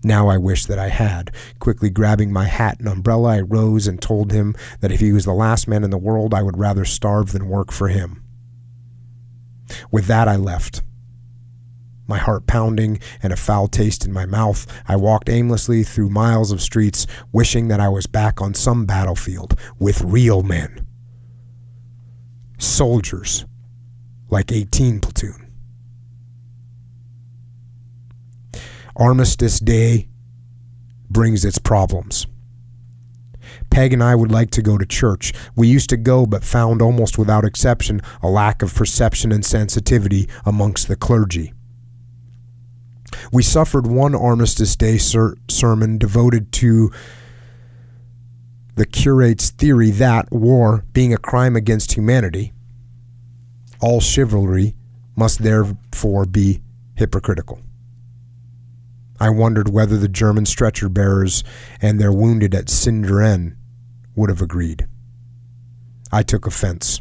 Now I wish that I had. Quickly grabbing my hat and umbrella, I rose and told him that if he was the last man in the world, I would rather starve than work for him. With that, I left. My heart pounding and a foul taste in my mouth, I walked aimlessly through miles of streets, wishing that I was back on some battlefield with real men. Soldiers like 18 platoon. Armistice Day brings its problems. Peg and I would like to go to church. We used to go, but found almost without exception a lack of perception and sensitivity amongst the clergy. We suffered one Armistice Day sermon devoted to the curate's theory that war, being a crime against humanity, all chivalry must therefore be hypocritical. I wondered whether the German stretcher bearers and their wounded at Cinder End would have agreed. I took offense.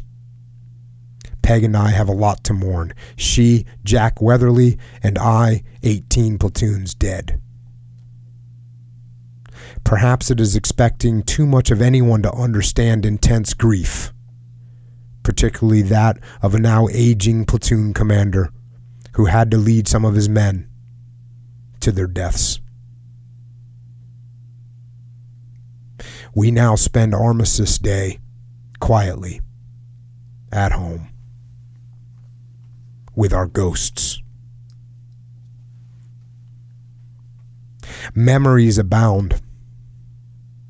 Peg and I have a lot to mourn. She, Jack Weatherly, and I, 18 platoons dead. Perhaps it is expecting too much of anyone to understand intense grief, particularly that of a now aging platoon commander who had to lead some of his men to their deaths. We now spend Armistice Day quietly at home with our ghosts. Memories abound.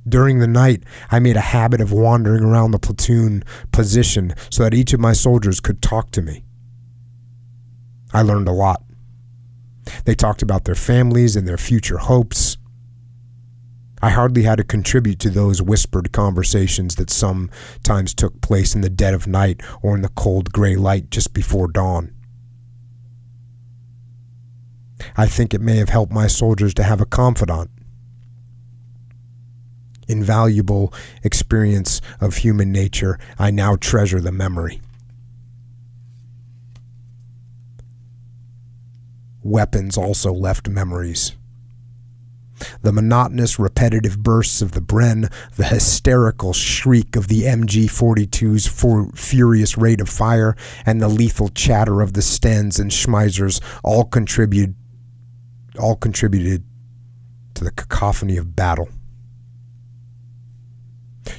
During the night, I made a habit of wandering around the platoon position so that each of my soldiers could talk to me. I learned a lot. They talked about their families and their future hopes. I hardly had to contribute to those whispered conversations that sometimes took place in the dead of night or in the cold gray light just before dawn. I think it may have helped my soldiers to have a confidant. Invaluable experience of human nature, I now treasure the memory. Weapons also left memories. The monotonous, repetitive bursts of the Bren, the hysterical shriek of the MG-42's furious rate of fire, and the lethal chatter of the Stens and Schmeisers all contributed to the cacophony of battle.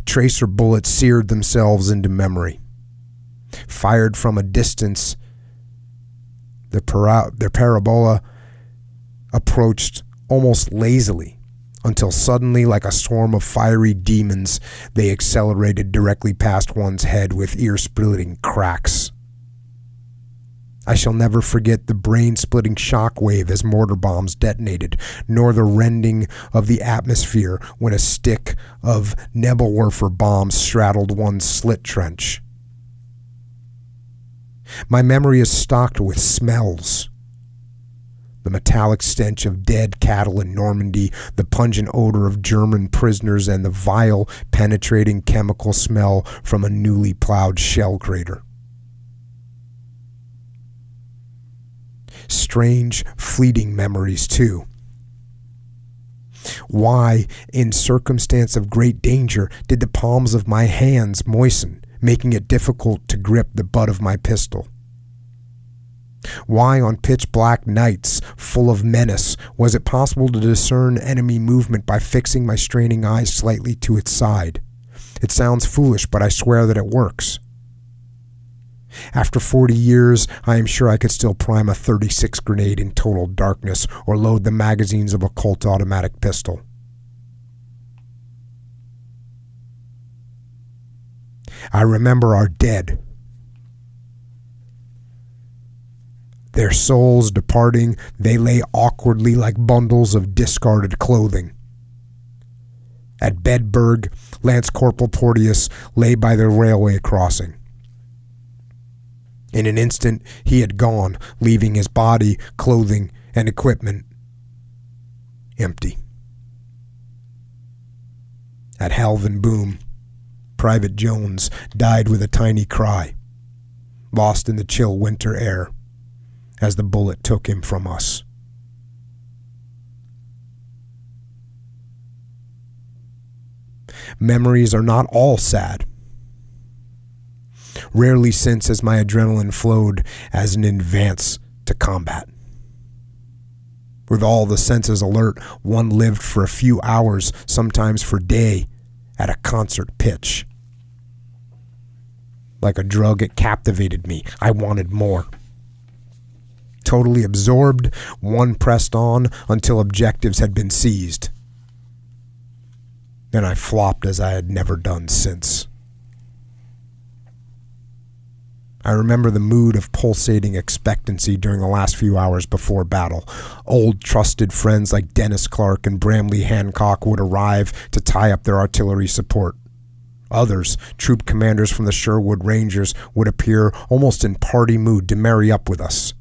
Tracer bullets seared themselves into memory. Fired from a distance, their parabola approached almost lazily, until suddenly, like a swarm of fiery demons, they accelerated directly past one's head with ear-splitting cracks. I shall never forget the brain-splitting shockwave as mortar bombs detonated, nor the rending of the atmosphere when a stick of Nebelwerfer bombs straddled one's slit trench. My memory is stocked with smells. The metallic stench of dead cattle in Normandy, the pungent odor of German prisoners, and the vile, penetrating chemical smell from a newly plowed shell crater. Strange, fleeting memories, too. Why, in circumstance of great danger, did the palms of my hands moisten, making it difficult to grip the butt of my pistol? Why, on pitch-black nights full of menace, was it possible to discern enemy movement by fixing my straining eyes slightly to its side? It sounds foolish, but I swear that it works. After 40 years, I am sure I could still prime a .36 grenade in total darkness or load the magazines of a Colt automatic pistol. I remember our dead. Their souls departing, they lay awkwardly like bundles of discarded clothing. At Bedburg, Lance Corporal Porteous lay by the railway crossing. In an instant, he had gone, leaving his body, clothing, and equipment empty. At Halvin Boom, Private Jones died with a tiny cry, lost in the chill winter air, as the bullet took him from us. Memories are not all sad. Rarely since has my adrenaline flowed as an advance to combat. With all the senses alert, one lived for a few hours, sometimes for a day, at a concert pitch. Like a drug, it captivated me. I wanted more. Totally absorbed, one pressed on until objectives had been seized. Then I flopped as I had never done since. I remember the mood of pulsating expectancy during the last few hours before battle. Old trusted friends like Dennis Clark and Bramley Hancock would arrive to tie up their artillery support. Others, troop commanders from the Sherwood Rangers, would appear almost in party mood to marry up with us.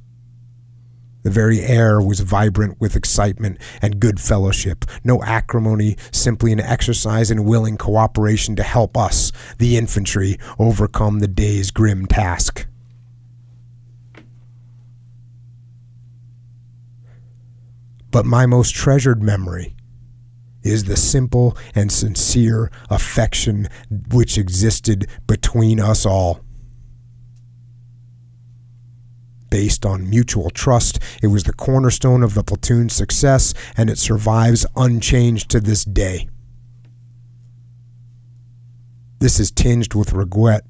The very air was vibrant with excitement and good fellowship. No acrimony, simply an exercise in willing cooperation to help us, the infantry, overcome the day's grim task. But my most treasured memory is the simple and sincere affection which existed between us all. Based on mutual trust, it was the cornerstone of the platoon's success, and it survives unchanged to this day. This is tinged with regret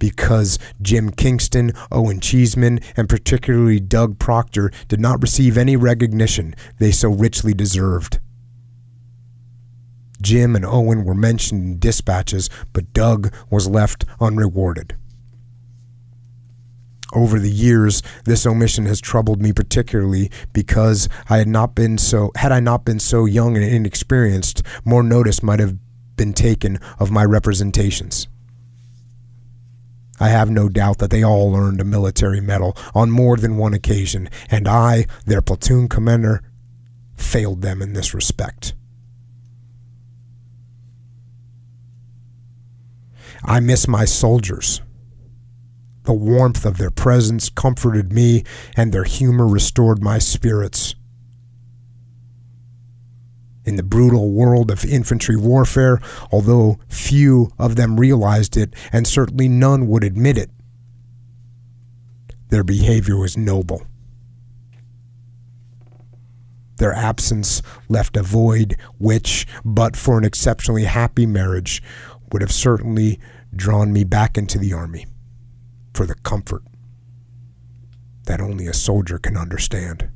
because Jim Kingston, Owen Cheeseman, and particularly Doug Proctor did not receive any recognition they so richly deserved. Jim and Owen were mentioned in dispatches, but Doug was left unrewarded. Over the years, this omission has troubled me particularly because had I not been so young and inexperienced, more notice might have been taken of my representations. I have no doubt that they all earned a military medal on more than one occasion, and I, their platoon commander, failed them in this respect. I miss my soldiers. The warmth of their presence comforted me, and their humor restored my spirits. In the brutal world of infantry warfare, although few of them realized it, and certainly none would admit it, their behavior was noble. Their absence left a void which, but for an exceptionally happy marriage, would have certainly drawn me back into the Army for the comfort that only a soldier can understand.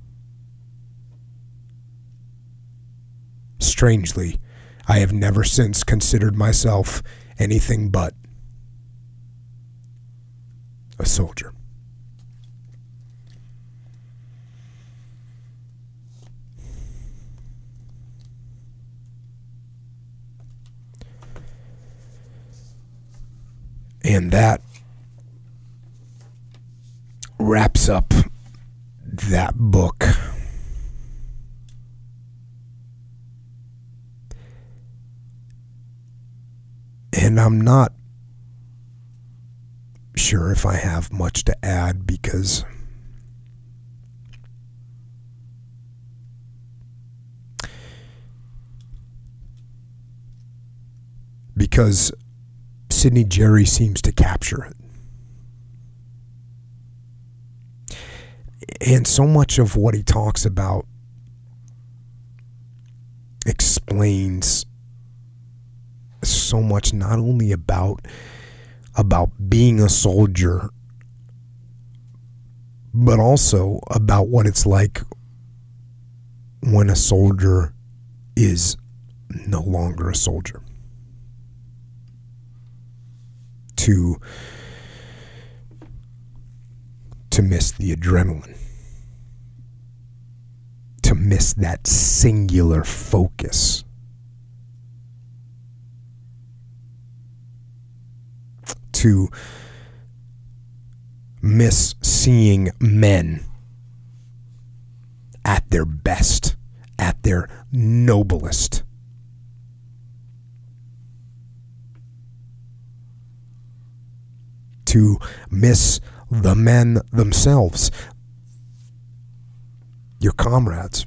Strangely, I have never since considered myself anything but a soldier. And that wraps up that book. And I'm not sure if I have much to add because Sydney Jary seems to capture it. And so much of what he talks about explains so much, not only about being a soldier, but also about what it's like when a soldier is no longer a soldier. To miss the adrenaline, to miss that singular focus, to miss seeing men at their best, at their noblest. To miss the men themselves, your comrades,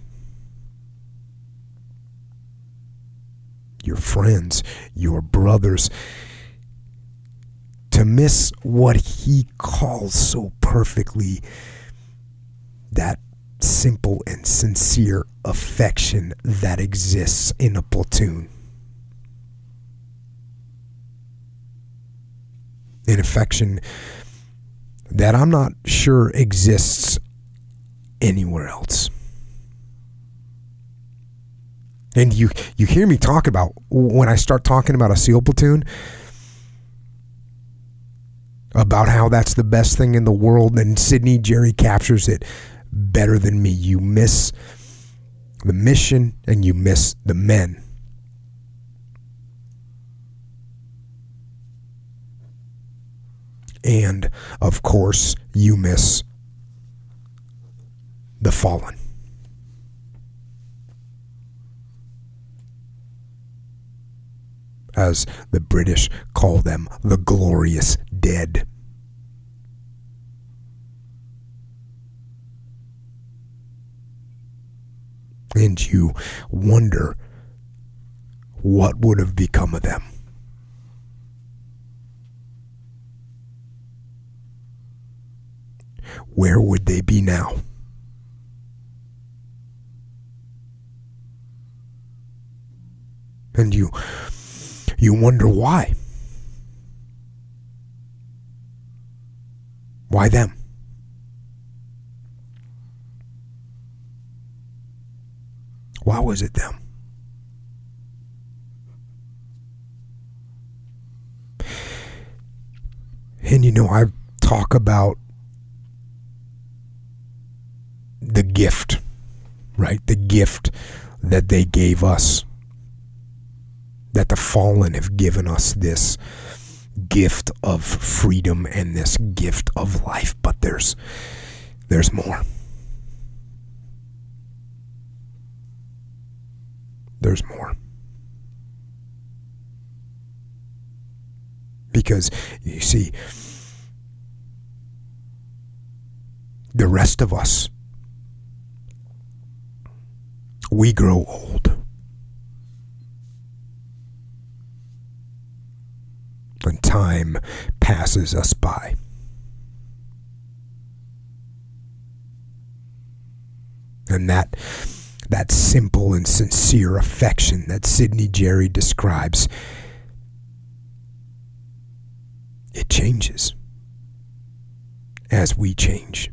your friends, your brothers, to miss what he calls so perfectly that simple and sincere affection that exists in a platoon. An affection that I'm not sure exists anywhere else. And you hear me talk about, when I start talking about a SEAL platoon, about how that's the best thing in the world, and Sydney Jary captures it better than me. You miss the mission and you miss the men. And, of course, you miss the fallen. As the British call them, the glorious dead. And you wonder what would have become of them. Where would they be now? And you wonder why. Why them? Why was it them? And I talk about the gift, right? The gift that they gave us, that the fallen have given us, this gift of freedom and this gift of life. But there's more. There's more. Because, you see, the rest of us, we grow old. And time passes us by. And that simple and sincere affection that Sydney Jary describes, it changes as we change.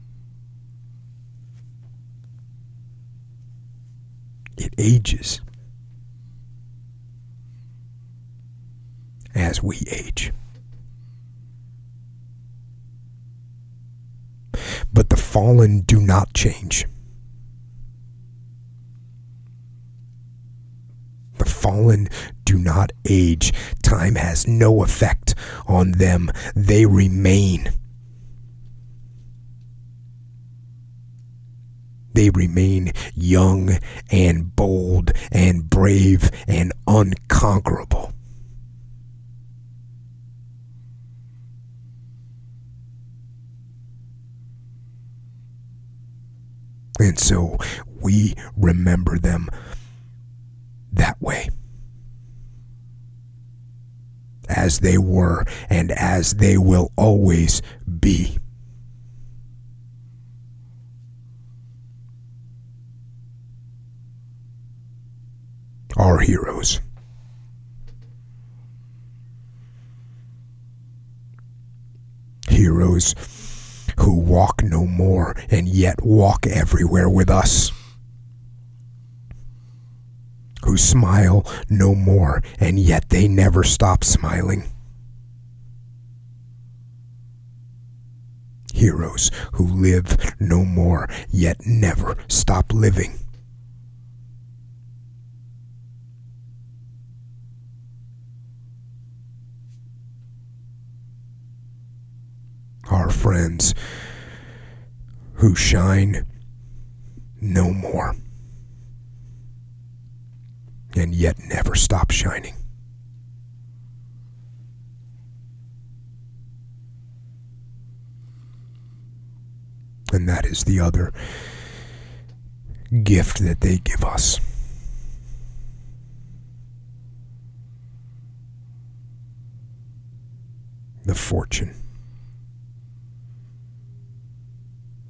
It ages as we age. But the fallen do not change. The fallen do not age. Time has no effect on them. They remain. They remain young and bold and brave and unconquerable. And so we remember them that way. As they were and as they will always be. Our heroes. Heroes who walk no more and yet walk everywhere with us. Who smile no more, and yet they never stop smiling. Heroes who live no more, yet never stop living. Our friends who shine no more, and yet never stop shining. And that is the other gift that they give us. The fortune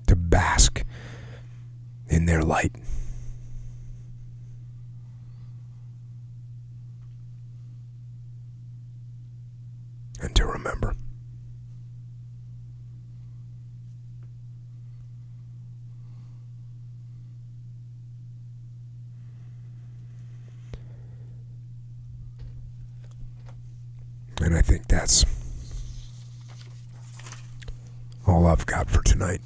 to bask in their light. And to remember. And I think that's all I've got for tonight.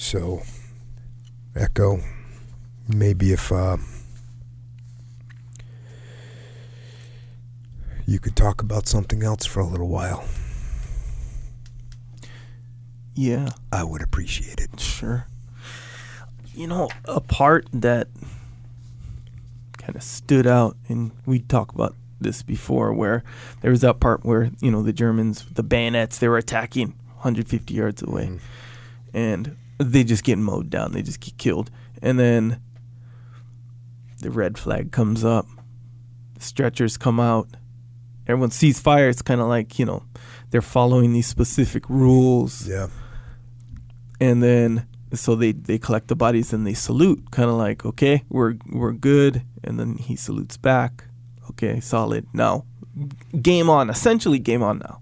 So, Echo. Maybe if you could talk about something else for a little while. Yeah. I would appreciate it. Sure. You know, a part that kind of stood out, and we talked about this before, where there was that part where, you know, the Germans, the bayonets, they were attacking 150 yards away. Mm. And they just get mowed down. They just get killed. And then the red flag comes up. The stretchers come out. Everyone sees fire. It's kind of like, you know, they're following these specific rules. Yeah. And then, so they collect the bodies and they salute, kind of like, okay, we're good. And then he salutes back. Okay, solid. Now, game on. Essentially, game on now.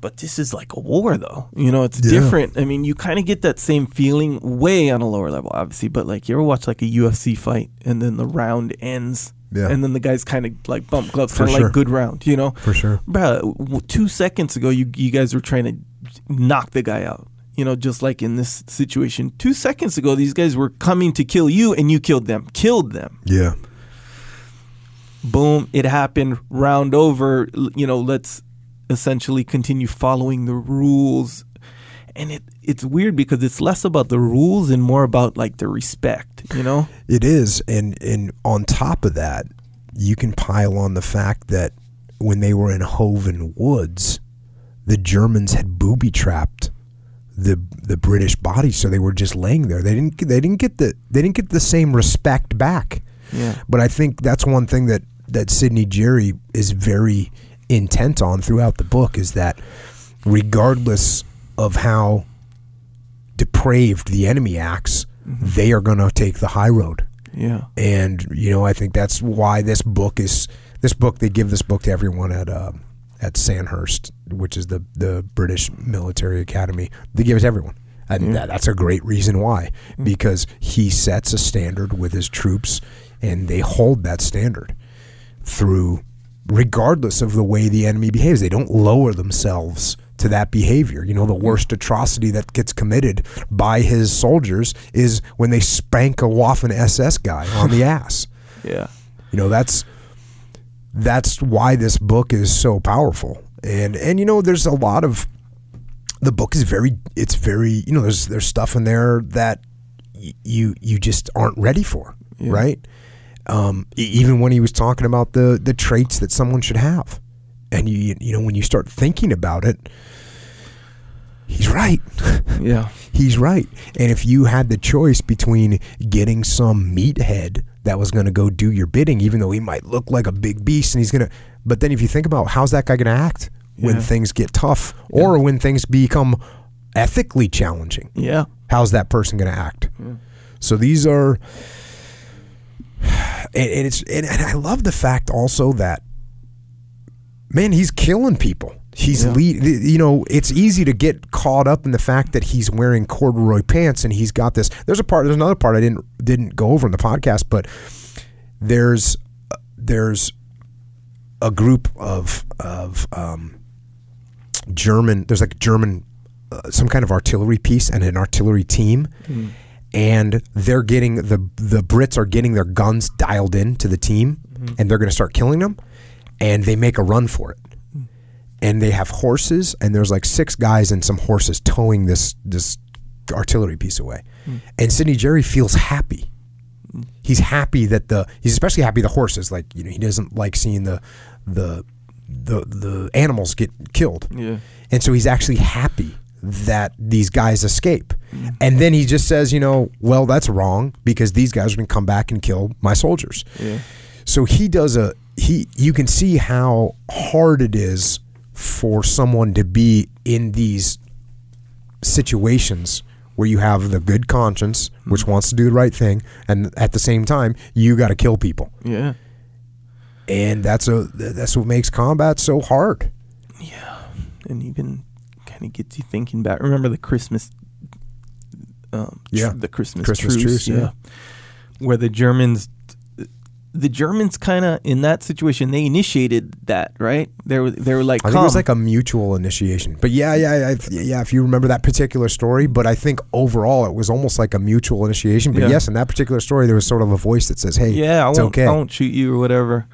But this is like a war, though. You know, it's different. I mean, you kind of get that same feeling way on a lower level, obviously. But, like, you ever watch, like, a UFC fight and then the round ends? Yeah. And then the guys kind of like bump gloves, kind of like good round, you know? For sure. Bro, 2 seconds ago, you guys were trying to knock the guy out, you know, just like in this situation. 2 seconds ago, these guys were coming to kill you, and you killed them. Yeah. Boom, it happened, round over, you know, let's essentially continue following the rules. And it's weird because it's less about the rules and more about, like, the respect, you know? It is. And on top of that, you can pile on the fact that when they were in Hoven Woods, the Germans had booby-trapped the British body, so they were just laying there. They didn't get the same respect back. Yeah. But I think that's one thing that Sydney Jary is very intent on throughout the book, is that regardless of how depraved the enemy acts, mm-hmm. they are going to take the high road. Yeah. And, you know, I think that's why they give this book to everyone at Sandhurst, which is the British Military Academy. They give it to everyone. And that's a great reason why, mm-hmm. because he sets a standard with his troops, and they hold that standard through, regardless of the way the enemy behaves. They don't lower themselves to that behavior. You know, the worst atrocity that gets committed by his soldiers is when they spank a Waffen SS guy on the ass. Yeah. You know, that's why this book is so powerful. And you know, there's a lot of, the book is very, you know, there's stuff in there that you just aren't ready for, right? Even when he was talking about the traits that someone should have. And you know, when you start thinking about it, he's right. Yeah. He's right. And if you had the choice between getting some meathead that was going to go do your bidding, even though he might look like a big beast and he's going to, but then if you think about how's that guy going to act when things get tough or when things become ethically challenging, how's that person going to act? Yeah. So these are, and I love the fact also that, man, he's killing people. He's you know, it's easy to get caught up in the fact that he's wearing corduroy pants and he's got this. There's another part I didn't go over in the podcast, but there's a group of German. There's like German, some kind of artillery piece and an artillery team, and they're getting the Brits are getting their guns dialed in to the team, and they're going to start killing them. And they make a run for it. And they have horses, and there's like 6 guys and some horses towing this artillery piece away. And Sydney Jary feels happy. He's happy that he's especially happy the horses, like, you know, he doesn't like seeing the animals get killed. Yeah. And so he's actually happy that these guys escape. And then he just says, you know, well, that's wrong because these guys are going to come back and kill my soldiers. Yeah. So he does you can see how hard it is for someone to be in these situations where you have the good conscience, which wants to do the right thing, and at the same time, you got to kill people. Yeah. And that's what makes combat so hard. Yeah. And even kind of gets you thinking back. Remember the Christmas the Christmas truce, where the Germans the Germans kind of, in that situation, they initiated that, right? They were like, I think it was like a mutual initiation. But yeah, if you remember that particular story, but I think overall it was almost like a mutual initiation. But yes, in that particular story, there was sort of a voice that says, hey, I won't shoot you or whatever.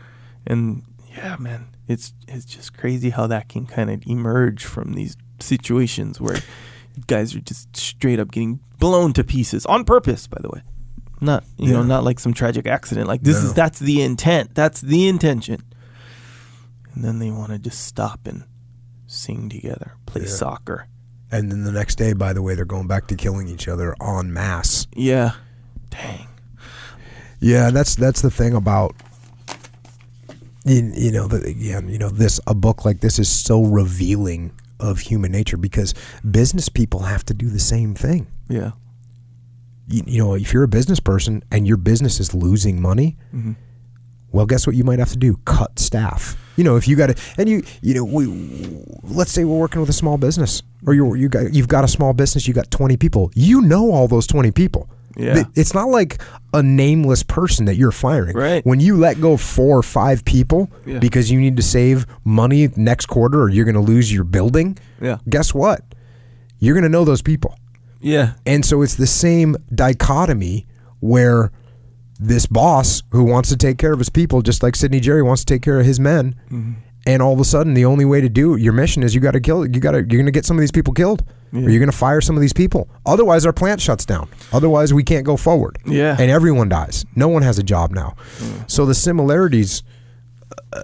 And yeah, man, it's just crazy how that can kind of emerge from these situations where guys are just straight up getting blown to pieces on purpose, by the way. Not, you know, not like some tragic accident. Like that's the intent. That's the intention. And then they want to just stop and sing together, play soccer. And then the next day, by the way, they're going back to killing each other en masse. Yeah. Dang. Yeah, that's the thing about, a book like this is so revealing of human nature because business people have to do the same thing. Yeah. You know, if you're a business person and your business is losing money, mm-hmm. well, guess what you might have to do? Cut staff. You know, if you got to, and let's say we're working with a small business, or you've got a small business, you got 20 people. You know all those 20 people. Yeah. It's not like a nameless person that you're firing. Right. When you let go 4 or 5 people because you need to save money next quarter, or you're going to lose your building. Yeah. Guess what? You're going to know those people. Yeah. And so it's the same dichotomy where this boss who wants to take care of his people, just like Sydney Jary wants to take care of his men, mm-hmm. and all of a sudden the only way to do your mission is you're going to get some of these people killed, or you're going to fire some of these people. Otherwise our plant shuts down. Otherwise we can't go forward. Yeah. And everyone dies. No one has a job now. Yeah. So the similarities,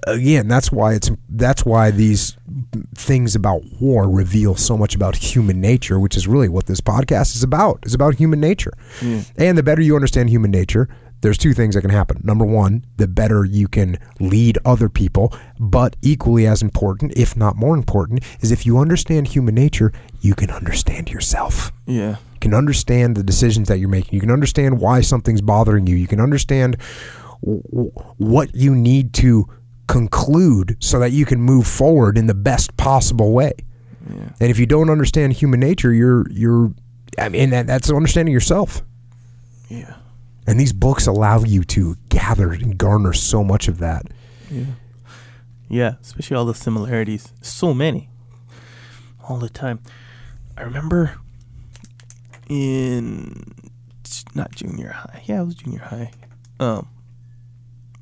again, that's why these things about war reveal so much about human nature, which is really what this podcast is about. It's about human nature. Yeah. And the better you understand human nature, there's 2 things that can happen. Number 1, the better you can lead other people, but equally as important, if not more important, is if you understand human nature, you can understand yourself. Yeah. You can understand the decisions that you're making. You can understand why something's bothering you. You can understand what you need to conclude so that you can move forward in the best possible way. Yeah. And if you don't understand human nature, that's understanding yourself. Yeah. And these books allow you to gather and garner so much of that. Yeah. Yeah, especially all the similarities. So many. All the time. I remember it was junior high.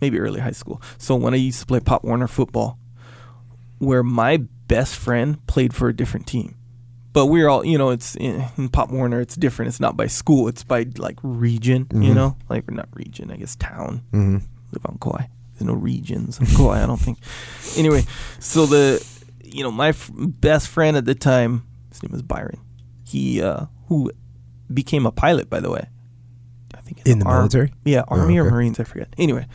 Maybe early high school. So when I used to play Pop Warner football, where my best friend played for a different team, but we're all, it's in Pop Warner, it's different. It's not by school. It's by like region, mm-hmm. Like not region, I guess town. Mm-hmm. Live on Kauai. There's no regions on Kauai, I don't think. Anyway, so my best friend at the time, his name was Byron. He, who became a pilot, by the way. I think in the military? Yeah, Army or Marines, I forget. Anyway,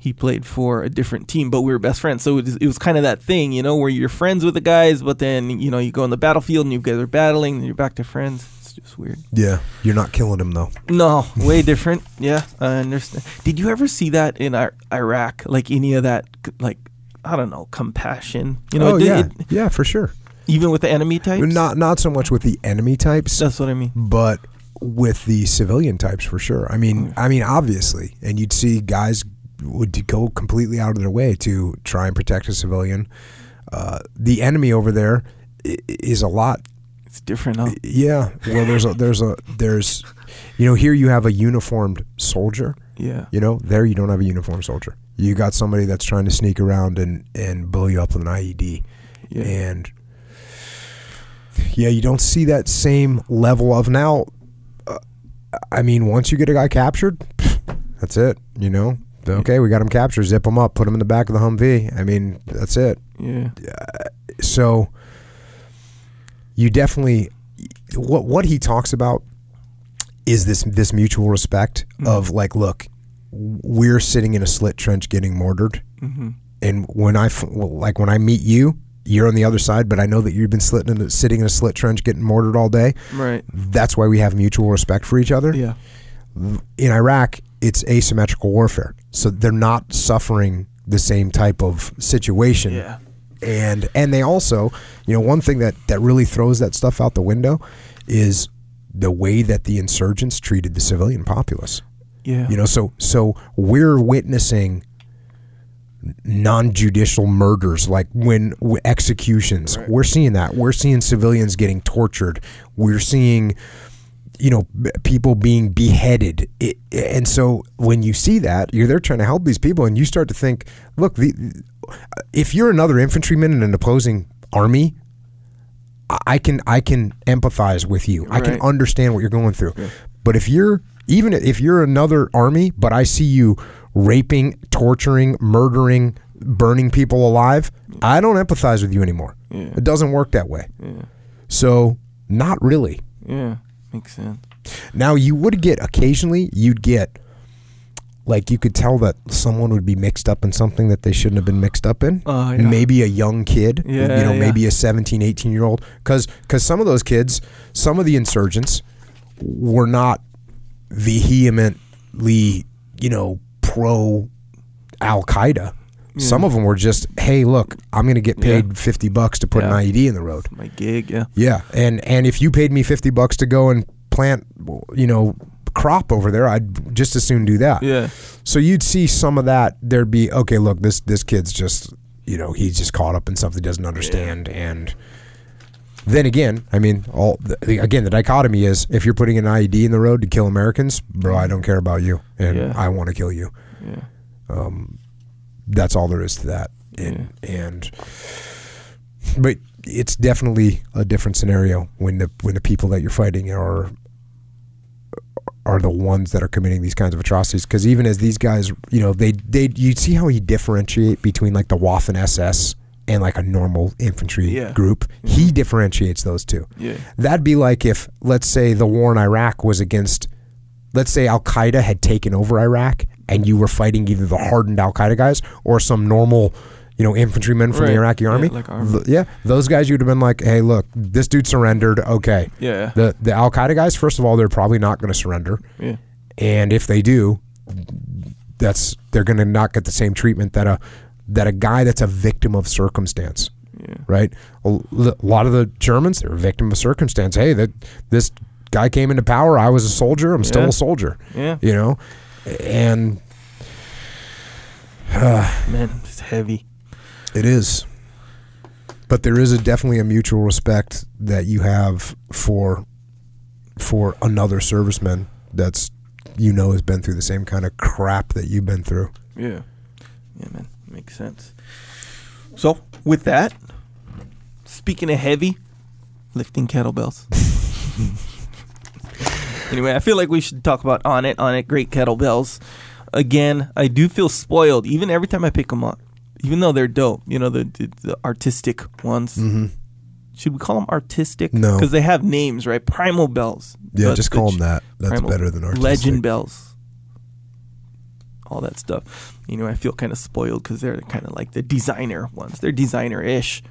he played for a different team, but we were best friends. So it was kind of that thing, where you're friends with the guys, but then, you go on the battlefield and you guys are battling and you're back to friends. It's just weird. Yeah. You're not killing them, though. No, way different. Yeah, I understand. Did you ever see that in Iraq? Like any of that, like, I don't know, compassion? Yeah, for sure. Even with the enemy types? Not so much with the enemy types. That's what I mean. But with the civilian types, for sure. I mean, obviously, and you'd see guys would go completely out of their way to try and protect a civilian. The enemy over there is a lot. It's different, huh? Yeah. Well, there's here you have a uniformed soldier. Yeah. There you don't have a uniformed soldier. You got somebody that's trying to sneak around and blow you up with an IED, and you don't see that same level of now. Once you get a guy captured, that's it, Okay, we got him captured, zip him up, put him in the back of the Humvee. That's it. Yeah. So you definitely, what he talks about is this mutual respect of like, look, we're sitting in a slit trench getting mortared. Mm-hmm. And when I meet you, you're on the other side, but I know that you've been sitting in a slit trench getting mortared all day. Right. That's why we have mutual respect for each other. Yeah. In Iraq, it's asymmetrical warfare. So they're not suffering the same type of situation. Yeah. And they also, one thing that really throws that stuff out the window is the way that the insurgents treated the civilian populace. Yeah. You know, so we're witnessing non-judicial murders, like when executions, right. We're seeing that. We're seeing civilians getting tortured. We're seeing, you know, people being beheaded. And so when you see that, you're there trying to help these people, and you start to think, look, if you're another infantryman in an opposing army, I can empathize with you. Right. I can understand what you're going through. Yeah. But even if you're another army, but I see you raping, torturing, murdering, burning people alive, yeah. I don't empathize with you anymore. Yeah. It doesn't work that way. Yeah. So not really. Yeah, makes sense. Now you would get occasionally, you'd get, like, you could tell that someone would be mixed up in something that they shouldn't have been mixed up in. Yeah. Maybe a young kid, yeah, you know, yeah. Maybe a 17, 18-year-old. Because some of those kids, some of the insurgents were not vehemently, you know, pro-Al-Qaeda. Yeah. Some of them were just, hey, look, I'm going to get paid yeah. $50 to put yeah. an IED in the road. That's my gig, yeah. Yeah, and if you paid me $50 to go and plant, you know, crop over there, I'd just as soon do that. Yeah. So you'd see some of that. There'd be, okay, look, this kid's just, you know, he's just caught up in something he doesn't understand. Yeah. And then again, I mean, the dichotomy is, if you're putting an IED in the road to kill Americans, bro, I don't care about you, and yeah. I want to kill you. Yeah. That's all there is to that. And yeah. But it's definitely a different scenario when the people that you're fighting are the ones that are committing these kinds of atrocities. Because even as these guys, you know, you see how he differentiate between like the Waffen SS and like a normal infantry yeah. group. Mm-hmm. He differentiates those two. Yeah. That'd be like if, let's say, the war in Iraq was against, let's say, Al-Qaeda had taken over Iraq, and you were fighting either the hardened Al-Qaeda guys or some normal, you know, infantrymen from right. the Iraqi army. Yeah, like army. Yeah, those guys, you'd have been like, hey, look, this dude surrendered. Okay. Yeah. The Al-Qaeda guys, first of all, they're probably not going to surrender. Yeah. And if they do, they're going to not get the same treatment that a guy that's a victim of circumstance. Yeah. Right? A lot of the Germans, they're a victim of circumstance. Hey, this guy came into power. I was a soldier. I'm yeah. still a soldier. Yeah. You know? And man, it's heavy. It is, but there is definitely a mutual respect that you have for another serviceman that's, you know, has been through the same kind of crap that you've been through. Yeah, yeah, man, makes sense. So, with that, speaking of heavy, lifting kettlebells. Anyway, I feel like we should talk about on it, great kettlebells. Again, I do feel spoiled, even every time I pick them up. Even though they're dope, you know, the artistic ones. Mm-hmm. Should we call them artistic? No. Because they have names, right? Primal bells. Yeah, just call them that. That's better than artistic. Legend bells. All that stuff. You know, I feel kind of spoiled because they're kind of like the designer ones. They're designer-ish.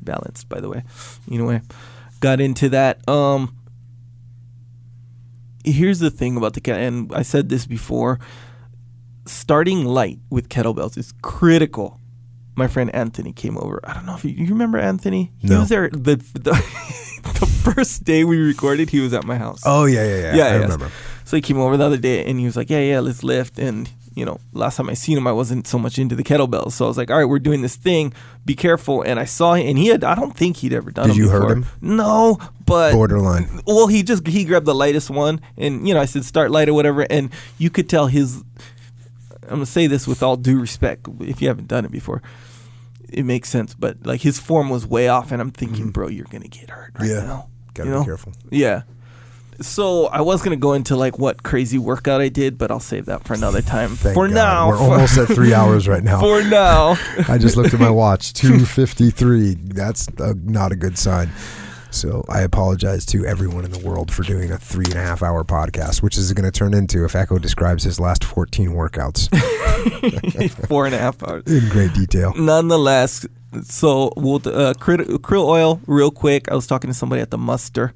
Balanced, by the way. Anyway, got into that. Here's the thing about the cat, and I said this before. Starting light with kettlebells is critical. My friend Anthony came over. I don't know if you remember Anthony. No. He was there the first day we recorded. He was at my house. Oh yeah. I remember. So he came over the other day and he was like, yeah, let's lift. And you know, last time I seen him, I wasn't so much into the kettlebells. So I was like, all right, we're doing this thing. Be careful. And I saw him, and I don't think he'd ever done it. Did you hurt him? No, but borderline. Well, he grabbed the lightest one, and you know, I said start light or whatever, and you could tell his. I'm going to say this with all due respect. If you haven't done it before, it makes sense. But, like, his form was way off, and I'm thinking, mm-hmm. bro, you're going to get hurt right now. Got to be careful. Yeah. So I was going to go into, like, what crazy workout I did, but I'll save that for another time. For God. Now. We're almost at 3 hours right now. For now. I just looked at my watch. 2:53. That's not a good sign. So I apologize to everyone in the world for doing a 3.5-hour podcast, which is going to turn into, if Echo describes his last 14 workouts. 4.5 hours. In great detail. Nonetheless, so we'll krill oil real quick. I was talking to somebody at the muster.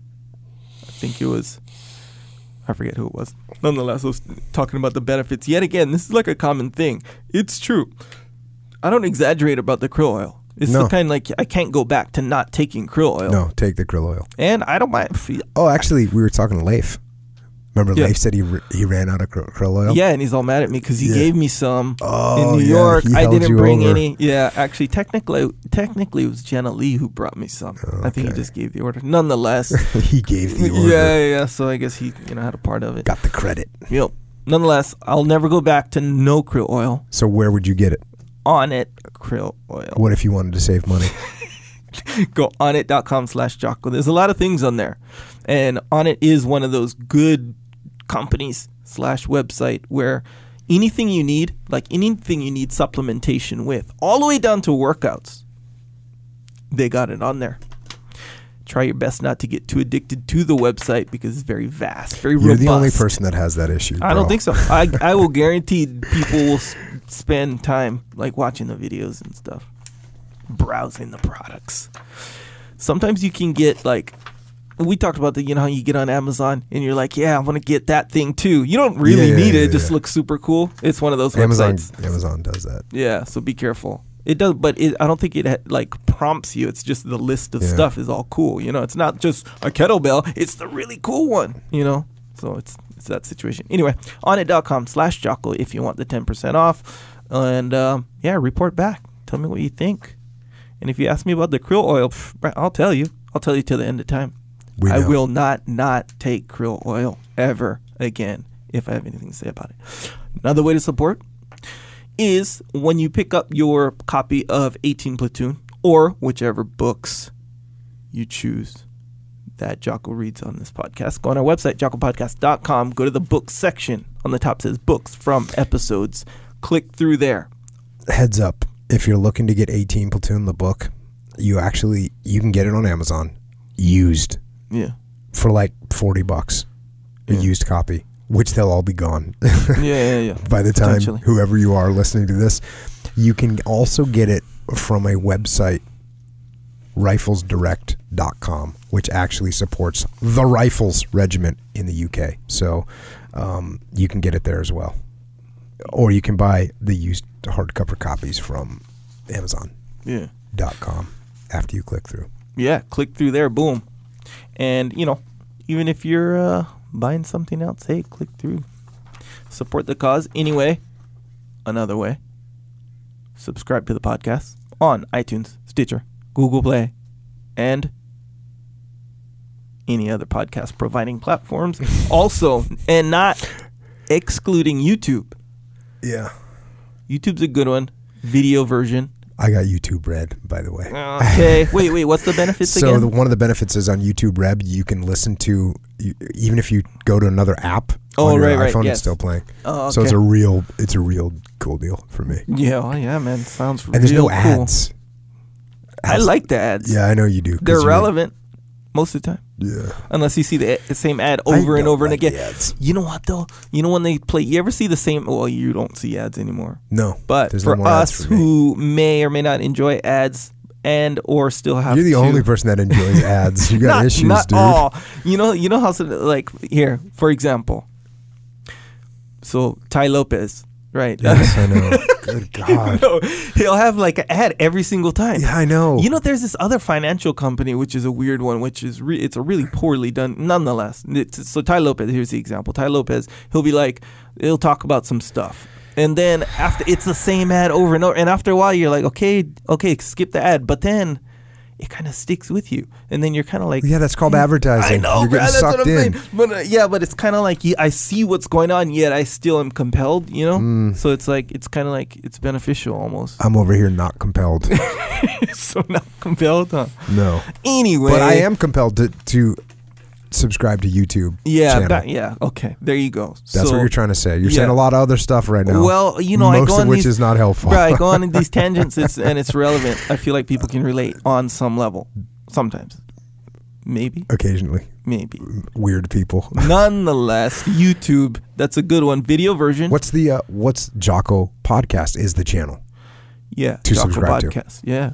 I think it was, I forget who it was. Nonetheless, I was talking about the benefits. Yet again, this is like a common thing. It's true. I don't exaggerate about the krill oil. It's the kind of like, I can't go back to not taking krill oil. No, take the krill oil. And I don't mind. Oh, actually, we were talking to Leif. Remember, Leif said he ran out of krill oil? Yeah, and he's all mad at me because he gave me some in New York. I didn't bring any. Yeah, actually, technically, it was Jenna Lee who brought me some. Okay. I think he just gave the order. Nonetheless. He gave the order. Yeah, so I guess he had a part of it. Got the credit. Yep. Nonetheless, I'll never go back to no krill oil. So where would you get it? On It Krill Oil. What if you wanted to save money? Go onit.com/Jocko. There's a lot of things on there. And On It is one of those good companies / website where anything you need supplementation with, all the way down to workouts, they got it on there. Try your best not to get too addicted to the website because it's very vast, very robust. You're the only person that has that issue. I don't think so. I will guarantee people will spend time like watching the videos and stuff, browsing the products. Sometimes you can get like, we talked about the, how you get on Amazon and you're like, yeah, I want to get that thing too. You don't really need it. It just looks super cool. It's one of those websites. Amazon does that. Yeah, so be careful. It does, but I don't think it prompts you. It's just the list of stuff is all cool. It's not just a kettlebell. It's the really cool one, So it's that situation. Anyway, onit.com/Jocko if you want the 10% off. And, report back. Tell me what you think. And if you ask me about the krill oil, I'll tell you. I'll tell you till the end of time. I will not take krill oil ever again if I have anything to say about it. Another way to support is when you pick up your copy of 18 Platoon or whichever books you choose that Jocko reads on this podcast. Go on our website, jockopodcast.com. Go to the books section. On the top says books from episodes. Click through there. Heads up, if you're looking to get 18 Platoon, the book, you can get it on Amazon used. Yeah. For like $40, a used copy. Which they'll all be gone. By the time whoever you are listening to this, you can also get it from a website, riflesdirect.com, which actually supports the Rifles Regiment in the UK. So you can get it there as well. Or you can buy the used hardcover copies from Amazon.com after you click through. Yeah, click through there, boom. And, even if you're... buying something else, hey, click through. Support the cause. Anyway, another way. Subscribe to the podcast on iTunes, Stitcher, Google Play, and any other podcast providing platforms. Also, and not excluding YouTube. Yeah. YouTube's a good one. Video version. I got YouTube Red, by the way. Okay. Wait. What's the benefits again? So one of the benefits is on YouTube Red, you can listen to, even if you go to another app on your iPhone, it's still playing. Oh, okay. So it's a real cool deal for me. Yeah, man. Sounds real cool. And there's no ads. I like the ads. Yeah, I know you do. They're relevant most of the time. Yeah. Unless you see the same ad over and over and again. You know what though? When they play, you ever see the same? Well, you don't see ads anymore. No. But for us who may or may not enjoy ads and or still have, you're the only person that enjoys ads. You got issues, dude. All. You know how here for example. So Ty Lopez. Right. Yes, I know. Good God. No, he'll have an ad every single time. Yeah, I know. There's this other financial company, which is a weird one, which is it's a really poorly done, nonetheless. So Ty Lopez, here's the example. Ty Lopez, he'll talk about some stuff. And then after it's the same ad over and over. And after a while, you're like, okay, skip the ad. But then it kind of sticks with you. And then you're kind of like... Yeah, that's called advertising. I know, you're getting sucked in. But, but it's kind of like I see what's going on, yet I still am compelled, So it's kind of like it's beneficial almost. I'm over here not compelled. So not compelled, huh? No. Anyway. But I am compelled to subscribe to YouTube channel. Okay. There you go. That's what you're trying to say. You're saying a lot of other stuff right now. Well, most of which is not helpful. Right, I go on in these tangents and it's relevant. I feel like people can relate on some level. Sometimes. Maybe. Occasionally. Maybe. Weird people. Nonetheless, YouTube, that's a good one. Video version. What's Jocko Podcast is the channel. Yeah. To Jocko subscribe Podcast. To. Yeah.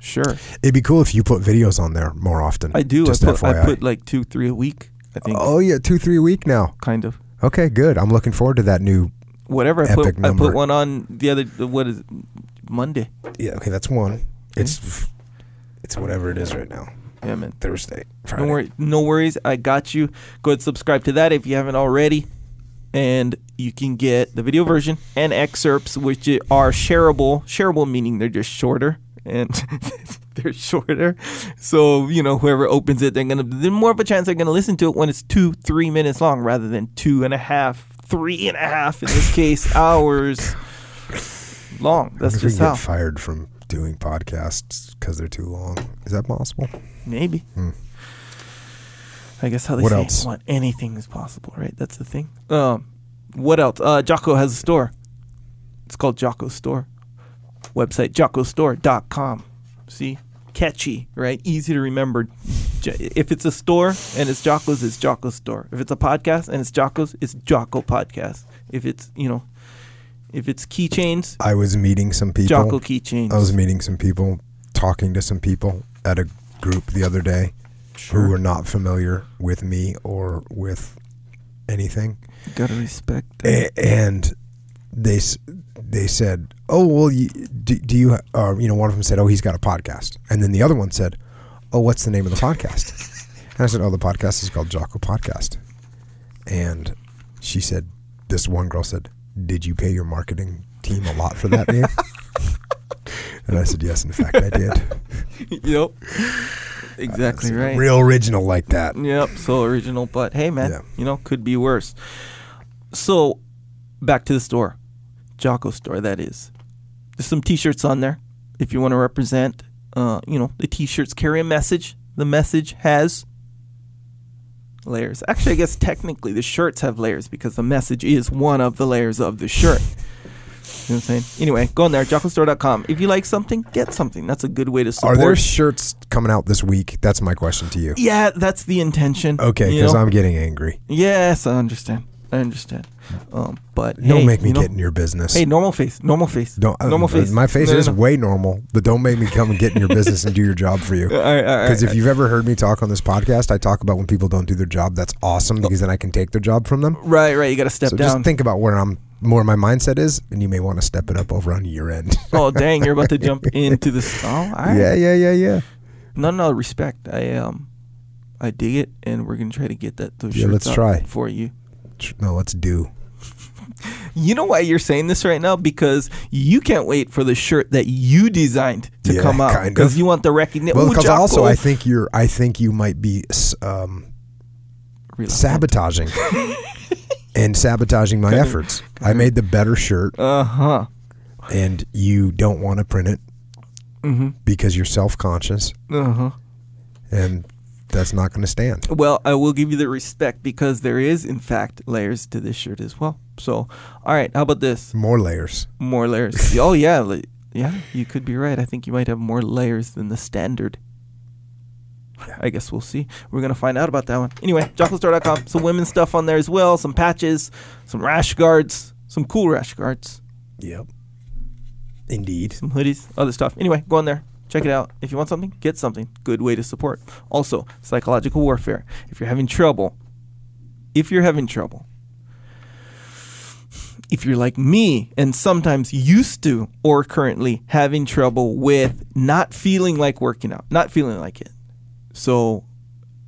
Sure. It'd be cool if you put videos on there more often. I do. I put 2-3 a week, I think. Oh, yeah. 2-3 a week now. Kind of. Okay, good. I'm looking forward to that new whatever epic number. I put one on the other, Monday. Yeah, okay. That's one. It's whatever it is right now. Yeah, man. Thursday, Friday. Don't worry, no worries. I got you. Go ahead and subscribe to that if you haven't already. And you can get the video version and excerpts, which are shareable. Shareable meaning they're just shorter. And they're shorter. So, you know, whoever opens it, they're more of a chance they're going to listen to it when it's 2-3 minutes long rather than 2.5, 3.5, in this case, hours long. That's just how. Get fired from doing podcasts because they're too long. Is that possible? Maybe. I guess how they what say else? Well, anything is possible, right? That's the thing. What else? Jocko has a store. It's called Jocko's Store. Website, joccostore.com. See? Catchy, right? Easy to remember. If it's a store and it's Jocko's, it's Jocko's Store. If it's a podcast and it's Jocko's, it's Jocko Podcast. If it's, you know, if it's keychains. I was meeting some people. Jocko keychains. I was meeting some people, talking to some people at a group the other day. Sure. Who were not familiar with me or with anything. You gotta respect that. And they said, oh, well, do you, you know, one of them said, oh, he's got a podcast. And then the other one said, oh, what's the name of the podcast? And I said, oh, the podcast is called Jocko Podcast. And she said, this one girl said, did you pay your marketing team a lot for that name? And I said, yes, in fact, I did. Yep. Exactly right. Real original like that. Yep, so original. But hey, man, yeah. You know, could be worse. So back to the store. Jocko Store, that is. There's some T-shirts on there if you want to represent. You know, the T-shirts carry a message. The message has layers. Actually, I guess technically the shirts have layers because the message is one of the layers of the shirt. You know what I'm saying? Anyway, go on there, joccostore.com. If you like something, get something. That's a good way to support. Are there shirts coming out this week? That's my question to you. Yeah, that's the intention. Okay, because I'm getting angry. Yes, I understand. But don't make me get in your business. Hey, normal face. Don't, normal face. My face is way normal, but don't make me come and get in your business and do your job for you. Because if you've ever heard me talk on this podcast, I talk about when people don't do their job. That's awesome because then I can take their job from them. Right. You got to step down. Just think about where I'm. More my mindset is, and you may want to step it up over on your end. Oh, dang, you're about to jump into this. Oh, all right. Yeah. No, respect. I dig it, and we're going to try to get those shirts up for you. No, let's do. You know why you're saying this right now? Because you can't wait for the shirt that you designed to come out. Because you want the recognition. Well, because also I think you might be sabotaging. And sabotaging my efforts. I made the better shirt. Uh-huh. And you don't want to print it because you're self-conscious. Uh-huh. And that's not going to stand. Well, I will give you the respect because there is, in fact, layers to this shirt as well. So, all right, how about this? More layers. Oh, yeah. Yeah, you could be right. I think you might have more layers than the standard. I guess we'll see. We're going to find out about that one. Anyway, joccostore.com. Some women's stuff on there as well. Some patches, some rash guards, some cool rash guards. Yep. Indeed. Some hoodies, other stuff. Anyway, go on there. Check it out. If you want something, get something. Good way to support. Also, psychological warfare. If you're having trouble, if you're like me and sometimes used to or currently having trouble with not feeling like working out, not feeling like it, so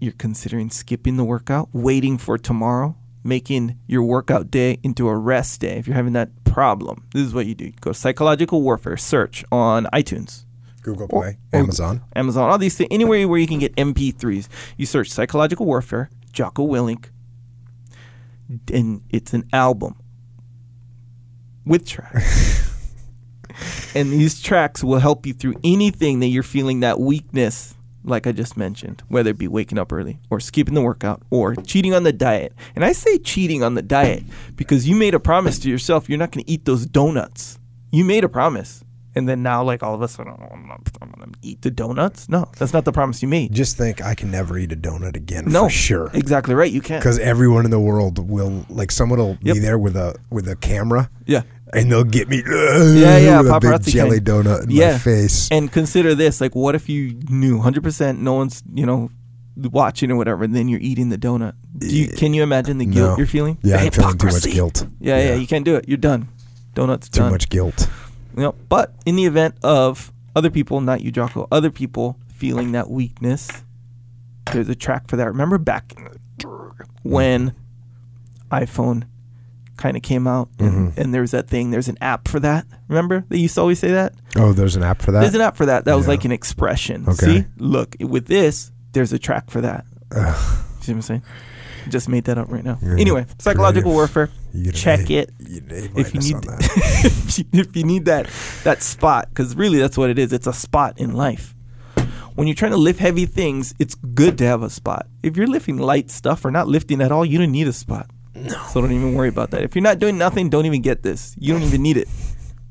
you're considering skipping the workout, waiting for tomorrow, making your workout day into a rest day. If you're having that problem, this is what you do. You go to Psychological Warfare, search on iTunes, Google Play, or Amazon, all these things, anywhere where you can get MP3s. You search Psychological Warfare, Jocko Willink, and it's an album with tracks. And these tracks will help you through anything that you're feeling that weakness, like I just mentioned, whether it be waking up early or skipping the workout or cheating on the diet. And I say cheating on the diet because you made a promise to yourself you're not going to eat those donuts. You made a promise. And then now, like, all of a sudden, I'm going to eat the donuts? No, that's not the promise you made. Just think, I can never eat a donut again. No, for sure. Exactly right. You can't. Because everyone in the world will, like, someone will be there with a camera. Yeah. And they'll get me with a big jelly donut in my face. And consider this, like, what if you knew 100% no one's, you know, watching or whatever, and then you're eating the donut? Can you imagine the guilt you're feeling? Yeah, I'm feeling too much guilt. Yeah, you can't do it. You're done. Donut's done. Too much guilt. You know, but in the event of other people, not you, Jocko, other people feeling that weakness, There's a track for that. Remember back when iPhone kind of came out and there's that thing, there's an app for that. Remember? They used to always say that. Oh, there's an app for that? There's an app for that. That was like an expression. Okay. See? Look, with this, there's a track for that. See what I'm saying? Just made that up right now. Anyway, psychological warfare. Check it if you need if you need that spot, because really that's what it is. It's a spot in life. When you're trying to lift heavy things, it's good to have a spot. If you're lifting light stuff or not lifting at all, you don't need a spot. No. So don't even worry about that. If you're not doing nothing, don't even get this. You don't even need it.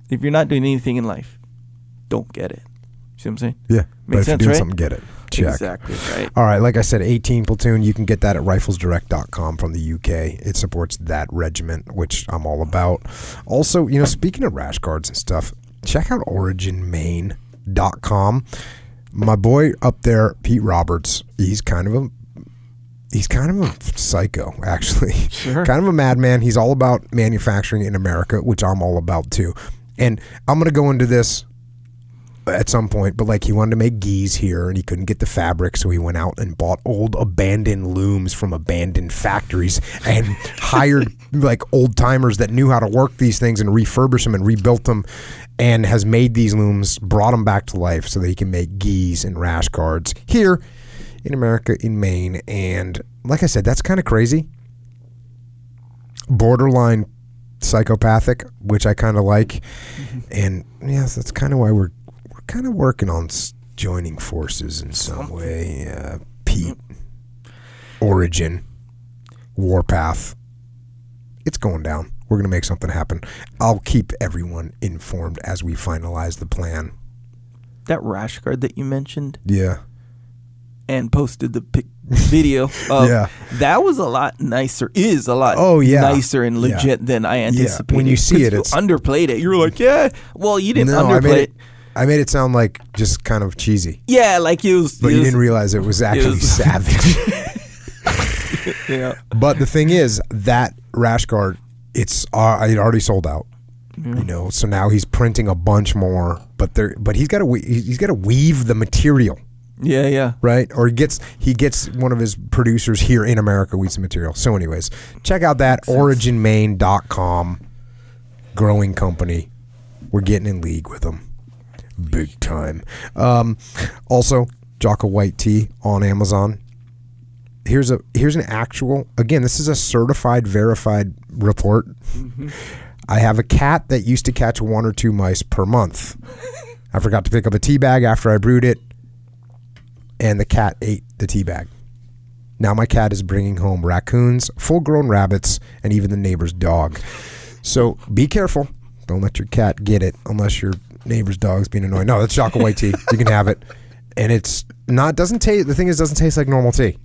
If you're not doing anything in life, don't get it. See what I'm saying? Yeah. Makes sense, right? If you're doing something, get it. Check. Exactly right. All right, like I said, 18 Platoon, you can get that at riflesdirect.com from the UK. It supports that regiment, which I'm all about. Also, you know, speaking of rash guards and stuff, check out originmaine.com. My boy up there, Pete Roberts, he's kind of a psycho, actually. Sure. Kind of a madman. He's all about manufacturing in America, which I'm all about too. And I'm going to go into this at some point, but like he wanted to make geese here and he couldn't get the fabric, so he went out and bought old abandoned looms from abandoned factories and hired like old timers that knew how to work these things and refurbish them and rebuilt them, and has made these looms, brought them back to life so that he can make geese and rash guards here in America, in Maine. And like I said, that's kind of crazy, borderline psychopathic, which I kind of like. And yes, that's kind of why we're kind of working on joining forces in some way. Pete, Origin, Warpath, it's going down. We're going to make something happen. I'll keep everyone informed as we finalize the plan. That rash guard that you mentioned? Yeah. And posted the video of that was a lot nicer, nicer and legit than I anticipated. When you see it, it's... underplayed it. You were like, yeah. Well, you didn't underplay it. I made it sound like just kind of cheesy. Yeah, like it was... But you didn't realize it was actually savage. Yeah. But the thing is, that rash guard... it already sold out, you know. So now he's printing a bunch more, but he's got to weave the material. Yeah. Right? Or he gets one of his producers here in America weaves the material. So, anyways, check out that originmaine.com. Growing company. We're getting in league with them, big time. Also, Jocko White Tea on Amazon. Here's an actual, again, this is a certified, verified report. I have a cat that used to catch 1 or 2 mice per month. I forgot to pick up a tea bag after I brewed it, and the cat ate the tea bag. Now my cat is bringing home raccoons, full-grown rabbits, and even the neighbor's dog. So be careful. Don't let your cat get it unless your neighbor's dog's being annoying. No, that's Jocko White tea. You can have it. And it's not, doesn't taste, the thing is, doesn't taste like normal tea.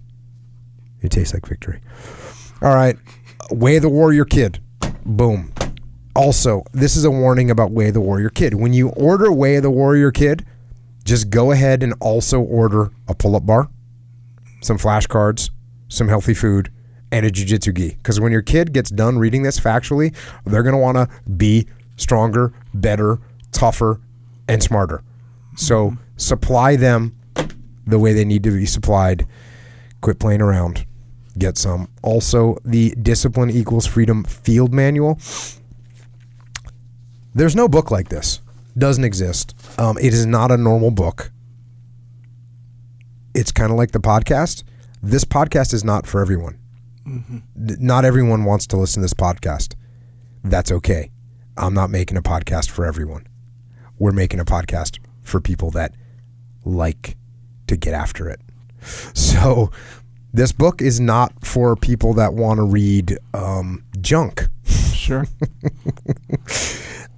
It tastes like victory. All right. Way of the Warrior Kid. Boom. Also, this is a warning about Way of the Warrior Kid. When you order Way of the Warrior Kid, just go ahead and also order a pull-up bar, some flashcards, some healthy food, and a jiu-jitsu gi. Because when your kid gets done reading this factually, they're going to want to be stronger, better, tougher, and smarter. So supply them the way they need to be supplied. Quit playing around. Get some. Also, the Discipline Equals Freedom Field Manual. There's no book like this. Doesn't exist. It is not a normal book. It's kind of like the podcast. This podcast is not for everyone. Not everyone wants to listen to this podcast. That's okay. I'm not making a podcast for everyone. We're making a podcast for people that like to get after it. So... this book is not for people that want to read junk. Sure.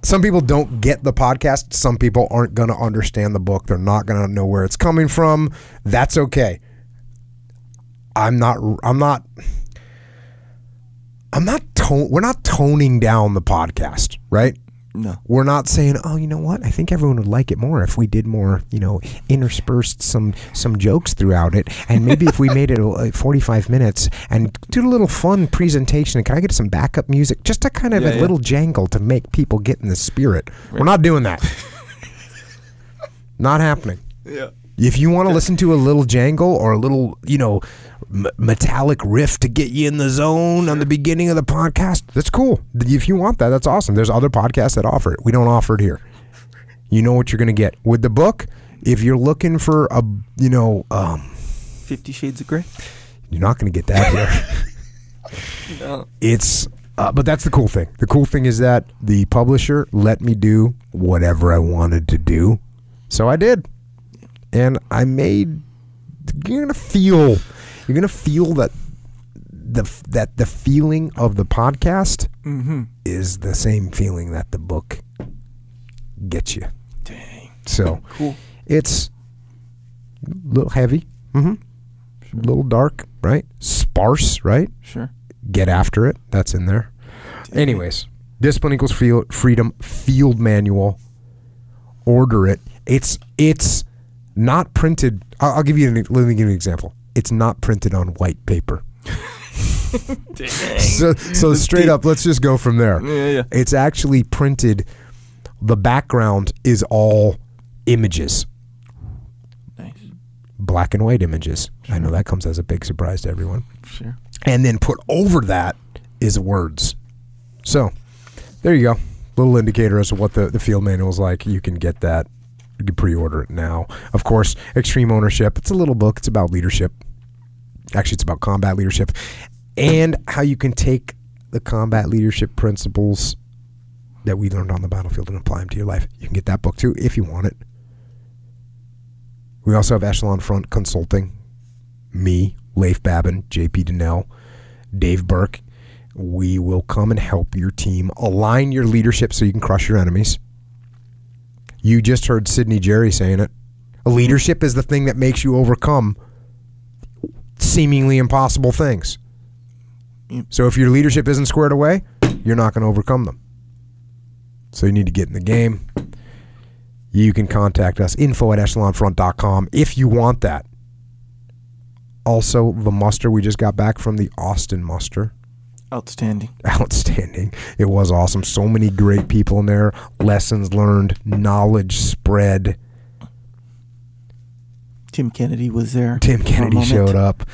Some people don't get the podcast. Some people aren't going to understand the book. They're not going to know where it's coming from. That's okay. We're not toning down the podcast, right? No. We're not saying, oh, you know what? I think everyone would like it more if we did more, you know, interspersed some jokes throughout it. And maybe if we made it 45 minutes and did a little fun presentation. Can I get some backup music? Just a kind of a little jangle to make people get in the spirit. Right. We're not doing that. Not happening. Yeah. If you want to listen to a little jangle or a little, you know, metallic riff to get you in the zone on the beginning of the podcast, that's cool. If you want that, that's awesome. There's other podcasts that offer it. We don't offer it here. You know what you're going to get. With the book, if you're looking for a, you know... 50 Shades of Grey? You're not going to get that here. No. It's... but that's the cool thing. The cool thing is that the publisher let me do whatever I wanted to do. So I did. And I made... You're going to feel that the feeling of the podcast is the same feeling that the book gets you. Dang. So cool. It's a little heavy. Sure. A little dark, right? Sparse, right? Sure. Get after it. That's in there. Dang. Anyways, Discipline Equals Freedom Field Manual. Order it. It's not printed. I'll give you an example. It's not printed on white paper. Dang. So straight up, let's just go from there. Yeah. It's actually printed. The background is all images. Nice. Black and white images. Sure. I know that comes as a big surprise to everyone. Sure. And then put over that is words. So there you go. Little indicator as to what the field manual is like. You can get that. You can pre-order it now. Of course, Extreme Ownership. It's a little book. It's about leadership. Actually, it's about combat leadership and how you can take the combat leadership principles that we learned on the battlefield and apply them to your life. You can get that book too if you want it. We also have Echelon Front Consulting. Me, Leif Babin, JP Denell, Dave Burke. We will come and help your team align your leadership so you can crush your enemies. You just heard Sydney Jary saying it. Leadership is the thing that makes you overcome seemingly impossible things. So if your leadership isn't squared away, you're not going to overcome them. So you need to get in the game. You can contact us, info@echelonfront.com, if you want that. Also, the muster, we just got back from the Austin muster. Outstanding. It was awesome. So many great people in there. Lessons learned, knowledge spread. Tim Kennedy was there. Tim Kennedy showed up.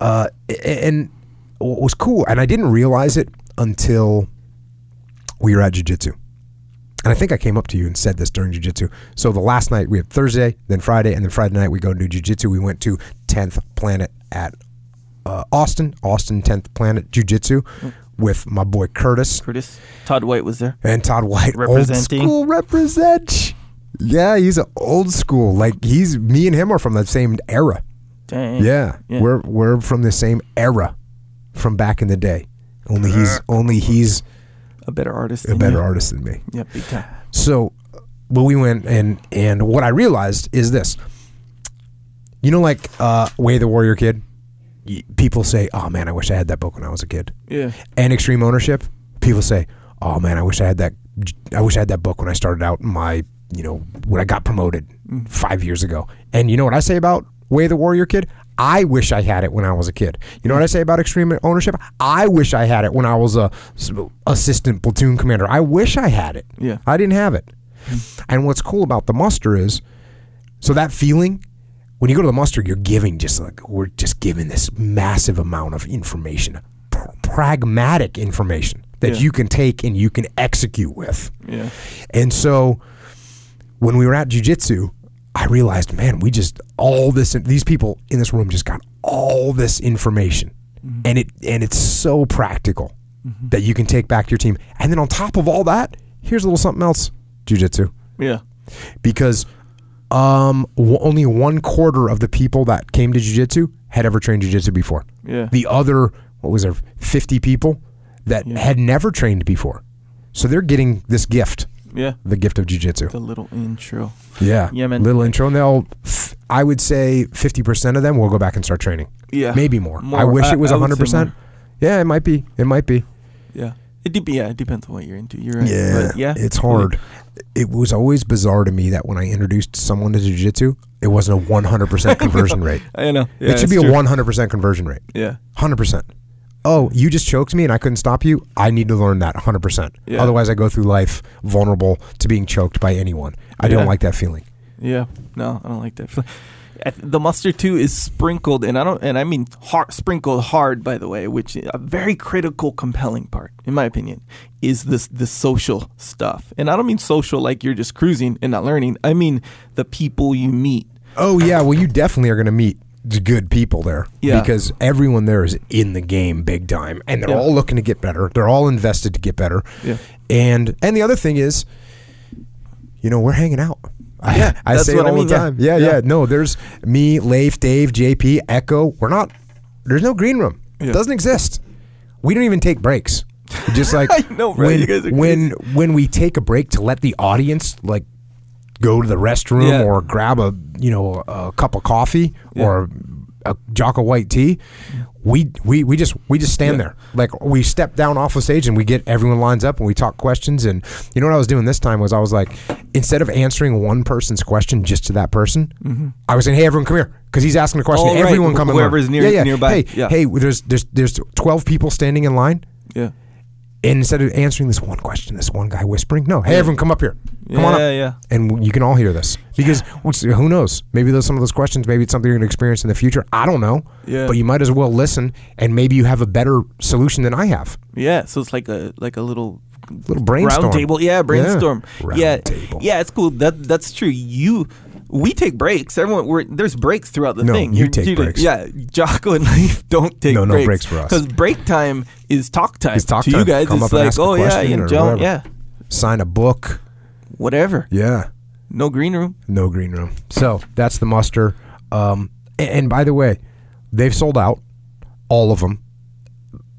And what was cool, and I didn't realize it until we were at jiu-jitsu. And I think I came up to you and said this during jiu-jitsu. So the last night, we had Thursday, then Friday, and then Friday night we go to jiu-jitsu. We went to 10th Planet at Austin 10th Planet Jiu-Jitsu with my boy Curtis. Todd White was there. And Todd White, representing. Old school represent. Yeah, he's an old school. Like, me and him are from that same era. Dang. Yeah. We're from the same era from back in the day. Only he's a better artist than you. Yeah, big time. So, but we went and what I realized is this. You know, like Way the Warrior Kid? People say, oh man, I wish I had that book when I was a kid. Yeah. And Extreme Ownership, people say, oh man, I wish I had that book when I started out in my, you know, when I got promoted 5 years ago. And you know what I say about Way the Warrior Kid? I wish I had it when I was a kid. You know what I say about Extreme Ownership? I wish I had it when I was a assistant platoon commander. I wish I had it. Yeah. I didn't have it. And what's cool about the muster is, so that feeling, when you go to the muster, you're giving we're just giving this massive amount of information, pragmatic information that you can take and you can execute with. Yeah. And so when we were at jiu-jitsu, I realized, man, these people in this room just got all this information, and it's so practical that you can take back to your team. And then on top of all that, here's a little something else: jiu-jitsu. Yeah. Because only 1/4 of the people that came to jiu-jitsu had ever trained jiu-jitsu before. Yeah. The other, 50 people that had never trained before. So they're getting this gift. Yeah. The gift of jiu-jitsu. The little intro. Yeah. Yeah, man. Little intro. And I would say 50% of them will go back and start training. Yeah. Maybe more. I wish it was 100%. Yeah, it might be. Yeah. It depends on what you're into. You're right. Yeah, but it's hard. It was always bizarre to me that when I introduced someone to jiu-jitsu, it wasn't a 100% conversion rate. I know. Yeah, it should be a 100% conversion rate. Yeah. 100%. Oh, you just choked me and I couldn't stop you? I need to learn that 100%. Yeah. Otherwise, I go through life vulnerable to being choked by anyone. I don't like that feeling. Yeah. No, I don't like that feeling. The mustard too is sprinkled, and I mean hard, sprinkled hard, by the way, which is a very critical, compelling part, in my opinion, is the social stuff. And I don't mean social like you're just cruising and not learning. I mean the people you meet. Oh yeah, well you definitely are going to meet good people there, yeah, because everyone there is in the game big time, and they're all looking to get better. They're all invested to get better. Yeah. And the other thing is, you know, we're hanging out. Yeah, I say it all the time. Yeah. No, there's me, Leif, Dave, JP, Echo. We're not. There's no green room. Yeah. It doesn't exist. We don't even take breaks. Just like I know, right? You guys are when we take a break to let the audience like go to the restroom or grab a cup of coffee or a Jocko White tea. We just stand there. Like we step down off the stage and we get everyone lines up and we talk questions. And you know what I was doing this time was I was like, instead of answering one person's question just to that person, I was saying, hey, everyone come here, because he's asking a question. Oh, everyone come in. Whoever's nearby. Hey, there's 12 people standing in line. Yeah. And instead of answering this one question, this one guy whispering, no, hey, everyone come up here. Come on up. Yeah. And you can all hear this. Because who knows? Maybe those some of those questions, maybe it's something you're going to experience in the future. I don't know. Yeah. But you might as well listen, and maybe you have a better solution than I have. Yeah, so it's like a little brainstorm. Round table. Yeah, brainstorm. Yeah. Round table. Yeah, it's cool. That's true. We take breaks. Everyone, there's breaks throughout the thing. You take breaks. Yeah, Jocko and Leif don't take breaks. No breaks for us. Because break time is talk time. It's talk time. To you guys, it's like, oh yeah, you know, yeah. Sign a book. Whatever. Yeah. No green room. So that's the muster. And by the way, they've sold out. All of them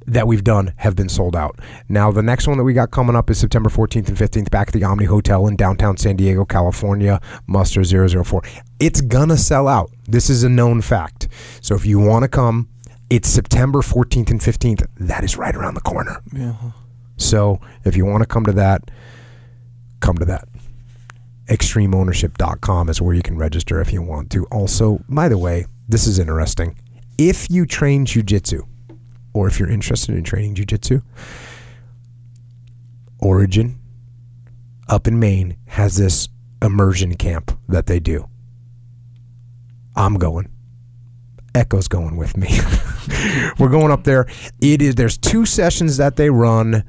that we've done have been sold out. Now, the next one that we got coming up is September 14th and 15th back at the Omni Hotel in downtown San Diego, California, muster 004. It's going to sell out. This is a known fact. So if you want to come, it's September 14th and 15th. That is right around the corner. Yeah. So if you want to come to that, come to that. Extremeownership.com is where you can register if you want to. Also, by the way, this is interesting. If you train jiu-jitsu, or if you're interested in training jiu-jitsu, Origin up in Maine has this immersion camp that they do. I'm going. Echo's going with me. We're going up there. There's two sessions that they run.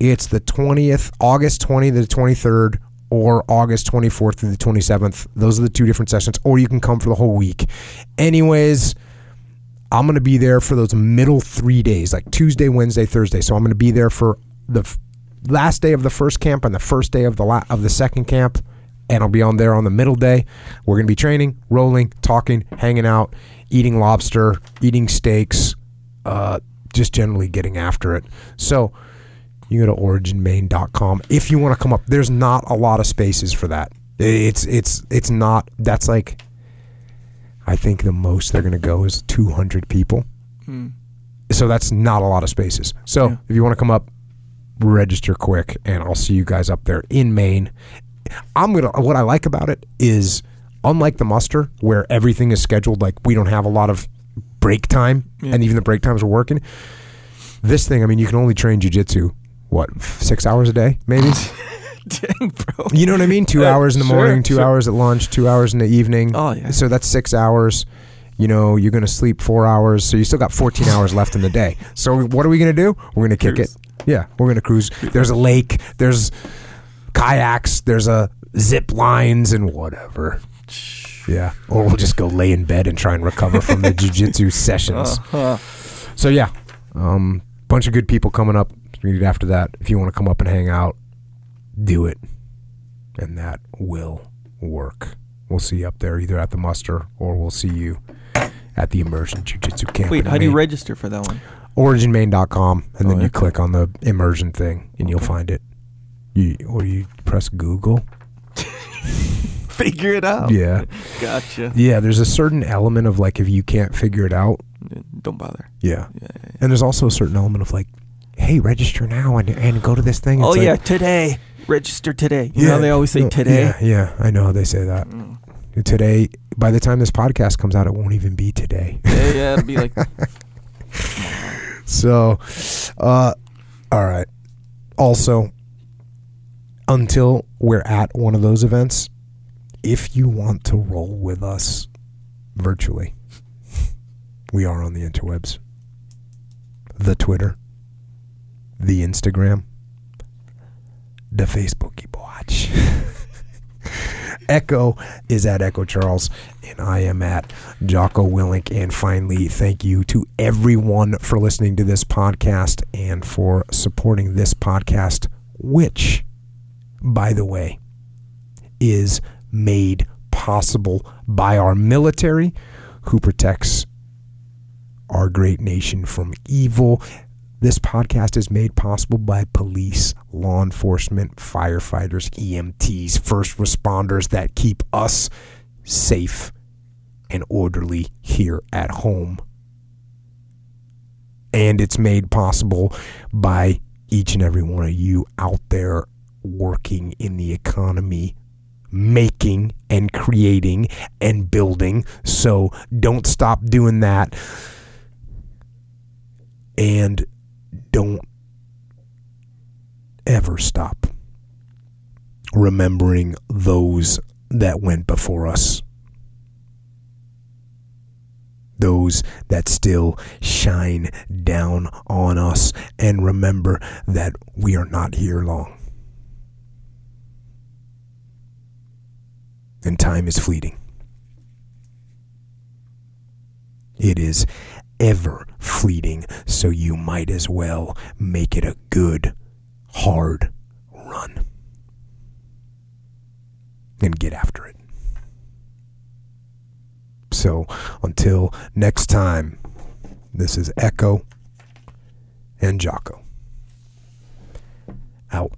It's the 20th, August 20th to the 23rd, or August 24th to the 27th. Those are the two different sessions, or you can come for the whole week. Anyways, I'm going to be there for those middle 3 days, like Tuesday, Wednesday, Thursday. So I'm going to be there for the last day of the first camp and the first day of the second camp, and I'll be on there on the middle day. We're going to be training, rolling, talking, hanging out, eating lobster, eating steaks, just generally getting after it. So you go to originmaine.com if you want to come up. There's not a lot of spaces for that. It's not. That's like, I think the most they're going to go is 200 people. Mm. So that's not a lot of spaces. So if you want to come up, register quick, and I'll see you guys up there in Maine. What I like about it is, unlike the muster where everything is scheduled, like we don't have a lot of break time, and even the break times are working. This thing, I mean, you can only train jiu-jitsu, what, 6 hours a day, maybe? Dang, bro. You know what I mean? 2 hours in the morning, two hours at lunch, 2 hours in the evening. Oh, yeah. So that's 6 hours. You know, you're going to sleep 4 hours. So you still got 14 hours left in the day. So what are we going to do? We're going to kick it. Yeah, we're going to cruise. There's a lake. There's kayaks. There's zip lines and whatever. Yeah. Or we'll just go lay in bed and try and recover from the jiu-jitsu sessions. So, yeah. Bunch of good people coming up after that. If you want to come up and hang out, do it, and that will work. We'll see you up there either at the muster or we'll see you at the immersion jiu-jitsu camp. Wait, how do you register for that one? originmaine.com, and then you click on the immersion thing and you'll find it. Or you press Google. Figure it out. Yeah. Gotcha. Yeah, there's a certain element of like, if you can't figure it out, don't bother. Yeah. And there's also a certain element of like, hey, register now and go to this thing. It's today. Register today. You know how they always say today? Yeah, I know how they say that. Mm. Today, by the time this podcast comes out, it won't even be today. Yeah, it'll be like... So, all right. Also, until we're at one of those events, if you want to roll with us, virtually. We are on the interwebs. The Twitter. The Instagram. The Facebooky watch. Echo is at Echo Charles, and I am at Jocko Willink. And finally, thank you to everyone for listening to this podcast and for supporting this podcast, which, by the way, is made possible by our military, who protects our great nation from evil. This podcast is made possible by police, law enforcement, firefighters, EMTs, first responders that keep us safe and orderly here at home. And it's made possible by each and every one of you out there working in the economy, making and creating and building. So don't stop doing that. And don't ever stop remembering those that went before us, those that still shine down on us, and remember that we are not here long, and time is fleeting. It is ever fleeting, so you might as well make it a good, hard run and get after it. So until next time, this is Echo and Jocko out.